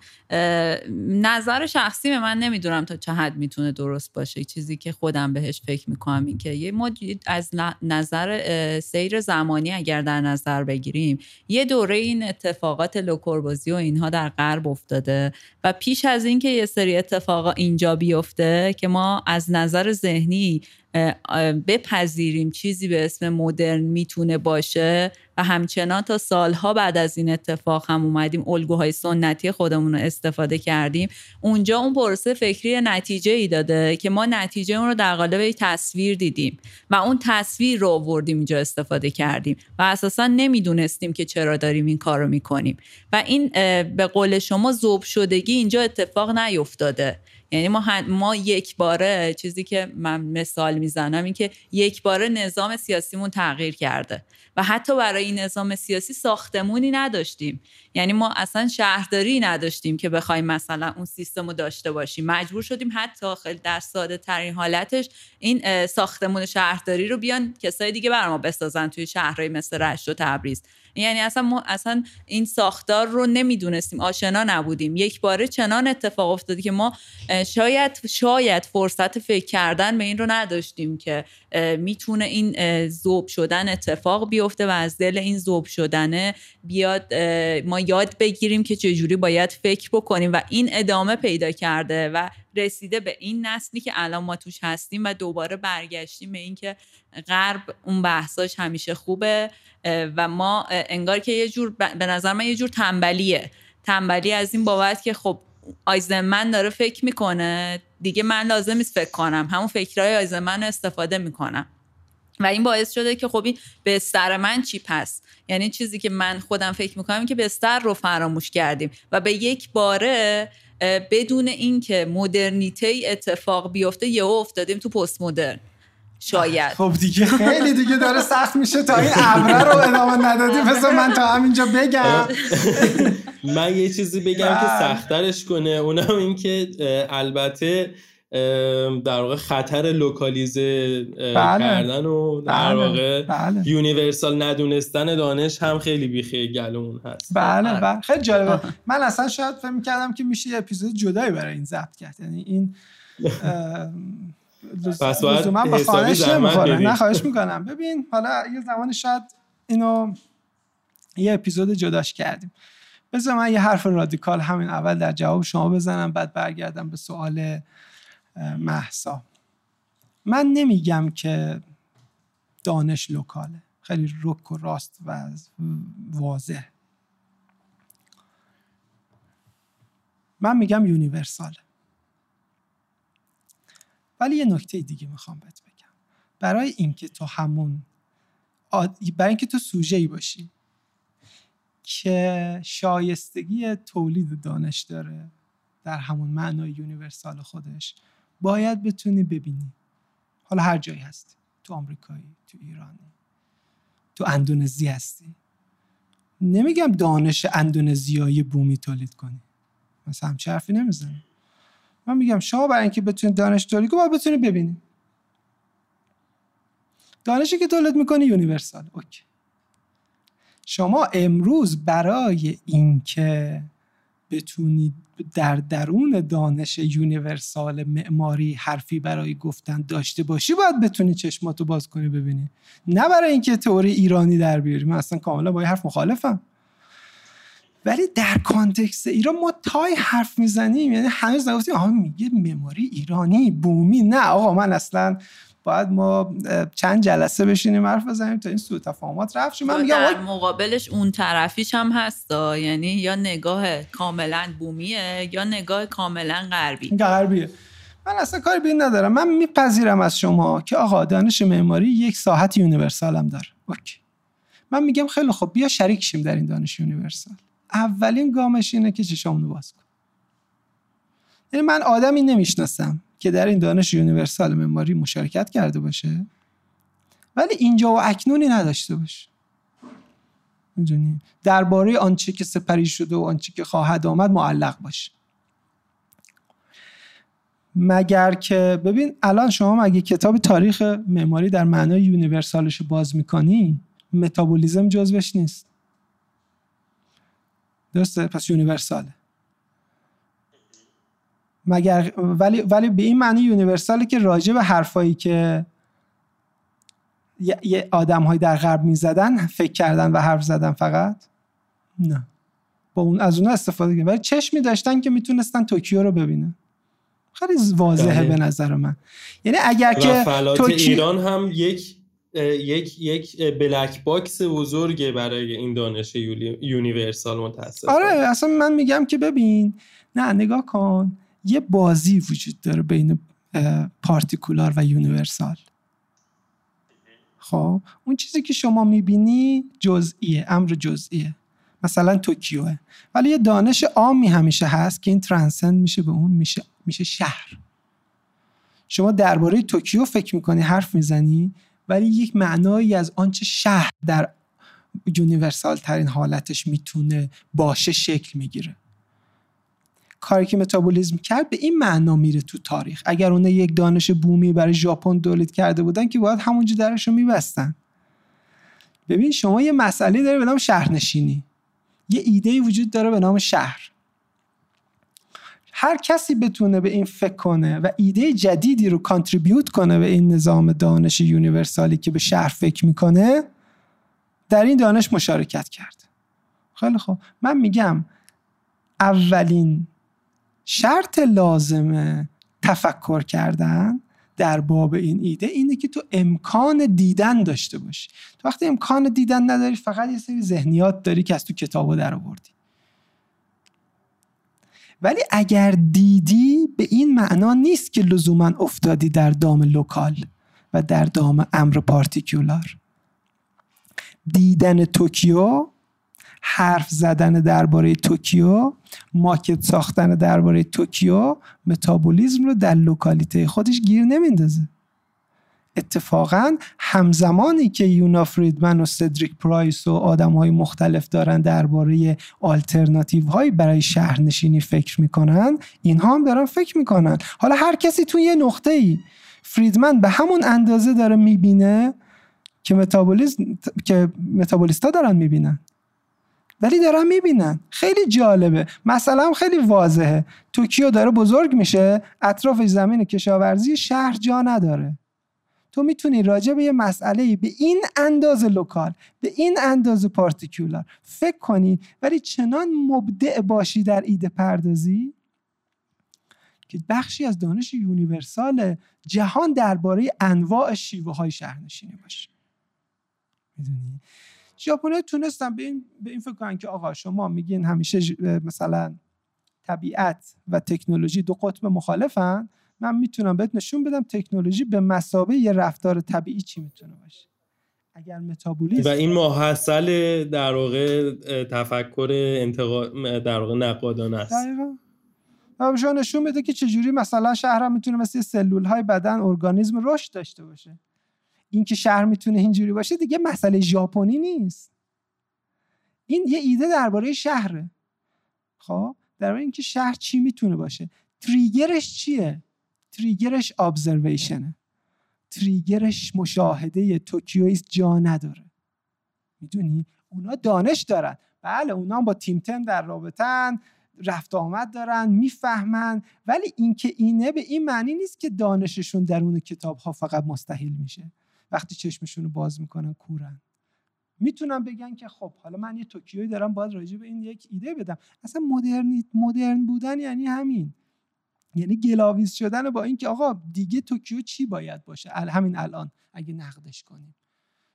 نظر شخصی به من، نمیدونم تا چه حد میتونه درست باشه. چیزی که خودم بهش فکر میکنم این که یه ما از نظر سیر زمانی اگر در نظر بگیریم، یه دوره این اتفاقات لوکوربوزیه و اینها در غرب افتاده و پیش از اینکه یه سری اتفاقا اینجا بیفته که ما از نظر ذهنی بپذیریم چیزی به اسم مدرن میتونه باشه و همچنان تا سالها بعد از این اتفاق هم اومدیم الگوهای سنتی خودمون رو استفاده کردیم، اونجا اون پروسه فکری نتیجه ای داده که ما نتیجه اون رو در قالب یک تصویر دیدیم و اون تصویر رو آوردیم اینجا استفاده کردیم و اساسا نمیدونستیم که چرا داریم این کار رو میکنیم و این به قول شما ذوب شدگی اینجا اتفاق نیفتاده. یعنی ما, ما یک باره، چیزی که من مثال میزنم این که یک باره نظام سیاسیمون تغییر کرده و حتی برای این نظام سیاسی ساختمونی نداشتیم. یعنی ما اصلا شهرداری نداشتیم که بخوایم مثلا اون سیستم رو داشته باشیم، مجبور شدیم حتی خیلی در ساده ترین حالتش این ساختمون شهرداری رو بیان کسای دیگه برای ما بسازن توی شهرهای مثل رشت و تبریز. یعنی اصلا ما اصلا این ساختار رو نمیدونستیم، آشنا نبودیم. یک باره چنان اتفاق افتاد که ما شاید شاید فرصت فکر کردن به این رو نداشتیم که میتونه این ذوب شدن اتفاق بیفته و از دل این ذوب شدنه بیاد ما یاد بگیریم که چجوری باید فکر بکنیم و این ادامه پیدا کرده و رسیده به این نسلی که الان ما توش هستیم و دوباره برگشتیم به این که غرب اون بحثاش همیشه خوبه و ما انگار که یه جور به نظر من یه جور تنبلیه تنبلی از این بابت که خب آیزنمن داره فکر میکنه دیگه، من لازم نیست فکر کنم، همون فکرهای آیزنمن رو استفاده میکنم و این باعث شده که خب این بستر من چی پس؟ یعنی چیزی که من خودم فکر میکنم که بستر رو فراموش کردیم و به یک باره بدون اینکه مدرنیته اتفاق بیفته یهو افتادیم تو پست مدرن. شاید خب دیگه خیلی دیگه داره سخت میشه تا این عبره رو ادامه ندادیم. مثلا من تا همینجا بگم من یه چیزی بگم که سخت‌ترش کنه، اونم این که البته در واقع خطر لوکالیزه کردن و در واقع یونیورسال ندونستن دانش هم خیلی بیخه گلمون هست. بله بله خیلی جالبه. من اصلا شاید فکر می‌کردم که میشه یه اپیزود جدایی برای این ضبط کرد، یعنی این لزوما با خواهش نمی‌خوره. نه خواهش می‌کنم. ببین حالا یه زمانی شاید اینو یه اپیزود جداش کردیم. بذار من یه حرف رادیکال همین اول در جواب شما بزنم، بعد برگردم به سوال مهسا. من نمیگم که دانش لوکاله، خیلی رک و راست و واضح. من میگم یونیورساله. ولی یه نکته دیگه میخوام بهت بگم. برای اینکه تو همون آد... برای اینکه تو سوژه‌ای باشی که شایستگی تولید دانش داره در همون معنای یونیورسال خودش، باید بتونی ببینی، حالا هر جایی هستی، تو آمریکایی، تو ایرانی، تو اندونزی هستی، نمیگم دانش اندونزیایی بومی تولید کنی، مثلا همچه حرفی نمیزنم. من میگم شما برای اینکه بتونی دانش تولید کنی باید بتونی ببینی. دانشی که تولید میکنی یونیورسال. اوکی. شما امروز برای اینکه بتونید در درون دانش یونیورسال معماری حرفی برای گفتن داشته باشی، باید بتونی چشماتو باز کنی ببینی، نه برای اینکه تئوری ایرانی در بیاری. من اصلا کاملا با این حرف مخالفم، ولی در کانتکست ایران ما تای حرف میزنیم، یعنی هنوز نگفتیم آها میگه معماری ایرانی بومی. نه آقا، من اصلا باید ما چند جلسه بشینیم حرف بزنیم تا این سوء تفاهمات رفع شه. من میگم در مقابلش اون طرفیش هم هستا، یعنی یا نگاه کاملا بومیه یا نگاه کاملا غربی غربیه. من اصلا کاری به این ندارم. من میپذیرم از شما که آقا دانش معماری یک ساحت یونیورسال هم داره. اوکی. من میگم خیلی خب، بیا شریک شیم در این دانش یونیورسال. اولین گامش اینه که چشامونو باز کن. یعنی من آدمی نمیشناسم که در این دانش یونیورسال معماری مشارکت کرده باشه ولی اینجا و اکنونی نداشته باشه. میدونی درباره آنچه که سپری شده و آنچه که خواهد آمد معلق باشه. مگر که ببین الان شما اگه کتاب تاریخ معماری در معنای یونیورسالش باز میکنی، متابولیسم جزوش نیست. درسته؟ پس یونیورساله. مگر ولی ولی به این معنی یونیورسالی که راجع به حرفایی که یه آدم‌های در غرب می‌زدن فکر کردن و حرف زدن فقط، نه با اون از اونها استفاده کردن، ولی چشمی داشتن که میتونستن توکیو رو ببینن. خیلی واضحه به نظر من. یعنی اگر که توکی... ایران هم یک یک یک بلک باکس بزرگه برای این دانش یونیورسال متأسفانه. آره اصلا من میگم که ببین، نه نگاه کن، یه بازی وجود داره بین پارتیکولار و یونیورسال. خب اون چیزی که شما میبینی جزئیه، امر جزئیه، مثلا توکیوه، ولی یه دانش عامی همیشه هست که این ترانسند میشه به اون، میشه میشه شهر. شما درباره توکیو فکر میکنی، حرف میزنی، ولی یک معنایی از آنچه شهر در یونیورسال ترین حالتش میتونه باشه شکل میگیره. کاری که متابولیسم کرد به این معنا میره تو تاریخ. اگر اون یک دانش بومی برای ژاپن تولید کرده بودن که باید همونجا درشو میبستن. ببین شما یه مسئله داره به نام شهرنشینی، یه ایده‌ای وجود داره به نام شهر. هر کسی بتونه به این فکر کنه و ایده جدیدی رو کانتریبیوت کنه به این نظام دانش یونیورسالی که به شهر فکر میکنه، در این دانش مشارکت کرد. خیلی خوب، من میگم اولین شرط لازم تفکر کردن در باب این ایده اینه که تو امکان دیدن داشته باشی. تو وقتی امکان دیدن نداری، فقط یه سری ذهنیات داری که از تو کتابا در آوردی. ولی اگر دیدی به این معنا نیست که لزوما افتادی در دام لوکال و در دام امر پارتیکولار. دیدن توکیو حرف زدن درباره توکیو، ماکت ساختن درباره توکیو، متابولیسم رو در لوکالیته خودش گیر نمیندازه. اتفاقا همزمانی که یونا فریدمن و سدریک پرایس و آدم‌های مختلف دارن درباره آلترناتیوهای برای شهرنشینی فکر میکنن، اینها هم دارن فکر میکنن. حالا هر کسی تو یه نقطه‌ای، فریدمن به همون اندازه داره میبینه که متابولیسم که متابولیستا دارن میبینن، ولی دارن میبینن. خیلی جالبه، مثلا هم خیلی واضحه. توکیو داره بزرگ میشه، اطرافش زمین کشاورزی، شهر جا نداره. تو میتونی راجع به یه مسئله‌ای به این اندازه لوکال، به این اندازه پارتیکولار فکر کنی، ولی چنان مبدع باشی در ایده پردازی که بخشی از دانش یونیورسال جهان درباره انواع شیوه‌های شهرنشینی باشه. میدونی ژاپن‌ها تونستن به این به این فکر کنن که آقا شما میگین همیشه مثلا طبیعت و تکنولوژی دو قطب مخالفن، من میتونم بهت نشون بدم تکنولوژی به مثابه یه رفتار طبیعی چی میتونه باشه. اگر متابولیسم و این محصل در واقع تفکر انتقاد در واقع نقادانه است. دقیقاً. همچنین نشون میده که چجوری مثلا شهر هم میتونه مثل سلول‌های بدن ارگانیسم رشد داشته باشه. این که شهر میتونه اینجوری باشه دیگه مسئله ژاپنی نیست. این یه ایده درباره شهره. خب درباره اینکه شهر چی میتونه باشه. تریگرش چیه؟ تریگرش ابزرویشنه، تریگرش مشاهده توکیویست جا نداره. میدونی اونا دانش دارن، بله اونا با تیم تم در رابطن، رفت آمد دارن، میفهمن، ولی اینکه اینه به این معنی نیست که دانششون در اون کتاب ها فقط مستحیل میشه. وقتی چشمشون رو باز میکنن کورن، میتونن بگن که خب حالا من یه توکیویی دارم، باید راجع به این یک ایده بدم. اصلا مدرن مدرن بودن یعنی همین، یعنی گلاویز شدن با این که آقا دیگه توکیو چی باید باشه همین الان اگه نقدش کنیم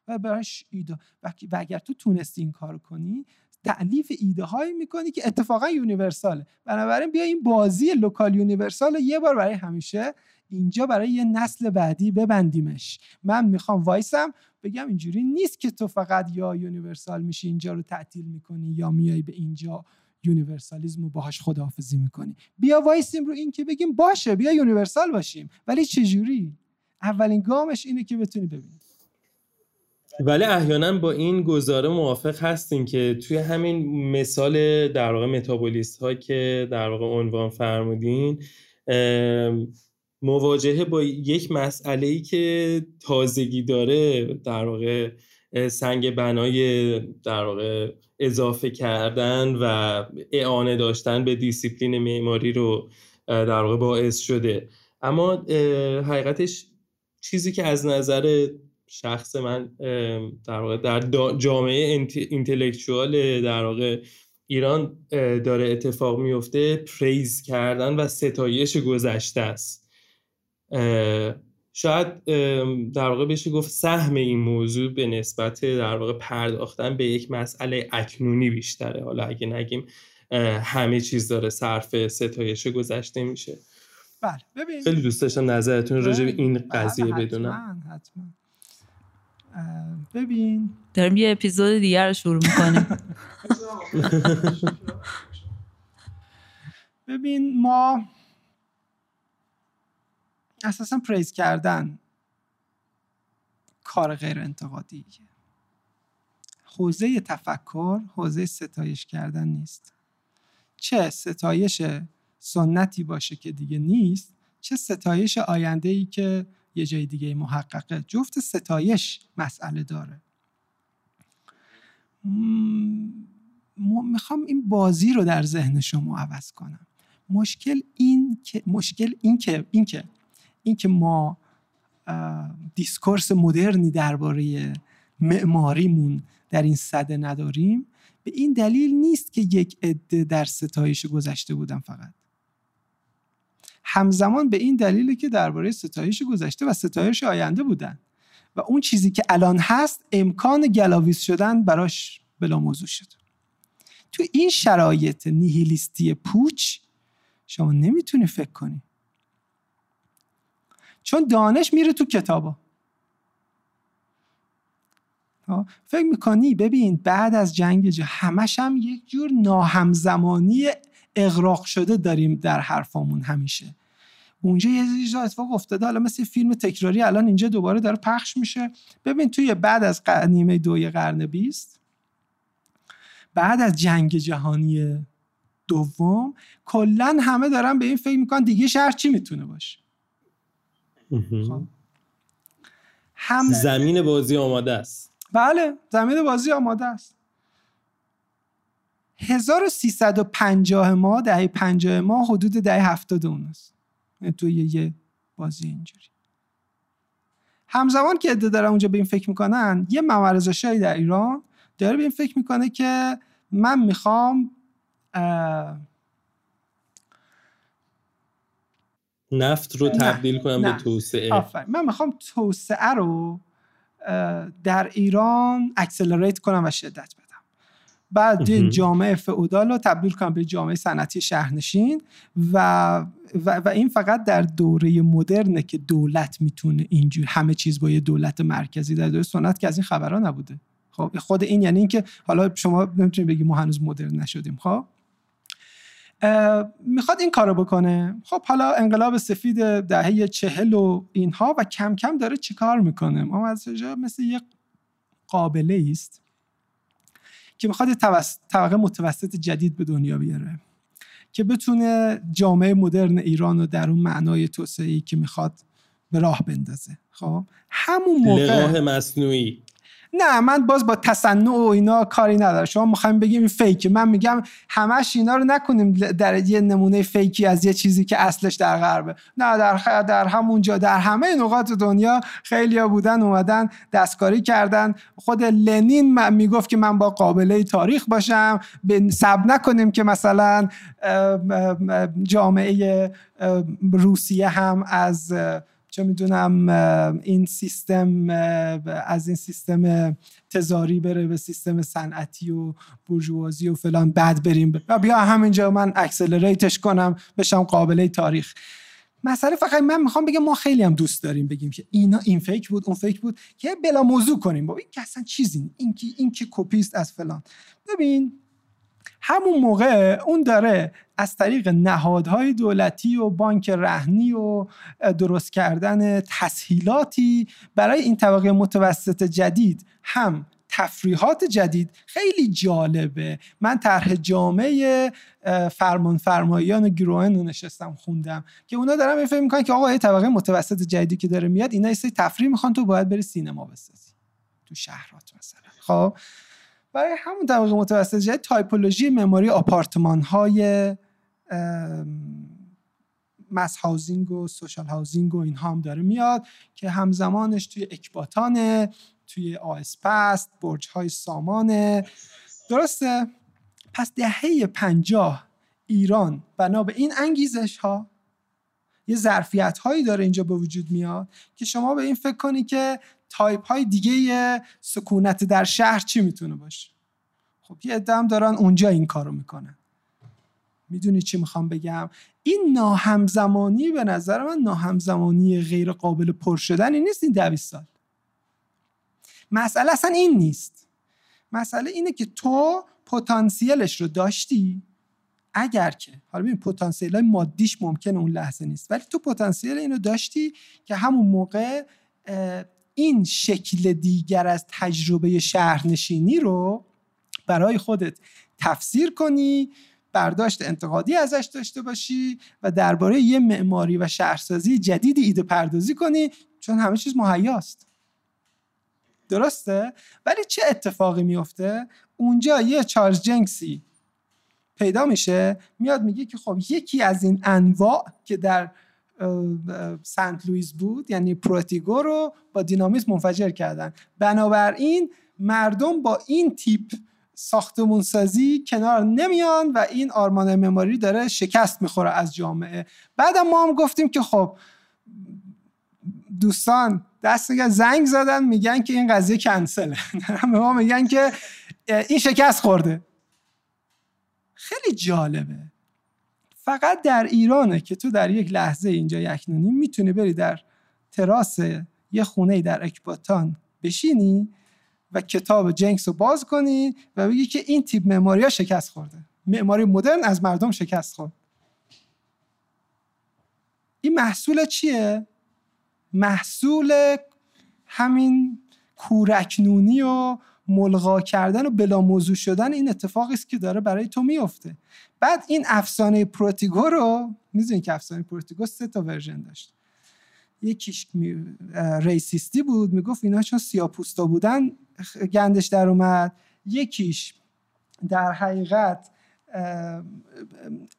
و براش ایده، و اگر تو تونستی این کار کنی تألیف ایده هایی میکنی که اتفاقا یونیورساله. بنابراین بیا این بازی لوکال یونیورسال یه بار برای همیشه اینجا برای یه نسل بعدی ببندیمش. من میخوام وایسم بگم اینجوری نیست که تو فقط یا یونیورسال میشی اینجا رو تعطیل میکنی یا میای به اینجا یونیورسالیسم رو باهاش خداحافظی میکنی. بیا وایسیم رو این که بگیم باشه بیا یونیورسال باشیم، ولی چجوری؟ اولین گامش اینه که بتونی ببینیم. ولی احیانا با این گزاره موافق هستیم که توی همین مثال در واقع متابولیست ها که در واقع عنوان فرمودین، مواجهه با یک مسئله‌ای که تازگی داره، در واقع سنگ بنای در واقع اضافه کردن و اعانه داشتن به دیسیپلین معماری رو در واقع باعث شده. اما حقیقتش چیزی که از نظر شخص من در واقع در جامعه اینتלקچوال در واقع ایران داره اتفاق میفته، پریز کردن و ستایش گذشته است. شاید در واقع بشه گفت سهم این موضوع به نسبت در واقع پرداختن به یک مسئله اکنونی بیشتره. حالا اگه نگیم همه چیز داره صرف ستایش گذشته میشه. بله ببین خیلی دوست داشتم نظرتون راجع به این قضیه بدونم. حتما حتما. ببین داریم یه اپیزود دیگر رو شروع میکنیم. ببین ما اساساً پریز کردن کار غیر انتقادیه. حوزه تفکر حوزه ستایش کردن نیست. چه ستایش سنتی باشه که دیگه نیست، چه ستایش آینده‌ای که یه جای دیگه محققه، جفت ستایش مسئله داره. م... میخوام این بازی رو در ذهن شما عوض کنم. مشکل این که مشکل این که این که این که ما دیسکورس مدرنی درباره معماریمون در این صده نداریم، به این دلیل نیست که یک عده در ستایش گذشته بودن فقط. همزمان به این دلیله که درباره ستایش گذشته و ستایش آینده بودن و اون چیزی که الان هست امکان گلاویز شدن براش بلا موضوع شد. تو این شرایط نیهیلیستی پوچ شما نمیتونی فکر کنی، چون دانش میره تو کتابا. فکر میکنی ببین بعد از جنگ جه همش هم یک جور ناهمزمانی اغراق شده داریم در حرفامون همیشه. اونجا یه چیزی اتفاق افتاده، حالا مثل فیلم تکراری الان اینجا دوباره داره پخش میشه. ببین توی بعد از نیمه دوی قرن بیست، بعد از جنگ جهانی دوم، کلن همه دارن به این فکر میکنن دیگه شهر چی میتونه باشه. خب هم زمین بازی آماده است. بله، زمین بازی آماده است. هزار و سیصد و پنجاه ما، دهه پنجاه ما حدود دهه هفتاد اون است. توی یه بازی اینجوری همزمان که عده دارن اونجا به این فکر میکنن، یه ممرزا شاهی در ایران داره به این فکر میکنه که من میخوام نفت رو تبدیل کنم به توسعه. آفرین. من میخوام توسعه رو در ایران اکسلریت کنم و شدت بدم. بعد جامعه فئودال رو تبدیل کنم به جامعه صنعتی شهرنشین و, و و این فقط در دوره مدرنه که دولت میتونه اینجور همه چیز با یه دولت مرکزی. در دوره سنت که از این خبرها نبوده. خب خود این یعنی اینکه حالا شما نمیتونید بگید ما هنوز مدرن نشدیم. خب میخواد این کارو بکنه. خب حالا انقلاب سفید دهه چهل و اینها و کم کم داره چیکار میکنه؟ ما از کجا مثل یه قابله است که میخواد طبقه متوسط جدید به دنیا بیاره که بتونه جامعه مدرن ایران رو در اون معنای توسعه‌ای که میخواد به راه بندازه. خب همون موقع لقاح مصنوعی. نه من باز با تصنع و اینا کاری ندارم. شما میخوایم بگیم این فیکه، من میگم همش اینا رو نکنیم در یه نمونه فیکی از یه چیزی که اصلش در غربه. نه در خ... در همونجا در همه نقاط دنیا خیلیا بودن، اومدن دستکاری کردن. خود لنین میگفت که من با قابله تاریخ باشم، سب نکنیم که مثلا جامعه روسیه هم از چه میدونم این سیستم، از این سیستم تزاری بره به سیستم صنعتی و بورژوازی و فلان، بعد بریم و بیا همینجا من اکسلریتش کنم بشم قابله تاریخ. مسئله فقط من میخوام بگم ما خیلی هم دوست داریم بگیم که اینا این فیک بود، اون فیک بود، که بلا موضوع کنیم بابا این که اصلا چیزی، این که این که کپی است از فلان. ببین همون موقع اون داره از طریق نهادهای دولتی و بانک رهنی و درست کردن تسهیلاتی برای این طبقه متوسط جدید هم تفریحات جدید. خیلی جالبه، من طرح جامعه فرمان فرماییان و گروهن رو نشستم خوندم که اونا دارن این فکر میکنن که آقا این طبقه متوسط جدیدی که داره میاد، اینا یه سری تفریح میخوان، تو باید بری سینما بسازی تو شهرات مثلا. خب برای همون طبقه متوسط جدید تایپولوژی معماری آپارتمان های مس هاوزینگ و سوشال هاوزینگ و اینها هم داره میاد که همزمانش توی اکباتانه، توی آسپه است، برج های سامانه. درسته؟ پس دهه پنجاه ایران بنا به این انگیزش ها یه ظرفیت هایی داره اینجا به وجود میاد که شما به این فکر کنی که تایپ های دیگه سکونت در شهر چی میتونه باشه. خب یه عده هم دارن اونجا این کارو میکنن. میدونی چی میخوام بگم؟ این ناهمزمانی به نظر من ناهمزمانی غیر قابل پر شدنی نیست. این دویست سال مسئله اصلا این نیست. مسئله اینه که تو پتانسیلش رو داشتی، اگر که حالا ببین پتانسیل‌های مادیش ممکنه اون لحظه نیست، ولی تو پتانسیل اینو داشتی که همون موقع این شکل دیگر از تجربه شهرنشینی رو برای خودت تفسیر کنی، برداشت انتقادی ازش داشته باشی و درباره یه معماری و شهرسازی جدیدی ایده پردازی کنی، چون همه چیز مهیاست. درسته؟ ولی چه اتفاقی میفته؟ اونجا یه چارلز جنکسی پیدا میشه، میاد میگه که خب یکی از این انواع که در سنت لوئیس بود، یعنی پروتیگو، رو با دینامیت منفجر کردن. بنابراین مردم با این تیپ ساختمون سازی کنار نمیان و این آرمان معماری داره شکست میخوره از جامعه. بعد ما هم گفتیم که خب دوستان دست نگه، زنگ زدن میگن که این قضیه کنسله. ما میگن که این شکست خورده. خیلی جالبه. فقط در ایرانه که تو در یک لحظه اینجا یکنونی میتونی بری در تراس یه خونه در اکباتان بشینی و کتاب جنکس رو باز کنی و بگی که این تیپ معماری‌ها شکست خورده. معماری مدرن از مردم شکست خورد. این محصول چیه؟ محصول همین کورکنونی و ملغا کردن و بلا موضوع شدن این اتفاقی است که داره برای تو میفته. بعد این افسانه پروتیگو رو می‌دونید که افسانه پروتیگو سه تا ورژن داشت. یکیش ریسیستی بود، میگفت اینا چون سیاه‌پوستا بودن گندش در اومد. یکیش در حقیقت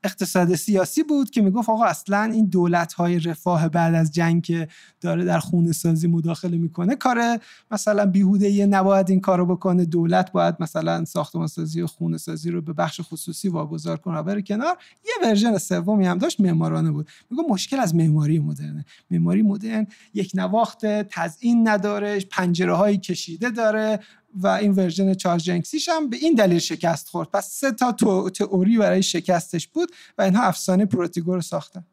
اقتصاد سیاسی بود که میگفت آقا اصلا این دولت‌های رفاه بعد از جنگ که داره در خونه‌سازی مداخله میکنه کاره مثلا بیهوده‌ای، نباید این کارو بکنه، دولت باید مثلا ساختمان‌سازی و خونه‌سازی رو به بخش خصوصی واگذار کنه. بر کنار یه ورژن سومی هم داشت، معمارانه بود، میگفت مشکل از معماری مدرنه. معماری مدرن یک نواخت تزیین نداره، پنجره‌های کشیده داره و این ورژن چارلز جنکسیش هم به این دلیل شکست خورد. پس سه تا تئوری برای شکستش بود و اینها افسانه پروتیگو رو ساختن.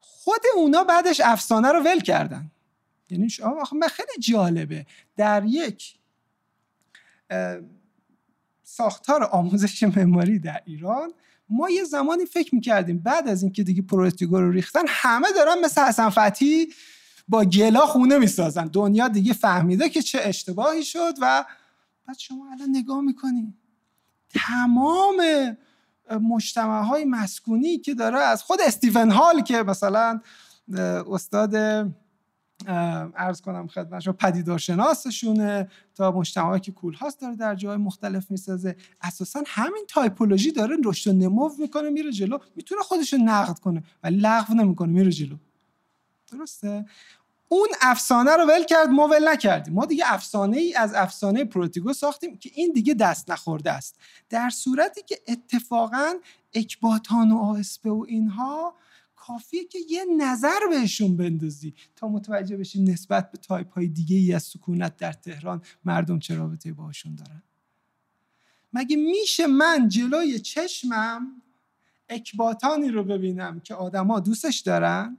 خود اونا بعدش افسانه رو ول کردن. یعنی شما خیلی جالبه در یک ساختار آموزش معماری در ایران ما یه زمانی فکر می‌کردیم بعد از اینکه دیگه پروتیگو رو ریختن همه دارن مثل حسن فتحی با گلا خونه میسازن. دنیا دیگه فهمیده که چه اشتباهی شد. و بعد شما الان نگاه میکنی تمام مجتمعهای مسکونی که داره از خود استیون هال که مثلا استاد عرض کنم خدمتشون پدیدارشناسشونه تا مجتمعهایی که کول هاست داره در جای مختلف میسازه، اساسا همین تایپولوژی داره رشد و نمو میکنه، میره جلو. میتونه خودش رو نقد کنه ولی لغو نمیکنه، میره جلو. درسته؟ اون افسانه رو ول کرد، ما ول نکردیم. ما دیگه افسانه ای از افسانه پروتیگو ساختیم که این دیگه دست نخورده است. در صورتی که اتفاقاً اکباتان و آسپه و اینها کافیه که یه نظر بهشون بندازی تا متوجه بشیم نسبت به تایپ‌های دیگه ای از سکونت در تهران مردم چه رابطه باهاشون دارن. مگه میشه من جلوی چشمم اکباتانی رو ببینم که آدما دوستش دارن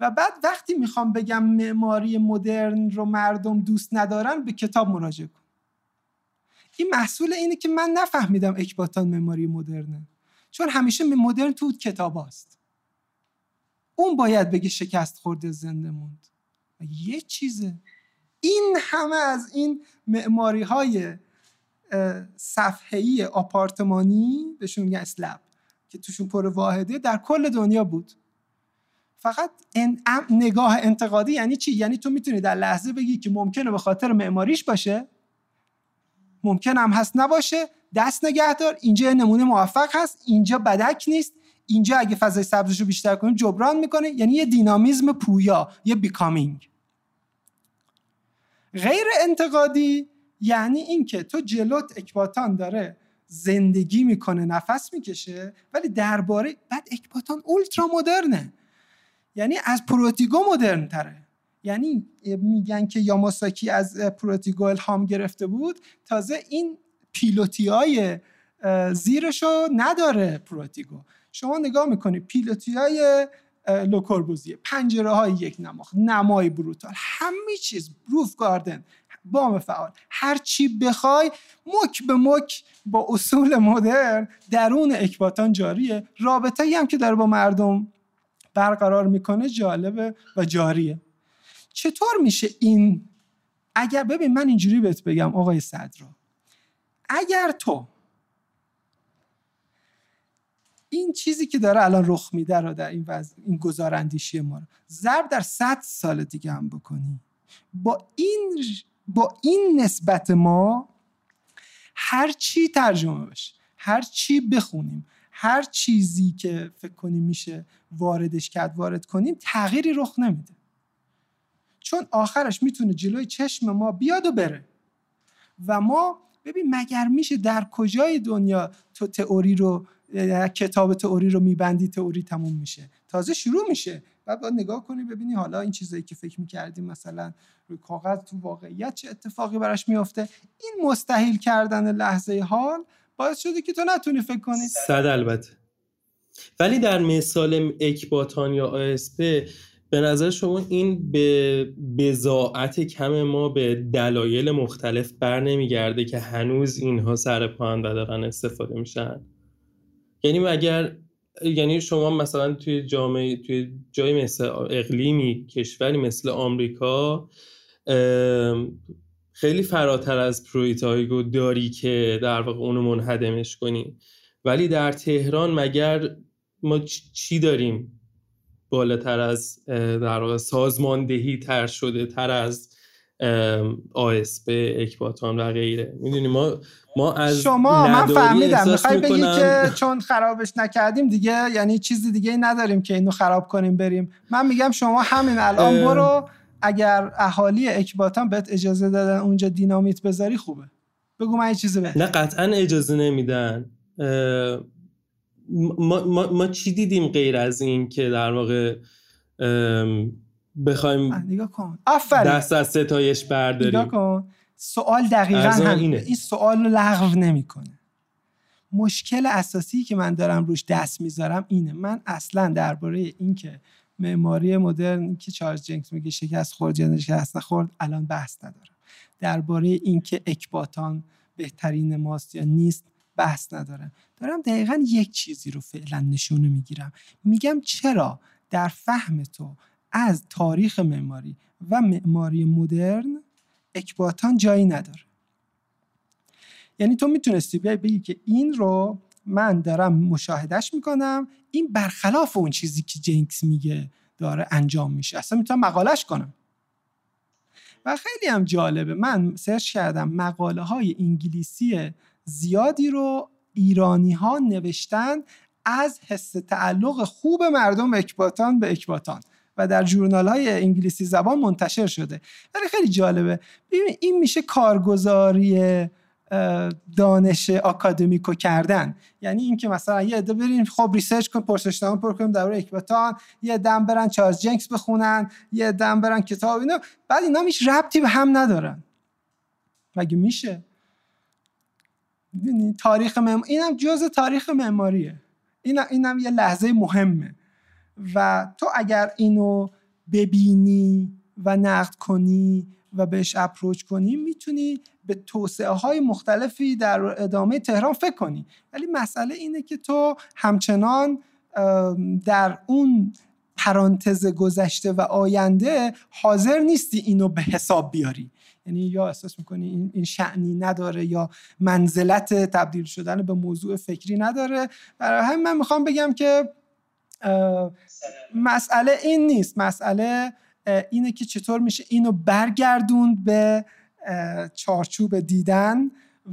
و بعد وقتی میخوام بگم معماری مدرن رو مردم دوست ندارن به کتاب مراجعه کن؟ این محصول اینه که من نفهمیدم اکباتان معماری مدرنه، چون همیشه مدرن تو کتاب هاست. اون باید بگه شکست خورده زنده موند. یه چیزه این همه از این معماری های صفحه‌ای آپارتمانی بهشون میگن اسلب که توشون پر واحده در کل دنیا بود. فقط ان... نگاه انتقادی یعنی چی؟ یعنی تو میتونی در لحظه بگی که ممکنه به خاطر معماریش باشه، ممکنه هم هست نباشه، دست نگهدار، اینجا نمونه موفق هست، اینجا بدک نیست، اینجا اگه فضای سبزش رو بیشتر کنیم جبران میکنه. یعنی یه دینامیزم پویا، یه بیکامینگ. غیر انتقادی یعنی اینکه تو جلوت اکباتان داره زندگی میکنه، نفس میکشه، ولی درباره بعد اکباتان اولترا مدرنه، یعنی از پروتیگو مدرن تره. یعنی میگن که یاماساکی از پروتیگو الهام گرفته بود، تازه این پیلوتی های زیرشو نداره پروتیگو. شما نگاه میکنی پیلوتی های لوکوربوزیه، پنجره های یک نماخ، نمای بروتال، همه چیز، روف گاردن، بام فعال، هر چی بخوای مک به مک با اصول مدرن درون اکباتان جاریه. رابطه ای هم که داره با مردم برقرار میکنه جالبه و جاریه. چطور میشه این؟ اگر ببین من اینجوری بهت بگم آقای صدرا، اگر تو این چیزی که داره الان رخ میده رو در این وضع این گزاراندیشی ما رو ضرب در صد سال دیگه هم بکنی، با این با این نسبت ما هر چی ترجمه بشه، هر چی بخونیم، هر چیزی که فکر کنیم میشه واردش کرد وارد کنیم، تغییری رخ نمیده، چون آخرش میتونه جلوی چشم ما بیاد و بره. و ما ببین مگر میشه در کجای دنیا تو تئوری رو کتاب تئوری رو میبندی تئوری تموم میشه، تازه شروع میشه و باید نگاه کنی ببینی حالا این چیزایی که فکر میکردیم مثلا روی کاغذ تو واقعیت چه اتفاقی براش میفته. این مستحیل کردن لحظه حال باعث شده که تو نتونی فکر کنی. صد البته. ولی در مثال اکباتان یا آسپه به نظر شما این به بضاعت کم ما به دلایل مختلف بر نمیگرده که هنوز اینها سر پا هم دارن استفاده میشن؟ یعنی مگر یعنی شما مثلا توی جامعه توی جایی مثل اقلیمی کشوری مثل آمریکا خیلی فراتر از پرویتایگو داری که در واقع اونو منهدمش کنی، ولی در تهران مگر ما چی داریم بالاتر از در واقع سازماندهی تر شده تر از آسپه، اکباتان و غیره؟ میدونی ما ما از شما من فهمیدم میخوای بگی که چون خرابش نکردیم دیگه، یعنی چیز دیگه نداریم که اینو خراب کنیم بریم. من میگم شما همین الان برو، اگر اهالی اکباتان بهت اجازه دادن اونجا دینامیت بذاری خوبه، بگو من یه چیزی بهت. نه قطعا اجازه نمیدن. ما, ما, ما چی دیدیم غیر از این که در واقع بخوایم دست از ستایش برداریم؟ نگاه کن، سوال دقیقا همینه. این سوال رو لغو نمیکنه. مشکل اساسی که من دارم روش دست میذارم اینه، من اصلا درباره این که معماری مدرن که چارلز جنکس میگه شکست خورد یا شکست نخورد الان بحث ندارم، درباره این که اکباتان بهترین ماست یا نیست بحث ندارم. دارم دقیقاً یک چیزی رو فعلا نشونه میگیرم، میگم چرا در فهم تو از تاریخ معماری و معماری مدرن اکباتان جایی نداره. یعنی تو میتونستی بیای بگی که این رو من دارم مشاهدهش میکنم، این برخلاف اون چیزی که جنکس میگه داره انجام میشه، اصلا میتونم مقالش کنم. و خیلی هم جالبه، من سرچ کردم مقاله های انگلیسی زیادی رو ایرانی ها نوشتن از حس تعلق خوب مردم اکباتان به اکباتان و در ژورنال های انگلیسی زبان منتشر شده. ولی خیلی جالبه، ببین این میشه کارگزاری دانش آکادمیکو کردن. یعنی این که مثلا یه عده بریم خب ریسرچ کن، پرسشنامه پر کنیم درباره اکباتان، یه عده برن چارلز جنکس بخونن، یه عده برن کتاب اینا، بعد اینا هیچ ربطی به هم ندارن. مگه میشه؟ یعنی تاریخ معماری اینم جزء تاریخ معماریه، این اینم یه لحظه مهمه و تو اگر اینو ببینی و نقد کنی و بهش اپروچ کنی میتونی به توسعه های مختلفی در ادامه تهران فکر کنی. ولی مسئله اینه که تو همچنان در اون پرانتز گذشته و آینده حاضر نیستی اینو به حساب بیاری، یعنی یا احساس میکنی این شأنی نداره یا منزلت تبدیل شدن به موضوع فکری نداره. برای همین من میخوام بگم که مسئله این نیست، مسئله اینه که چطور میشه اینو برگردوند به چارچوب دیدن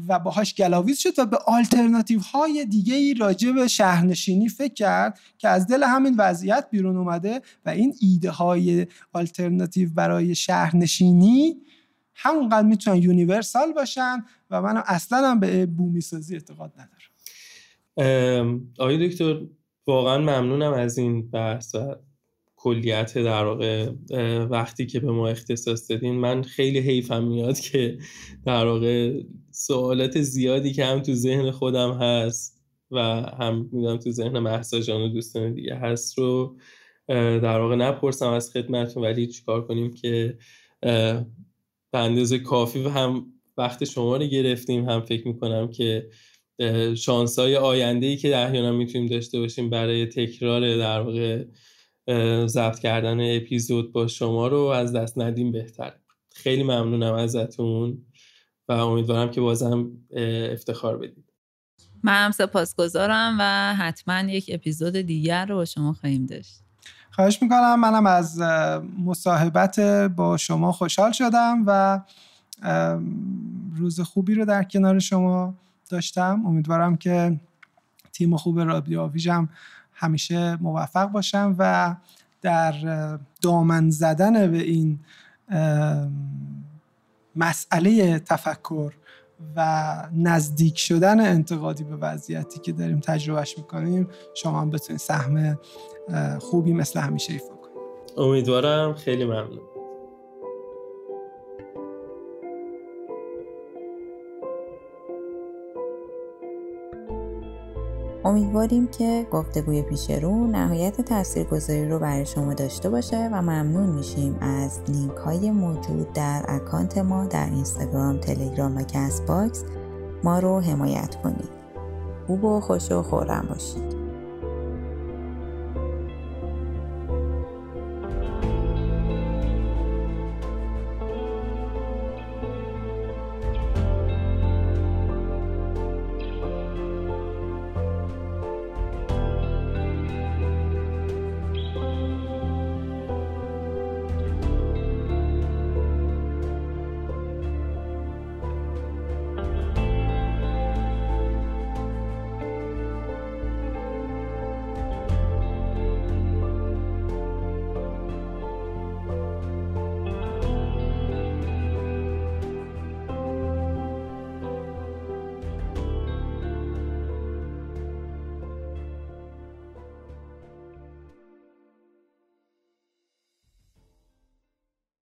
و باهاش گلاویز شد و به آلترناتیو های دیگه ای راجع به شهرنشینی فکر کرد که از دل همین وضعیت بیرون اومده. و این ایده های آلترناتیو برای شهرنشینی همونقدر میتونن یونیورسال باشن و من اصلا هم به بومی سازی اعتقاد ندارم. آقای دکتر واقعا ممنونم از این بحث و کلیت در واقع وقتی که به ما اختصاص دادین. من خیلی حیفم میاد که در واقع سوالات زیادی که هم تو ذهن خودم هست و هم میدونم تو ذهن مهسا جان و دوستان دیگه هست رو در واقع نپرسم از خدمتون، ولی چیکار کنیم که به اندازه کافی و هم وقت شما رو گرفتیم، هم فکر میکنم که شانس‌های آینده‌ای که در احیانا میتونیم داشته باشیم برای تکرار در واقع ضبط کردن اپیزود با شما رو از دست ندیم بهتره. خیلی ممنونم ازتون و امیدوارم که بازم افتخار بدید. منم سپاسگزارم و حتما یک اپیزود دیگر رو با شما خواهیم داشت. خواهش میکنم، منم از مصاحبت با شما خوشحال شدم و روز خوبی رو در کنار شما داشتم. امیدوارم که تیم خوب رادیو آویش هم همیشه موفق باشم و در دامن زدن به این مسئله تفکر و نزدیک شدن انتقادی به وضعیتی که داریم تجربهش میکنیم شما هم بتونید سهم خوبی مثل همیشه ایفا کنید. امیدوارم. خیلی ممنون. امیدواریم که گفتگوی پیش رو نهایت تاثیرگذاری رو برای شما داشته باشه و ممنون میشیم از لینک های موجود در اکانت ما در اینستاگرام، تلگرام و کست باکس ما رو حمایت کنید. خوب و خوش و خورم باشید.